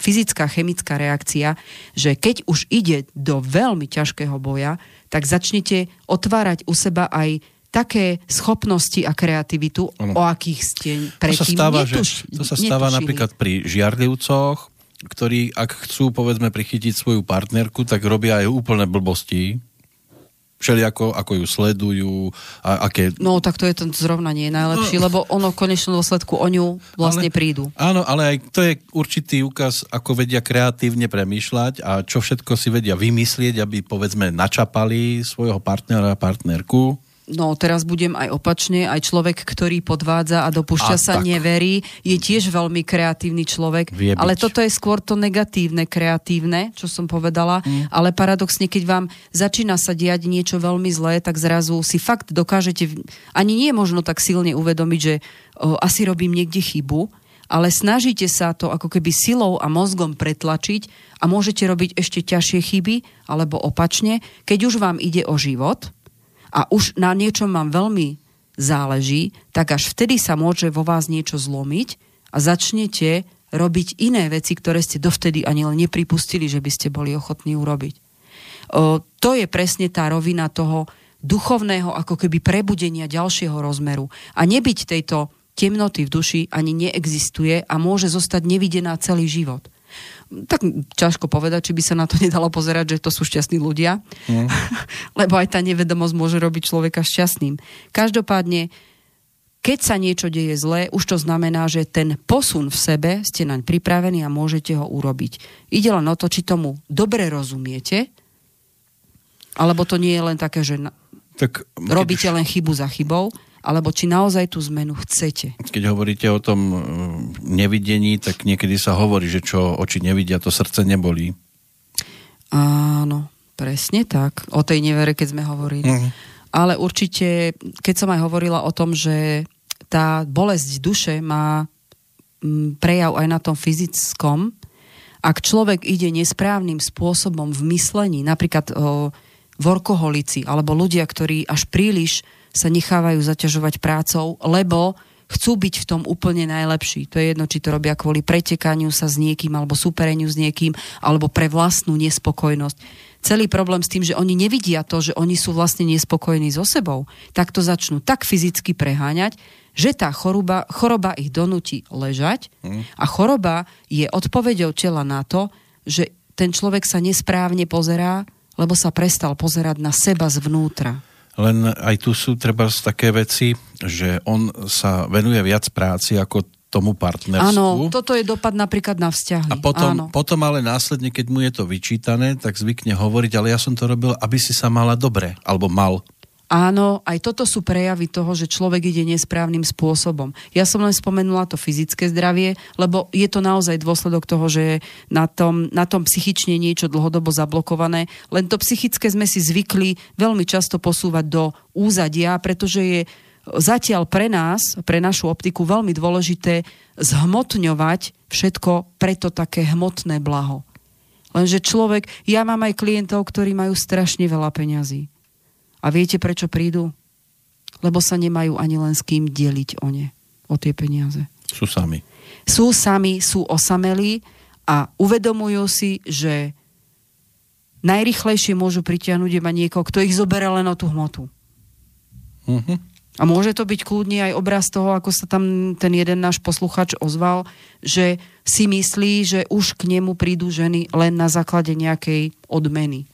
fyzická, chemická reakcia, že keď už ide do veľmi ťažkého boja, tak začnete otvárať u seba aj také schopnosti a kreativitu, ano. O akých ste predtým netušili. To sa stáva napríklad pri žiarlivcoch, ktorí ak chcú povedzme prichytiť svoju partnerku, tak robia aj úplné blbosti. Všelijako, ako ju sledujú a aké... No, tak to je to zrovna nie najlepšie, no, lebo ono v konečnom dôsledku o ňu vlastne ale, prídu. Áno, ale aj to je určitý úkaz, ako vedia kreatívne premýšľať a čo všetko si vedia vymyslieť, aby povedzme načapali svojho partnera a partnerku. No, teraz budem aj opačne, aj človek, ktorý podvádza a dopúšťa a sa tak. Neverí, je tiež veľmi kreatívny človek, ale toto je skôr to negatívne kreatívne, čo som povedala, mm. ale paradoxne, keď vám začína sa diať niečo veľmi zlé, tak zrazu si fakt dokážete, ani nie je možno tak silne uvedomiť, že o, asi robím niekde chybu, ale snažíte sa to ako keby silou a mozgom pretlačiť a môžete robiť ešte ťažšie chyby, alebo opačne, keď už vám ide o život... a už na niečom vám veľmi záleží, tak až vtedy sa môže vo vás niečo zlomiť a začnete robiť iné veci, ktoré ste dovtedy ani len nepripustili, že by ste boli ochotní urobiť. O, to je presne tá rovina toho duchovného ako keby prebudenia ďalšieho rozmeru. A nebyť tejto temnoty v duši ani neexistuje a môže zostať nevidená celý život. Tak ťažko povedať, či by sa na to nedalo pozerať, že to sú šťastní ľudia. Mm. Lebo aj tá nevedomosť môže robiť človeka šťastným. Každopádne Keď sa niečo deje zlé, už to znamená, že ten posun v sebe ste naň pripravení a môžete ho urobiť. Ide len o to, či tomu dobre rozumiete, alebo to nie je len také, že tak, robíte už... len chybu za chybou, alebo či naozaj tú zmenu chcete. Keď hovoríte o tom nevidení, tak niekedy sa hovorí, že čo oči nevidia, to srdce nebolí. Áno, presne tak. O tej nevere, keď sme hovorili. Mhm. Ale určite, keď som aj hovorila o tom, že tá bolesť duše má prejav aj na tom fyzickom, ak človek ide nesprávnym spôsobom v myslení, napríklad workoholici alebo ľudia, ktorí až príliš sa nechávajú zaťažovať prácou, lebo chcú byť v tom úplne najlepší. To je jedno, či to robia kvôli pretekaniu sa s niekým, alebo súpereniu s niekým, alebo pre vlastnú nespokojnosť. Celý problém s tým, že oni nevidia to, že oni sú vlastne nespokojní so sebou, tak to začnú tak fyzicky preháňať, že tá choroba, choroba ich donúti ležať a choroba je odpoveďou tela na to, že ten človek sa nesprávne pozerá, lebo sa prestal pozerať na seba zvnútra. Len aj tu sú treba také veci, že on sa venuje viac práci ako tomu partnerstvu. Áno, toto je dopad napríklad na vzťahy. A potom, potom ale následne, keď mu je to vyčítané, tak zvykne hovoriť, ale ja som to robil, aby si sa mala dobre, alebo mal. Áno, aj toto sú prejavy toho, že človek ide nesprávnym spôsobom. Ja som len spomenula to fyzické zdravie, lebo je to naozaj dôsledok toho, že je na tom, na tom psychične niečo dlhodobo zablokované. Len to psychické sme si zvykli veľmi často posúvať do úzadia, pretože je zatiaľ pre nás, pre našu optiku veľmi dôležité zhmotňovať všetko, preto také hmotné blaho. Lenže človek, ja mám aj klientov, ktorí majú strašne veľa peňazí. A viete, prečo prídu? Lebo sa nemajú ani len s kým deliť o ne, o tie peniaze. Sú sami. Sú sami, sú osamelí a uvedomujú si, že najrýchlejšie môžu pritiahnuť iba niekoho, kto ich zoberie len o tú hmotu. Mhm. A môže to byť kľudne aj obraz toho, ako sa tam ten jeden náš posluchač ozval, že si myslí, že už k nemu prídu ženy len na základe nejakej odmeny.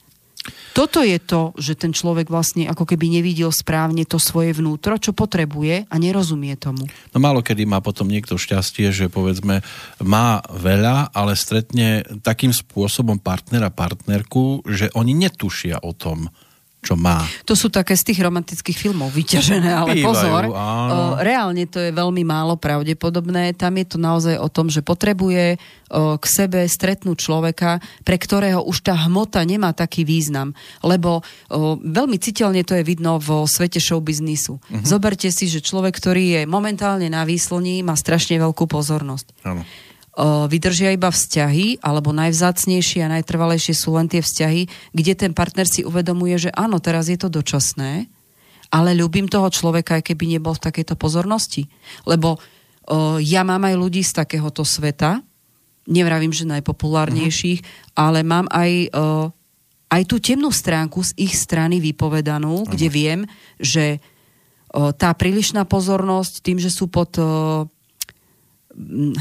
Toto je to, že ten človek vlastne ako keby nevidel správne to svoje vnútro, čo potrebuje a nerozumie tomu. No málo kedy má potom niekto šťastie, že povedzme má veľa, ale stretne takým spôsobom partnera, partnerku, že oni netušia o tom, čo má. To sú také z tých romantických filmov vyťažené, ale bývajú, pozor, áno. Reálne to je veľmi málo pravdepodobné. Tam je to naozaj o tom, že potrebuje k sebe stretnúť človeka, pre ktorého už tá hmota nemá taký význam. Lebo veľmi citeľne to je vidno vo svete showbiznisu. Uh-huh. Zoberte si, že človek, ktorý je momentálne na výslni, má strašne veľkú pozornosť. Áno. Vydržia iba vzťahy, alebo najvzácnejšie a najtrvalejšie sú len tie vzťahy, kde ten partner si uvedomuje, že áno, teraz je to dočasné, ale ľúbim toho človeka, aj keby nebol v takejto pozornosti. Lebo o, ja mám aj ľudí z takéhoto sveta, nevravím, že najpopulárnejších, uh-huh. ale mám aj, o, aj tú temnú stránku z ich strany vypovedanú, uh-huh. kde viem, že o, tá prílišná pozornosť tým, že sú pod... O,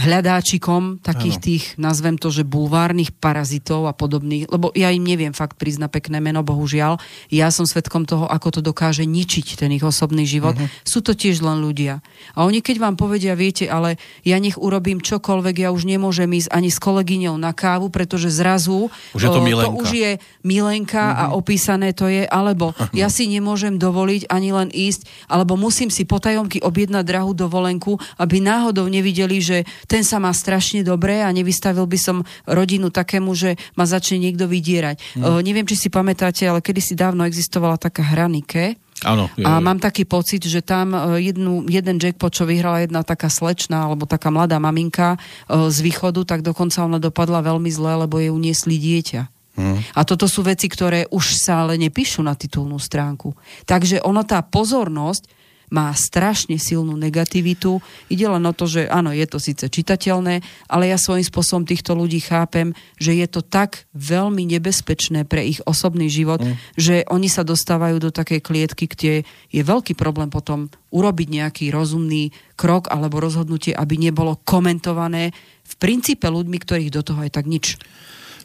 hľadáčikom takých ano. Tých, nazvem to, že bulvárnych parazitov a podobných, lebo ja im neviem fakt prísť na pekné meno, bohužiaľ. Ja som svedkom toho, ako to dokáže ničiť ten ich osobný život. Uh-huh. Sú to tiež len ľudia. A oni keď vám povedia, viete, ale ja nech urobím čokoľvek, ja už nemôžem ísť ani s kolegyňou na kávu, pretože zrazu už je to, o, to už je milenka uh-huh. a opísané to je, alebo uh-huh. ja si nemôžem dovoliť ani len ísť, alebo musím si potajomky objednať drahú dovolenku, aby náhodou nevideli, že ten sa má strašne dobre a nevystavil by som rodinu takému, že ma začne niekto vydierať. Mm. E, neviem, či si pamätáte, ale kedysi dávno existovala taká hra Nike. Áno. Je, je. A mám taký pocit, že tam jednu, jeden jackpot, čo vyhrala jedna taká slečná, alebo taká mladá maminka e, z východu, tak dokonca ona dopadla veľmi zle, lebo jej uniesli dieťa. Mm. A toto sú veci, ktoré už sa ale nepíšu na titulnú stránku. Takže ono tá pozornosť má strašne silnú negativitu. Ide len o to, že áno, je to síce čitateľné, ale ja svojím spôsobom týchto ľudí chápem, že je to tak veľmi nebezpečné pre ich osobný život, mm. že oni sa dostávajú do takej klietky, kde je veľký problém potom urobiť nejaký rozumný krok alebo rozhodnutie, aby nebolo komentované v princípe ľuďmi, ktorých do toho aj tak nič.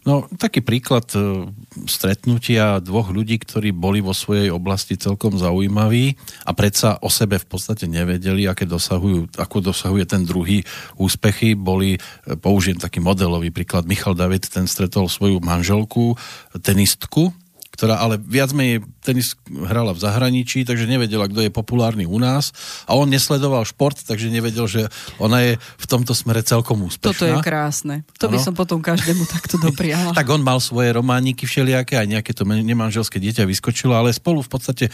No, taký príklad stretnutia dvoch ľudí, ktorí boli vo svojej oblasti celkom zaujímaví a predsa o sebe v podstate nevedeli, aké dosahujú, ako dosahuje ten druhý úspechy. Boli, použijem taký modelový príklad, Michal David, ten stretol svoju manželku, tenistku, ktorá ale viac menej tenis hrala v zahraničí, takže nevedela, kto je populárny u nás. A on nesledoval šport, takže nevedel, že ona je v tomto smere celkom úspešná. Toto je krásne. To ano. By som potom každému takto dopriala. Tak on mal svoje romániky všelijaké, aj nejaké to nemanželské dieťa vyskočilo, ale spolu v podstate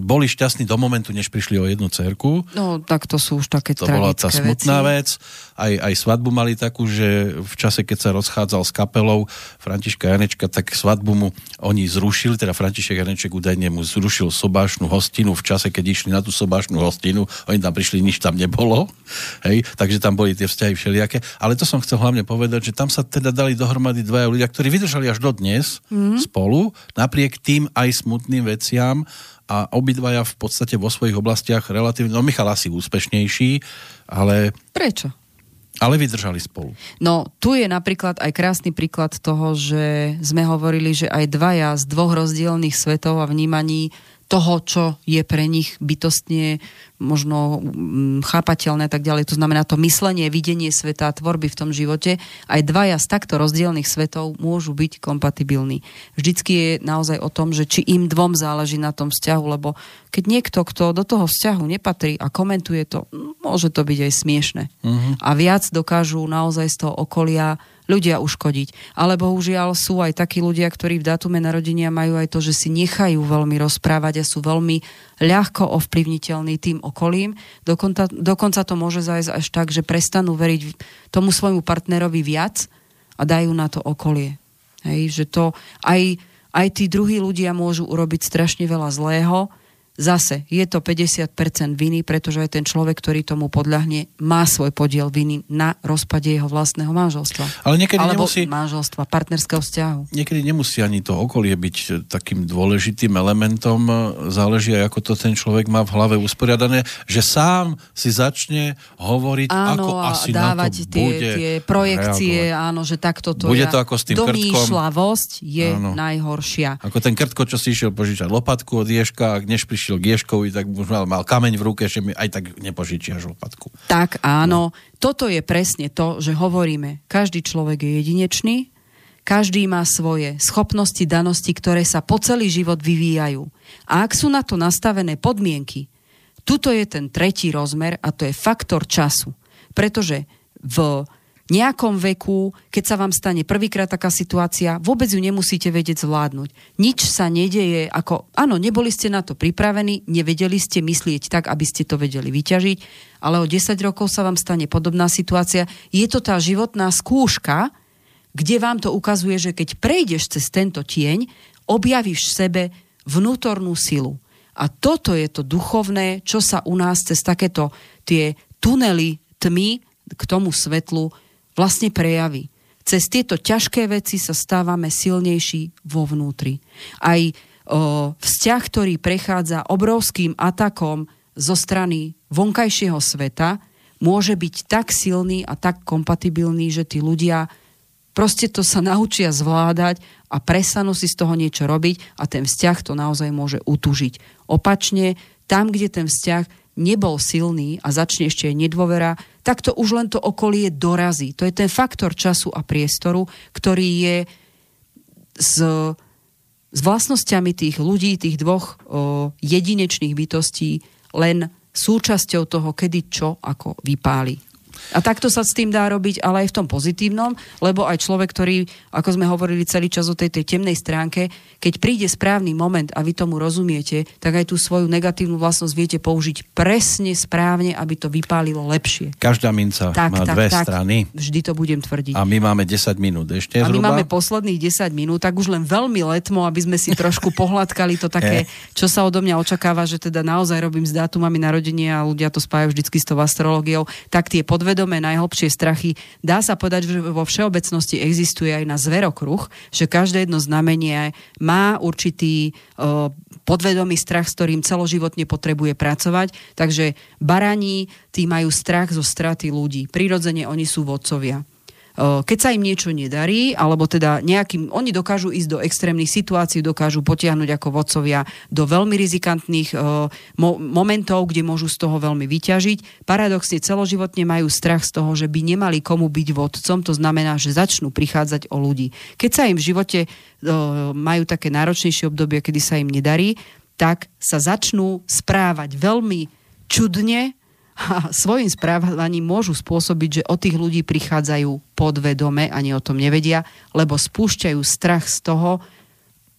boli šťastní do momentu, než prišli o jednu dcérku. No, tak to sú už také tragické veci. To bola tá smutná vec. Aj, aj svadbu mali takú, že v čase, keď sa rozchádzal s kapelou Františka Janečka, tak svadbu mu oni zrušili. Teda František Janeček údajne mu zrušil sobášnu hostinu v čase, keď išli na tú sobášnu hostinu. Oni tam prišli, nič tam nebolo. Hej? Takže tam boli tie vzťahy všelijaké. Ale to som chcel hlavne povedať, že tam sa teda dali dohromady dvaja ľudia, ktorí vydržali až dodnes mm. spolu, napriek tým aj smutným veciam a obidvaja v podstate vo svojich oblastiach relatívne, no Michal asi úspešnejší, ale... Prečo? Ale vydržali spolu. No, tu je napríklad aj krásny príklad toho, že sme hovorili, že aj dvaja z dvoch rozdielných svetov a vnímaní toho, čo je pre nich bytostne možno chápateľné a tak ďalej. To znamená to myslenie, videnie sveta, tvorby v tom živote. Aj dvaja z takto rozdielných svetov môžu byť kompatibilní. Vždycky je naozaj o tom, že či im dvom záleží na tom vzťahu, lebo keď niekto, kto do toho vzťahu nepatrí a komentuje to, môže to byť aj smiešne. Uh-huh. A viac dokážu naozaj z toho okolia ľudia uškodiť. Ale bohužiaľ sú aj takí ľudia, ktorí v dátume narodenia majú aj to, že si nechajú veľmi rozprávať a sú veľmi ľahko ovplyvniteľní tým okolím. Dokonca, dokonca to môže zájsť až tak, že prestanú veriť tomu svojmu partnerovi viac a dajú na to okolie. Hej, že to aj, aj tí druhí ľudia môžu urobiť strašne veľa zlého. Zase je to päťdesiat percent viny, pretože aj ten človek, ktorý tomu podľahne, má svoj podiel viny na rozpade jeho vlastného manželstva. Ale niekedy alebo nemusí... manželstva, partnerského vzťahu. Niekedy nemusí ani to okolie byť takým dôležitým elementom. Záleží aj, ako to ten človek má v hlave usporiadané, že sám si začne hovoriť, áno, ako asi na to tie, bude tie projekcie, reagovať. Áno, že takto to bude ja... to ako s tým domýšľavosť krtkom. Je áno. Najhoršia. Ako ten krtko, čo si išiel požičať lopatku od Ježka, než prišiel k Ješkovi, tak možno mal kameň v ruke, že mi aj tak nepožičiaš lopatku. Tak áno, no. Toto je presne to, že hovoríme, každý človek je jedinečný, každý má svoje schopnosti, danosti, ktoré sa po celý život vyvíjajú. A ak sú na to nastavené podmienky, tuto je ten tretí rozmer a to je faktor času. Pretože v nejakom veku, keď sa vám stane prvýkrát taká situácia, vôbec ju nemusíte vedieť zvládnuť. Nič sa nedeje, ako, áno, neboli ste na to pripravení, nevedeli ste myslieť tak, aby ste to vedeli vyťažiť, ale o desať rokov sa vám stane podobná situácia. Je to tá životná skúška, kde vám to ukazuje, že keď prejdeš cez tento tieň, objavíš v sebe vnútornú silu. A toto je to duchovné, čo sa u nás cez takéto tie tunely tmy k tomu svetlu vlastne prejaví. Cez tieto ťažké veci sa stávame silnejší vo vnútri. Aj o, vzťah, ktorý prechádza obrovským atakom zo strany vonkajšieho sveta, môže byť tak silný a tak kompatibilný, že tí ľudia proste to sa naučia zvládať a prestanú si z toho niečo robiť a ten vzťah to naozaj môže utužiť. Opačne, tam, kde ten vzťah nebol silný a začne ešte nedôvera, tak to už len to okolie dorazí. To je ten faktor času a priestoru, ktorý je s, s vlastnosťami tých ľudí, tých dvoch o, jedinečných bytostí len súčasťou toho, kedy čo ako vypáli. A takto sa s tým dá robiť, ale aj v tom pozitívnom, lebo aj človek, ktorý, ako sme hovorili celý čas o tej, tej temnej stránke, keď príde správny moment a vy tomu rozumiete, tak aj tú svoju negatívnu vlastnosť viete použiť presne správne, aby to vypálilo lepšie. Každá minca tak, má tak, dve tak, strany. Vždy to budem tvrdiť. A my máme desať minút ešte zhruba. A my máme posledných desať minút, tak už len veľmi letmo, aby sme si trošku pohľadkali to také, čo sa odo mňa očakáva, že teda naozaj robím s dátumami narodenia a ľudia to spájajú vždycky s tou astrológiou, tak tie podvedomé vedomé najhlbšie strachy. Dá sa povedať, že vo všeobecnosti existuje aj na zverokruh, že každé jedno znamenie má určitý uh, podvedomý strach, s ktorým celoživotne potrebuje pracovať. Takže barani, tí majú strach zo straty ľudí. Prirodzene oni sú vodcovia. keď sa im niečo nedarí, alebo teda nejakým, oni dokážu ísť do extrémnych situácií, dokážu potiahnuť ako vodcovia do veľmi rizikantných uh, mo- momentov, kde môžu z toho veľmi vyťažiť. Paradoxne celoživotne majú strach z toho, že by nemali komu byť vodcom, to znamená, že začnú prichádzať o ľudí. Keď sa im v živote uh, majú také náročnejšie obdobie, kedy sa im nedarí, tak sa začnú správať veľmi čudne a svojím správaním môžu spôsobiť, že o tých ľudí prichádzajú podvedome, ani o tom nevedia, lebo spúšťajú strach z toho,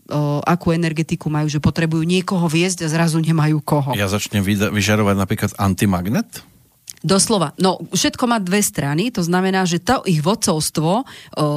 O, akú energetiku majú, že potrebujú niekoho viesť a zrazu nemajú koho. Ja začnem vyda- vyžarovať napríklad antimagnet? Doslova. No, všetko má dve strany, to znamená, že to ich vodcovstvo o,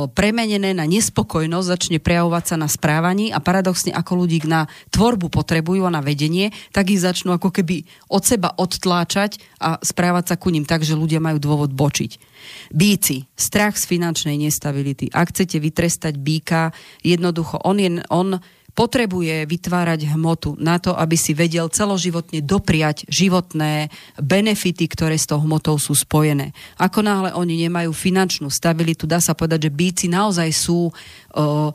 premenené na nespokojnosť začne prejavovať sa na správaní a paradoxne ako ľudí na tvorbu potrebujú a na vedenie, tak ich začnú ako keby od seba odtláčať a správať sa ku ním tak, že ľudia majú dôvod bočiť. Bíci, strach z finančnej nestability. Ak chcete vytrestať býka, jednoducho on je... On potrebuje vytvárať hmotu na to, aby si vedel celoživotne dopriať životné benefity, ktoré s tou hmotou sú spojené. Ako náhle oni nemajú finančnú stabilitu, dá sa povedať, že býci naozaj sú... Uh,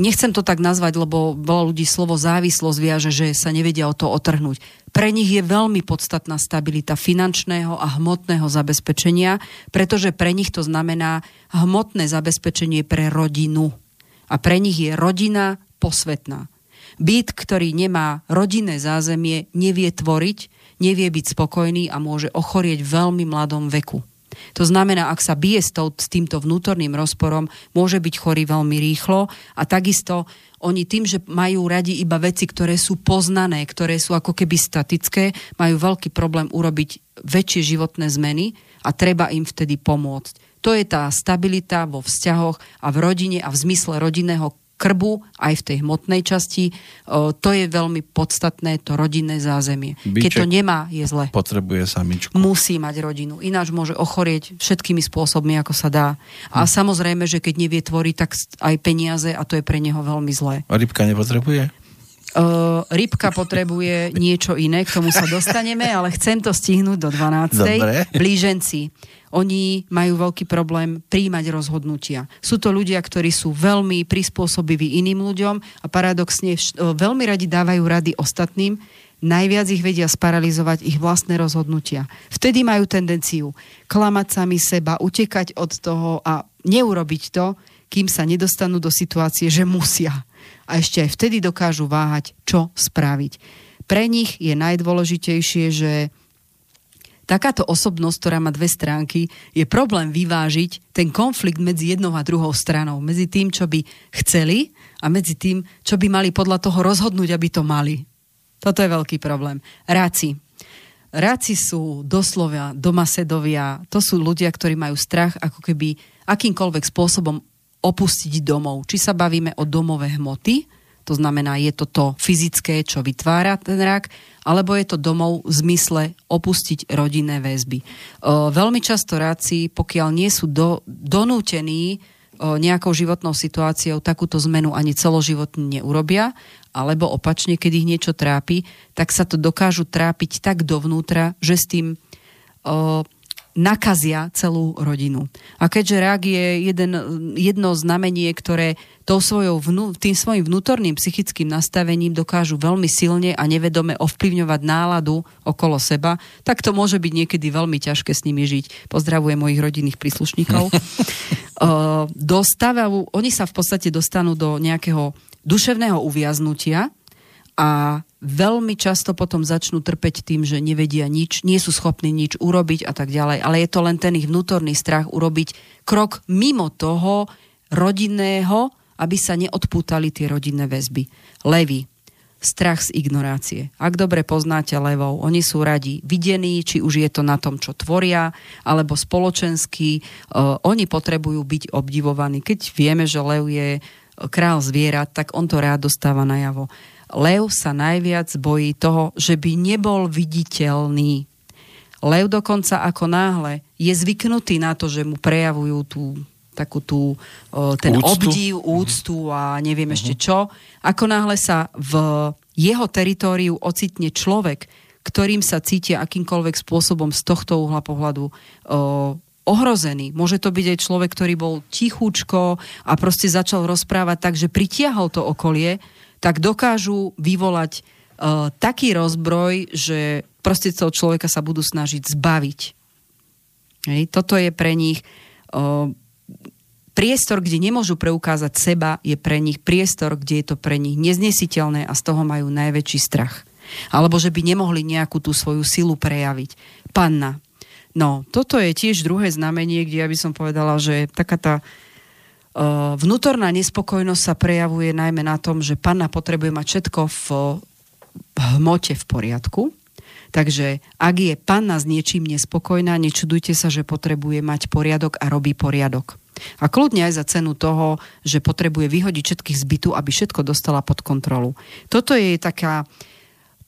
nechcem to tak nazvať, lebo veľa ľudí slovo závislosť viaže, že sa nevedia o to otrhnúť. Pre nich je veľmi podstatná stabilita finančného a hmotného zabezpečenia, pretože pre nich to znamená hmotné zabezpečenie pre rodinu. A pre nich je rodina posvetná. Byt, ktorý nemá rodinné zázemie, nevie tvoriť, nevie byť spokojný a môže ochorieť v veľmi mladom veku. To znamená, ak sa bije s týmto vnútorným rozporom, môže byť chorý veľmi rýchlo a takisto oni tým, že majú radi iba veci, ktoré sú poznané, ktoré sú ako keby statické, majú veľký problém urobiť väčšie životné zmeny a treba im vtedy pomôcť. To je tá stabilita vo vzťahoch a v rodine a v zmysle rodinného krbu, aj v tej hmotnej časti. O, to je veľmi podstatné, to rodinné zázemie. Byček, keď to nemá, je zle. Potrebuje samičku. Musí mať rodinu, ináč môže ochorieť všetkými spôsobmi, ako sa dá. A hm. samozrejme, že keď nevie tvoriť, tak aj peniaze a to je pre neho veľmi zlé. A rybka nepotrebuje? Uh, rybka potrebuje niečo iné, k tomu sa dostaneme, ale chcem to stihnúť do dvanástej. Dobre. Blíženci. Oni majú veľký problém príjmať rozhodnutia. Sú to ľudia, ktorí sú veľmi prispôsobiví iným ľuďom a paradoxne uh, veľmi radi dávajú rady ostatným. Najviac ich vedia sparalizovať ich vlastné rozhodnutia. Vtedy majú tendenciu klamať sami seba, utekať od toho a neurobiť to, kým sa nedostanú do situácie, že musia. A ešte aj vtedy dokážu váhať, čo spraviť. Pre nich je najdôležitejšie, že takáto osobnosť, ktorá má dve stránky, je problém vyvážiť ten konflikt medzi jednou a druhou stranou. Medzi tým, čo by chceli a medzi tým, čo by mali podľa toho rozhodnúť, aby to mali. Toto je veľký problém. Ráci. Ráci sú doslova domasedovia. To sú ľudia, ktorí majú strach, ako keby akýmkoľvek spôsobom opustiť domov. Či sa bavíme o domové hmoty, to znamená, je to to fyzické, čo vytvára ten rak, alebo je to domov v zmysle opustiť rodinné väzby. E, veľmi často ráci, pokiaľ nie sú do, donútení e, nejakou životnou situáciou, takúto zmenu ani celoživotne neurobia, alebo opačne, keď ich niečo trápi, tak sa to dokážu trápiť tak dovnútra, že s tým... E, nakazia celú rodinu. A keďže rak je jeden, jedno znamenie, ktoré tou svojou vnú, tým svojim vnútorným psychickým nastavením dokážu veľmi silne a nevedome ovplyvňovať náladu okolo seba, tak to môže byť niekedy veľmi ťažké s nimi žiť. Pozdravujem mojich rodinných príslušníkov. Dostávajú, oni sa v podstate dostanú do nejakého duševného uviaznutia a veľmi často potom začnú trpeť tým, že nevedia nič, nie sú schopní nič urobiť a tak ďalej. Ale je to len ten ich vnútorný strach urobiť krok mimo toho rodinného, aby sa neodpútali tie rodinné väzby. Levy. Strach z ignorácie. Ak dobre poznáte levov, oni sú radi videní, či už je to na tom, čo tvoria, alebo spoločenský. Uh, oni potrebujú byť obdivovaní. Keď vieme, že lev je král zvierat, tak on to rád dostáva najavo. Lev sa najviac bojí toho, že by nebol viditeľný. Lev dokonca ako náhle je zvyknutý na to, že mu prejavujú tú, takú tú, ten úctu. Obdiv, úctu a neviem uh-huh. ešte čo. Ako náhle sa v jeho teritóriu ocitne človek, ktorým sa cítia akýmkoľvek spôsobom z tohto uhla pohľadu o, ohrozený. Môže to byť aj človek, ktorý bol tichúčko a proste začal rozprávať tak, že pritiahol to okolie, tak dokážu vyvolať uh, taký rozbroj, že proste toho človeka sa budú snažiť zbaviť. Hej. Toto je pre nich... Uh, priestor, kde nemôžu preukázať seba, je pre nich priestor, kde je to pre nich neznesiteľné a z toho majú najväčší strach. Alebo že by nemohli nejakú tú svoju silu prejaviť. Panna. No, toto je tiež druhé znamenie, kde ja by som povedala, že taká tá uh, vnútorná nespokojnosť sa prejavuje najmä na tom, že panna potrebuje mať všetko v, v hmote v poriadku. Takže ak je panna s niečím nespokojná, nečudujte sa, že potrebuje mať poriadok a robí poriadok. A kľudne aj za cenu toho, že potrebuje vyhodiť všetkých z bytu, aby všetko dostala pod kontrolu. Toto je taká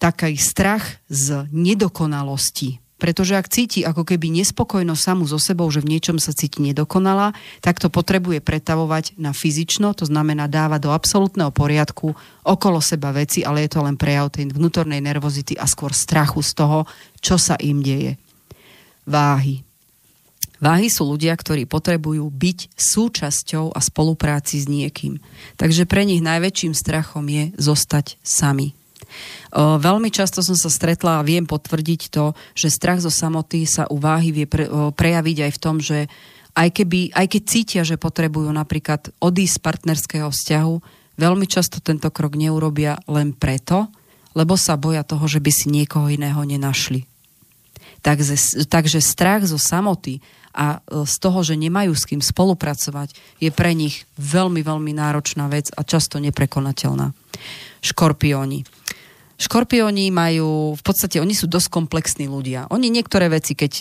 taký strach z nedokonalosti. Pretože ak cíti ako keby nespokojnosť samu so sebou, že v niečom sa cíti nedokonalá, tak to potrebuje pretavovať na fyzično, to znamená dávať do absolútneho poriadku okolo seba veci, ale je to len prejav tej vnútornej nervozity a skôr strachu z toho, čo sa im deje. Váhy. Váhy sú ľudia, ktorí potrebujú byť súčasťou a spolupráci s niekým. Takže pre nich najväčším strachom je zostať sami. Veľmi často som sa stretla a viem potvrdiť to, že strach zo samoty sa u váhy vie pre, prejaviť aj v tom, že aj, keby, aj keď cítia, že potrebujú napríklad odísť z partnerského vzťahu, veľmi často tento krok neurobia len preto, lebo sa boja toho, že by si niekoho iného nenašli. Takže, takže strach zo samoty a z toho, že nemajú s kým spolupracovať, je pre nich veľmi, veľmi náročná vec a často neprekonateľná. Škorpióni. Škorpióni majú, v podstate oni sú dosť komplexní ľudia. Oni niektoré veci, keď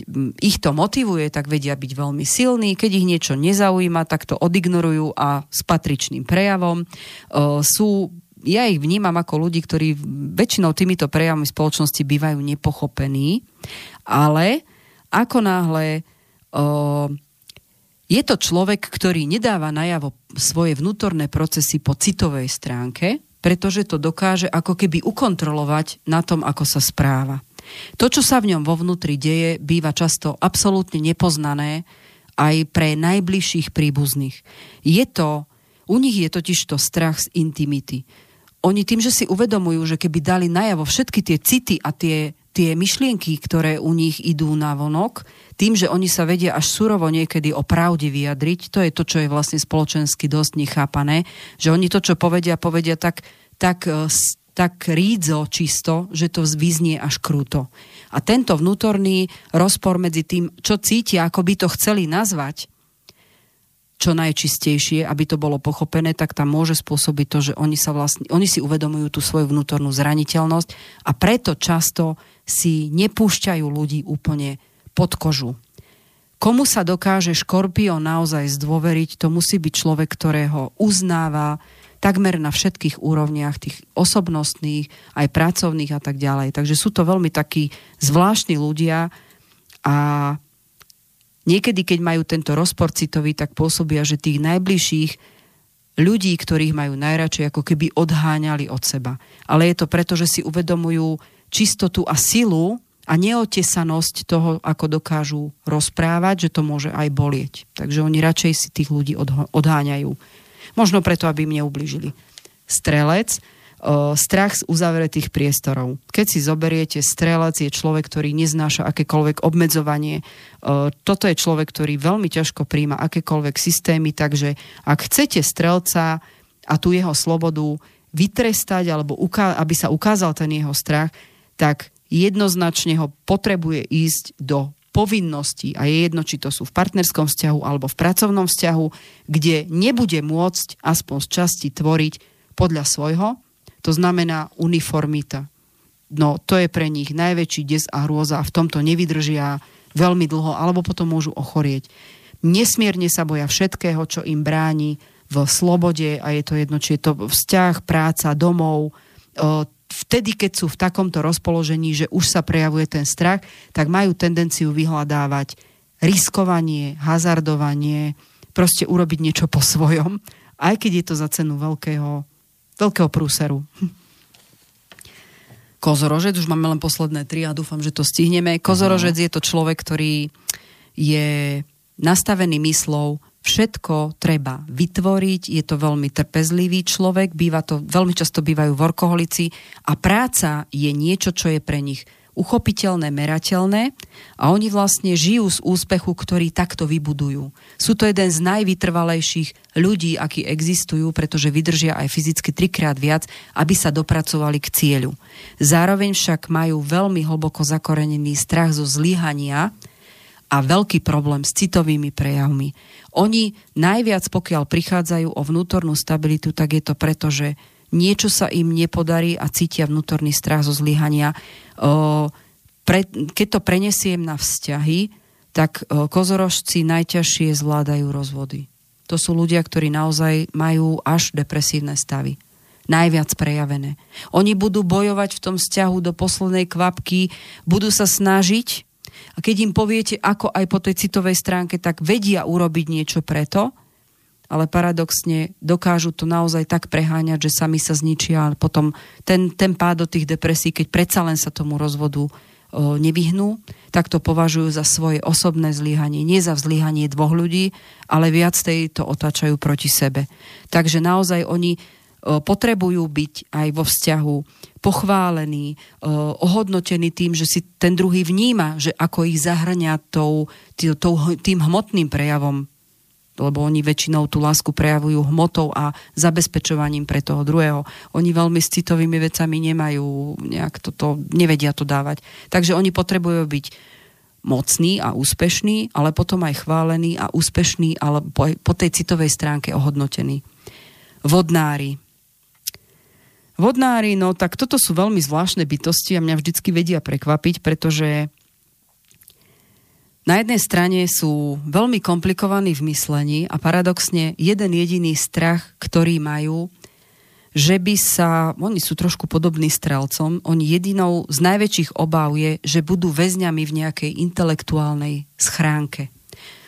ich to motivuje, tak vedia byť veľmi silní, keď ich niečo nezaujíma, tak to odignorujú a s patričným prejavom. Uh, sú, ja ich vnímam ako ľudí, ktorí väčšinou týmito prejavmi spoločnosti bývajú nepochopení, ale ako náhle uh, je to človek, ktorý nedáva najavo svoje vnútorné procesy po citovej stránke, pretože to dokáže ako keby ukontrolovať na tom, ako sa správa. To, čo sa v ňom vo vnútri deje, býva často absolútne nepoznané aj pre najbližších príbuzných. Je to, u nich je totiž to strach z intimity. Oni tým, že si uvedomujú, že keby dali najavo všetky tie city a tie, tie myšlienky, ktoré u nich idú na vonok, tým, že oni sa vedia až surovo niekedy o pravde vyjadriť, to je to, čo je vlastne spoločensky dosť nechápané, že oni to, čo povedia, povedia tak, tak, tak rídzo čisto, že to vyznie až kruto. A tento vnútorný rozpor medzi tým, čo cítia, ako by to chceli nazvať, čo najčistejšie, aby to bolo pochopené, tak tam môže spôsobiť to, že oni, sa vlastne, oni si uvedomujú tú svoju vnútornú zraniteľnosť a preto často si nepúšťajú ľudí úplne pod kožu. Komu sa dokáže škorpión naozaj zdôveriť, to musí byť človek, ktorého uznáva takmer na všetkých úrovniach, tých osobnostných, aj pracovných a tak ďalej. Takže sú to veľmi takí zvláštni ľudia a niekedy, keď majú tento rozpor citový, tak pôsobia, že tých najbližších ľudí, ktorých majú najradšej, ako keby odháňali od seba. Ale je to preto, že si uvedomujú čistotu a silu a neotesanosť toho, ako dokážu rozprávať, že to môže aj bolieť. Takže oni radšej si tých ľudí odháňajú. Možno preto, aby im neublížili. Strelec, strach z uzavretých priestorov. Keď si zoberiete, strelec je človek, ktorý neznáša akékoľvek obmedzovanie. Toto je človek, ktorý veľmi ťažko príjma akékoľvek systémy, takže ak chcete strelca a tú jeho slobodu vytrestať, alebo aby sa ukázal ten jeho strach, tak jednoznačne ho potrebuje ísť do povinností a je jedno, či to sú v partnerskom vzťahu alebo v pracovnom vzťahu, kde nebude môcť aspoň z časti tvoriť podľa svojho, to znamená uniformita. No to je pre nich najväčší des a hrôza a v tomto nevydržia veľmi dlho alebo potom môžu ochorieť. Nesmierne sa boja všetkého, čo im bráni v slobode a je to jedno, či je to vzťah, práca, domov, vtedy, keď sú v takomto rozpoložení, že už sa prejavuje ten strach, tak majú tendenciu vyhľadávať riskovanie, hazardovanie, proste urobiť niečo po svojom, aj keď je to za cenu veľkého, veľkého prúseru. Kozorožec, už máme len posledné tri a dúfam, že to stihneme. Kozorožec je to človek, ktorý je nastavený myslou, všetko treba vytvoriť, je to veľmi trpezlivý človek, býva to, veľmi často bývajú workoholici a práca je niečo, čo je pre nich uchopiteľné, merateľné a oni vlastne žijú z úspechu, ktorý takto vybudujú. Sú to jeden z najvytrvalejších ľudí, akí existujú, pretože vydržia aj fyzicky trikrát viac, aby sa dopracovali k cieľu. Zároveň však majú veľmi hlboko zakorenený strach zo zlyhania a veľký problém s citovými prejavmi. Oni najviac, pokiaľ prichádzajú o vnútornú stabilitu, tak je to preto, že niečo sa im nepodarí a cítia vnútorný strach zo zlyhania. Keď to prenesiem na vzťahy, tak kozorožci najťažšie zvládajú rozvody. To sú ľudia, ktorí naozaj majú až depresívne stavy. Najviac prejavené. Oni budú bojovať v tom vzťahu do poslednej kvapky, budú sa snažiť. A keď im poviete, ako aj po tej citovej stránke, tak vedia urobiť niečo preto, ale paradoxne dokážu to naozaj tak preháňať, že sami sa zničia a potom ten, ten pád do tých depresí, keď predsa len sa tomu rozvodu o, nevyhnú, tak to považujú za svoje osobné zlyhanie. Nie za zlyhanie dvoch ľudí, ale viac tej to otáčajú proti sebe. Takže naozaj oni potrebujú byť aj vo vzťahu pochválení, ohodnotení tým, že si ten druhý vníma, že ako ich zahrňa tou, tým hmotným prejavom, lebo oni väčšinou tú lásku prejavujú hmotou a zabezpečovaním pre toho druhého. Oni veľmi s citovými vecami nemajú, nejak toto, nevedia to dávať. Takže oni potrebujú byť mocný a úspešný, ale potom aj chválený a úspešný, ale po, po tej citovej stránke ohodnotený. Vodnári. Vodnári, no tak toto sú veľmi zvláštne bytosti a mňa vždycky vedia prekvapiť, pretože na jednej strane sú veľmi komplikovaní v myslení a paradoxne jeden jediný strach, ktorý majú, že by sa, oni sú trošku podobní strelcom, oni jedinou z najväčších obáv je, že budú väzňami v nejakej intelektuálnej schránke.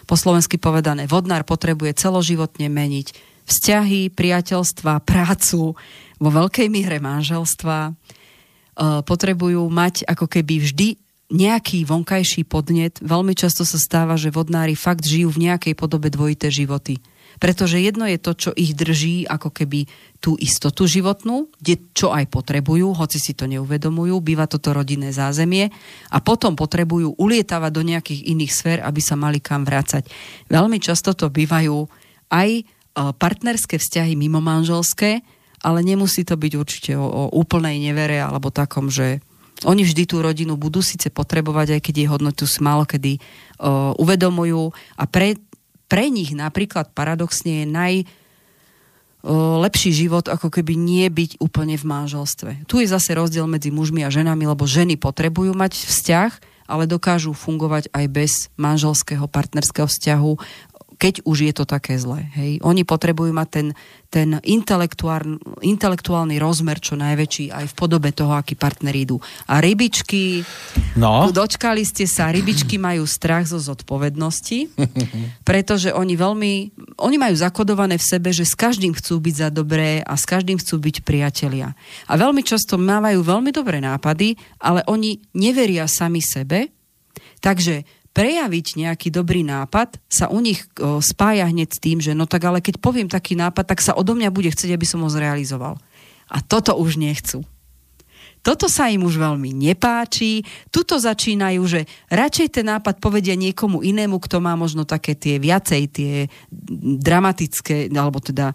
Po slovensky povedané, vodnár potrebuje celoživotne meniť vzťahy, priateľstva, prácu, vo veľkej miere manželstva. Potrebujú mať ako keby vždy nejaký vonkajší podnet. Veľmi často sa stáva, že vodnári fakt žijú v nejakej podobe dvojité životy. Pretože jedno je to, čo ich drží ako keby tú istotu životnú, čo aj potrebujú, hoci si to neuvedomujú, býva toto rodinné zázemie a potom potrebujú ulietavať do nejakých iných sfér, aby sa mali kam vrácať. Veľmi často to bývajú aj partnerské vzťahy mimomanželské, ale nemusí to byť určite o, o úplnej nevere alebo takom, že oni vždy tú rodinu budú síce potrebovať, aj keď jej hodnotu si málokedy uh, uvedomujú a pre, pre nich napríklad paradoxne je najlepší uh, život, ako keby nie byť úplne v manželstve. Tu je zase rozdiel medzi mužmi a ženami, lebo ženy potrebujú mať vzťah, ale dokážu fungovať aj bez manželského partnerského vzťahu, keď už je to také zlé. Hej. Oni potrebujú mať ten, ten intelektuál, intelektuálny rozmer čo najväčší aj v podobe toho, aký partneri idú. A rybičky, no. Dočkali ste sa, rybičky majú strach zo zodpovednosti, pretože oni veľmi, oni majú zakodované v sebe, že s každým chcú byť za dobré a s každým chcú byť priatelia. A veľmi často mávajú veľmi dobré nápady, ale oni neveria sami sebe, takže prejaviť nejaký dobrý nápad sa u nich o, spája hneď s tým, že no tak ale keď poviem taký nápad, tak sa odo mňa bude chcieť, aby som ho zrealizoval. A toto už nechcú. Toto sa im už veľmi nepáči. Tuto začínajú, že radšej ten nápad povedia niekomu inému, kto má možno také tie viacej, tie dramatické, alebo teda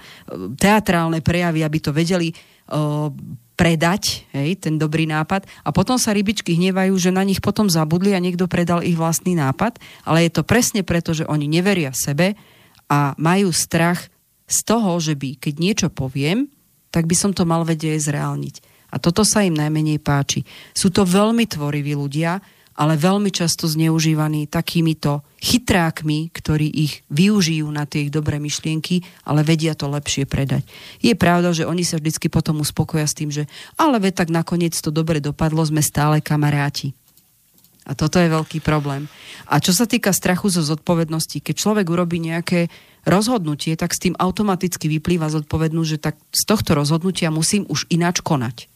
teatrálne prejavy, aby to vedeli o, predať, hej, ten dobrý nápad a potom sa rybičky hnevajú, že na nich potom zabudli a niekto predal ich vlastný nápad, ale je to presne preto, že oni neveria sebe a majú strach z toho, že by, keď niečo poviem, tak by som to mal vedieť zreálniť. A toto sa im najmenej páči. Sú to veľmi tvoriví ľudia, ale veľmi často zneužívaní takýmito chytrákmi, ktorí ich využijú na tie ich dobré myšlienky, ale vedia to lepšie predať. Je pravda, že oni sa vždycky potom uspokoja s tým, že ale ve, tak nakoniec to dobre dopadlo, sme stále kamaráti. A toto je veľký problém. A čo sa týka strachu zo zodpovednosti, keď človek urobí nejaké rozhodnutie, tak s tým automaticky vyplýva zodpovednosť, že tak z tohto rozhodnutia musím už ináč konať.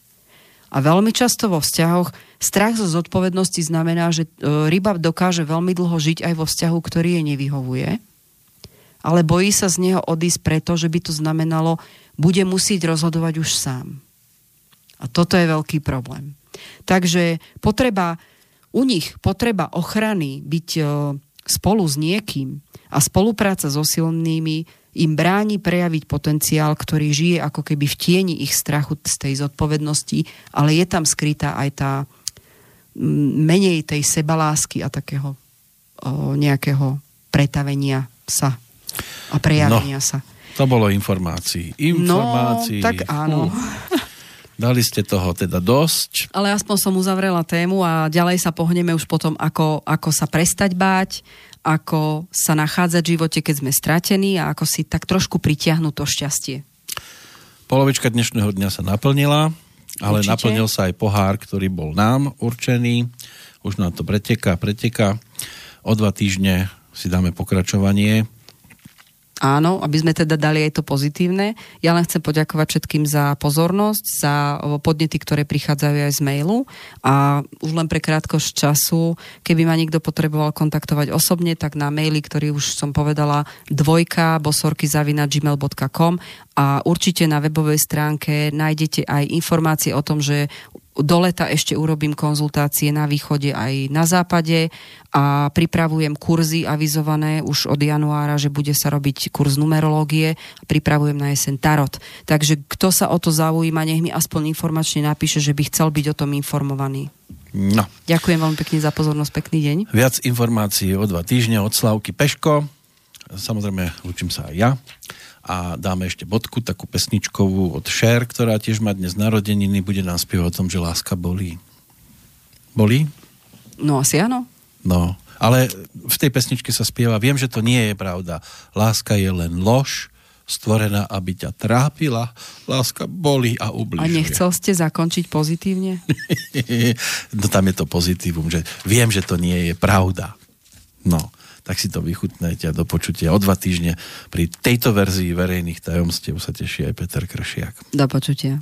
A A veľmi často vo vzťahoch strach zo zodpovednosti znamená, že ryba dokáže veľmi dlho žiť aj vo vzťahu, ktorý jej nevyhovuje, ale bojí sa z neho odísť preto, že by to znamenalo, bude musieť rozhodovať už sám. A toto je veľký problém. Takže potreba u nich, potreba ochrany, byť spolu s niekým a spolupráca so silnými im bráni prejaviť potenciál, ktorý žije ako keby v tieni ich strachu z tej zodpovednosti, ale je tam skrytá aj tá menej tej sebalásky a takého o, nejakého pretavenia sa a prejavenia no, sa. To bolo informácií. Informácií. No, tak áno. Uh. Dali ste toho teda dosť. Ale aspoň som uzavrela tému a ďalej sa pohneme už potom, ako, ako sa prestať báť, ako sa nachádzať v živote, keď sme stratení a ako si tak trošku pritiahnuť to šťastie. Polovička dnešného dňa sa naplnila, ale určite. Naplnil sa aj pohár, ktorý bol nám určený. Už nám to preteká, preteká. O dva týždne si dáme pokračovanie. Áno, aby sme teda dali aj to pozitívne. Ja len chcem poďakovať všetkým za pozornosť, za podnety, ktoré prichádzajú aj z mailu. A už len pre krátkosť času, keby ma niekto potreboval kontaktovať osobne, tak na maili, ktorý už som povedala, dvojka bosorky zavinač gmail bodka com, a určite na webovej stránke nájdete aj informácie o tom, že do leta ešte urobím konzultácie na východe aj na západe a pripravujem kurzy avizované už od januára, že bude sa robiť kurz numerológie a pripravujem na jeseň tarot. Takže kto sa o to zaujíma, nech mi aspoň informačne napíše, že by chcel byť o tom informovaný. No. Ďakujem veľmi pekne za pozornosť, pekný deň. Viac informácií o dva týždne od Slavky Peško. Samozrejme, učím sa aj ja. A dáme ešte bodku, takú pesničkovú od Cher, ktorá tiež má dnes narodeniny, bude nám spievať o tom, že láska bolí. Bolí? No asi áno. No, ale v tej pesničke sa spieva, viem, že to nie je pravda. Láska je len lož, stvorená, aby ťa trápila. Láska bolí a ubližuje. A nechcel ste zakončiť pozitívne? No tam je to pozitívum, že viem, že to nie je pravda. No. Tak si to vychutnajte a do počutia o dva týždne. Pri tejto verzii Verejných tajomstiev sa teší aj Peter Kršiak. Do počutia.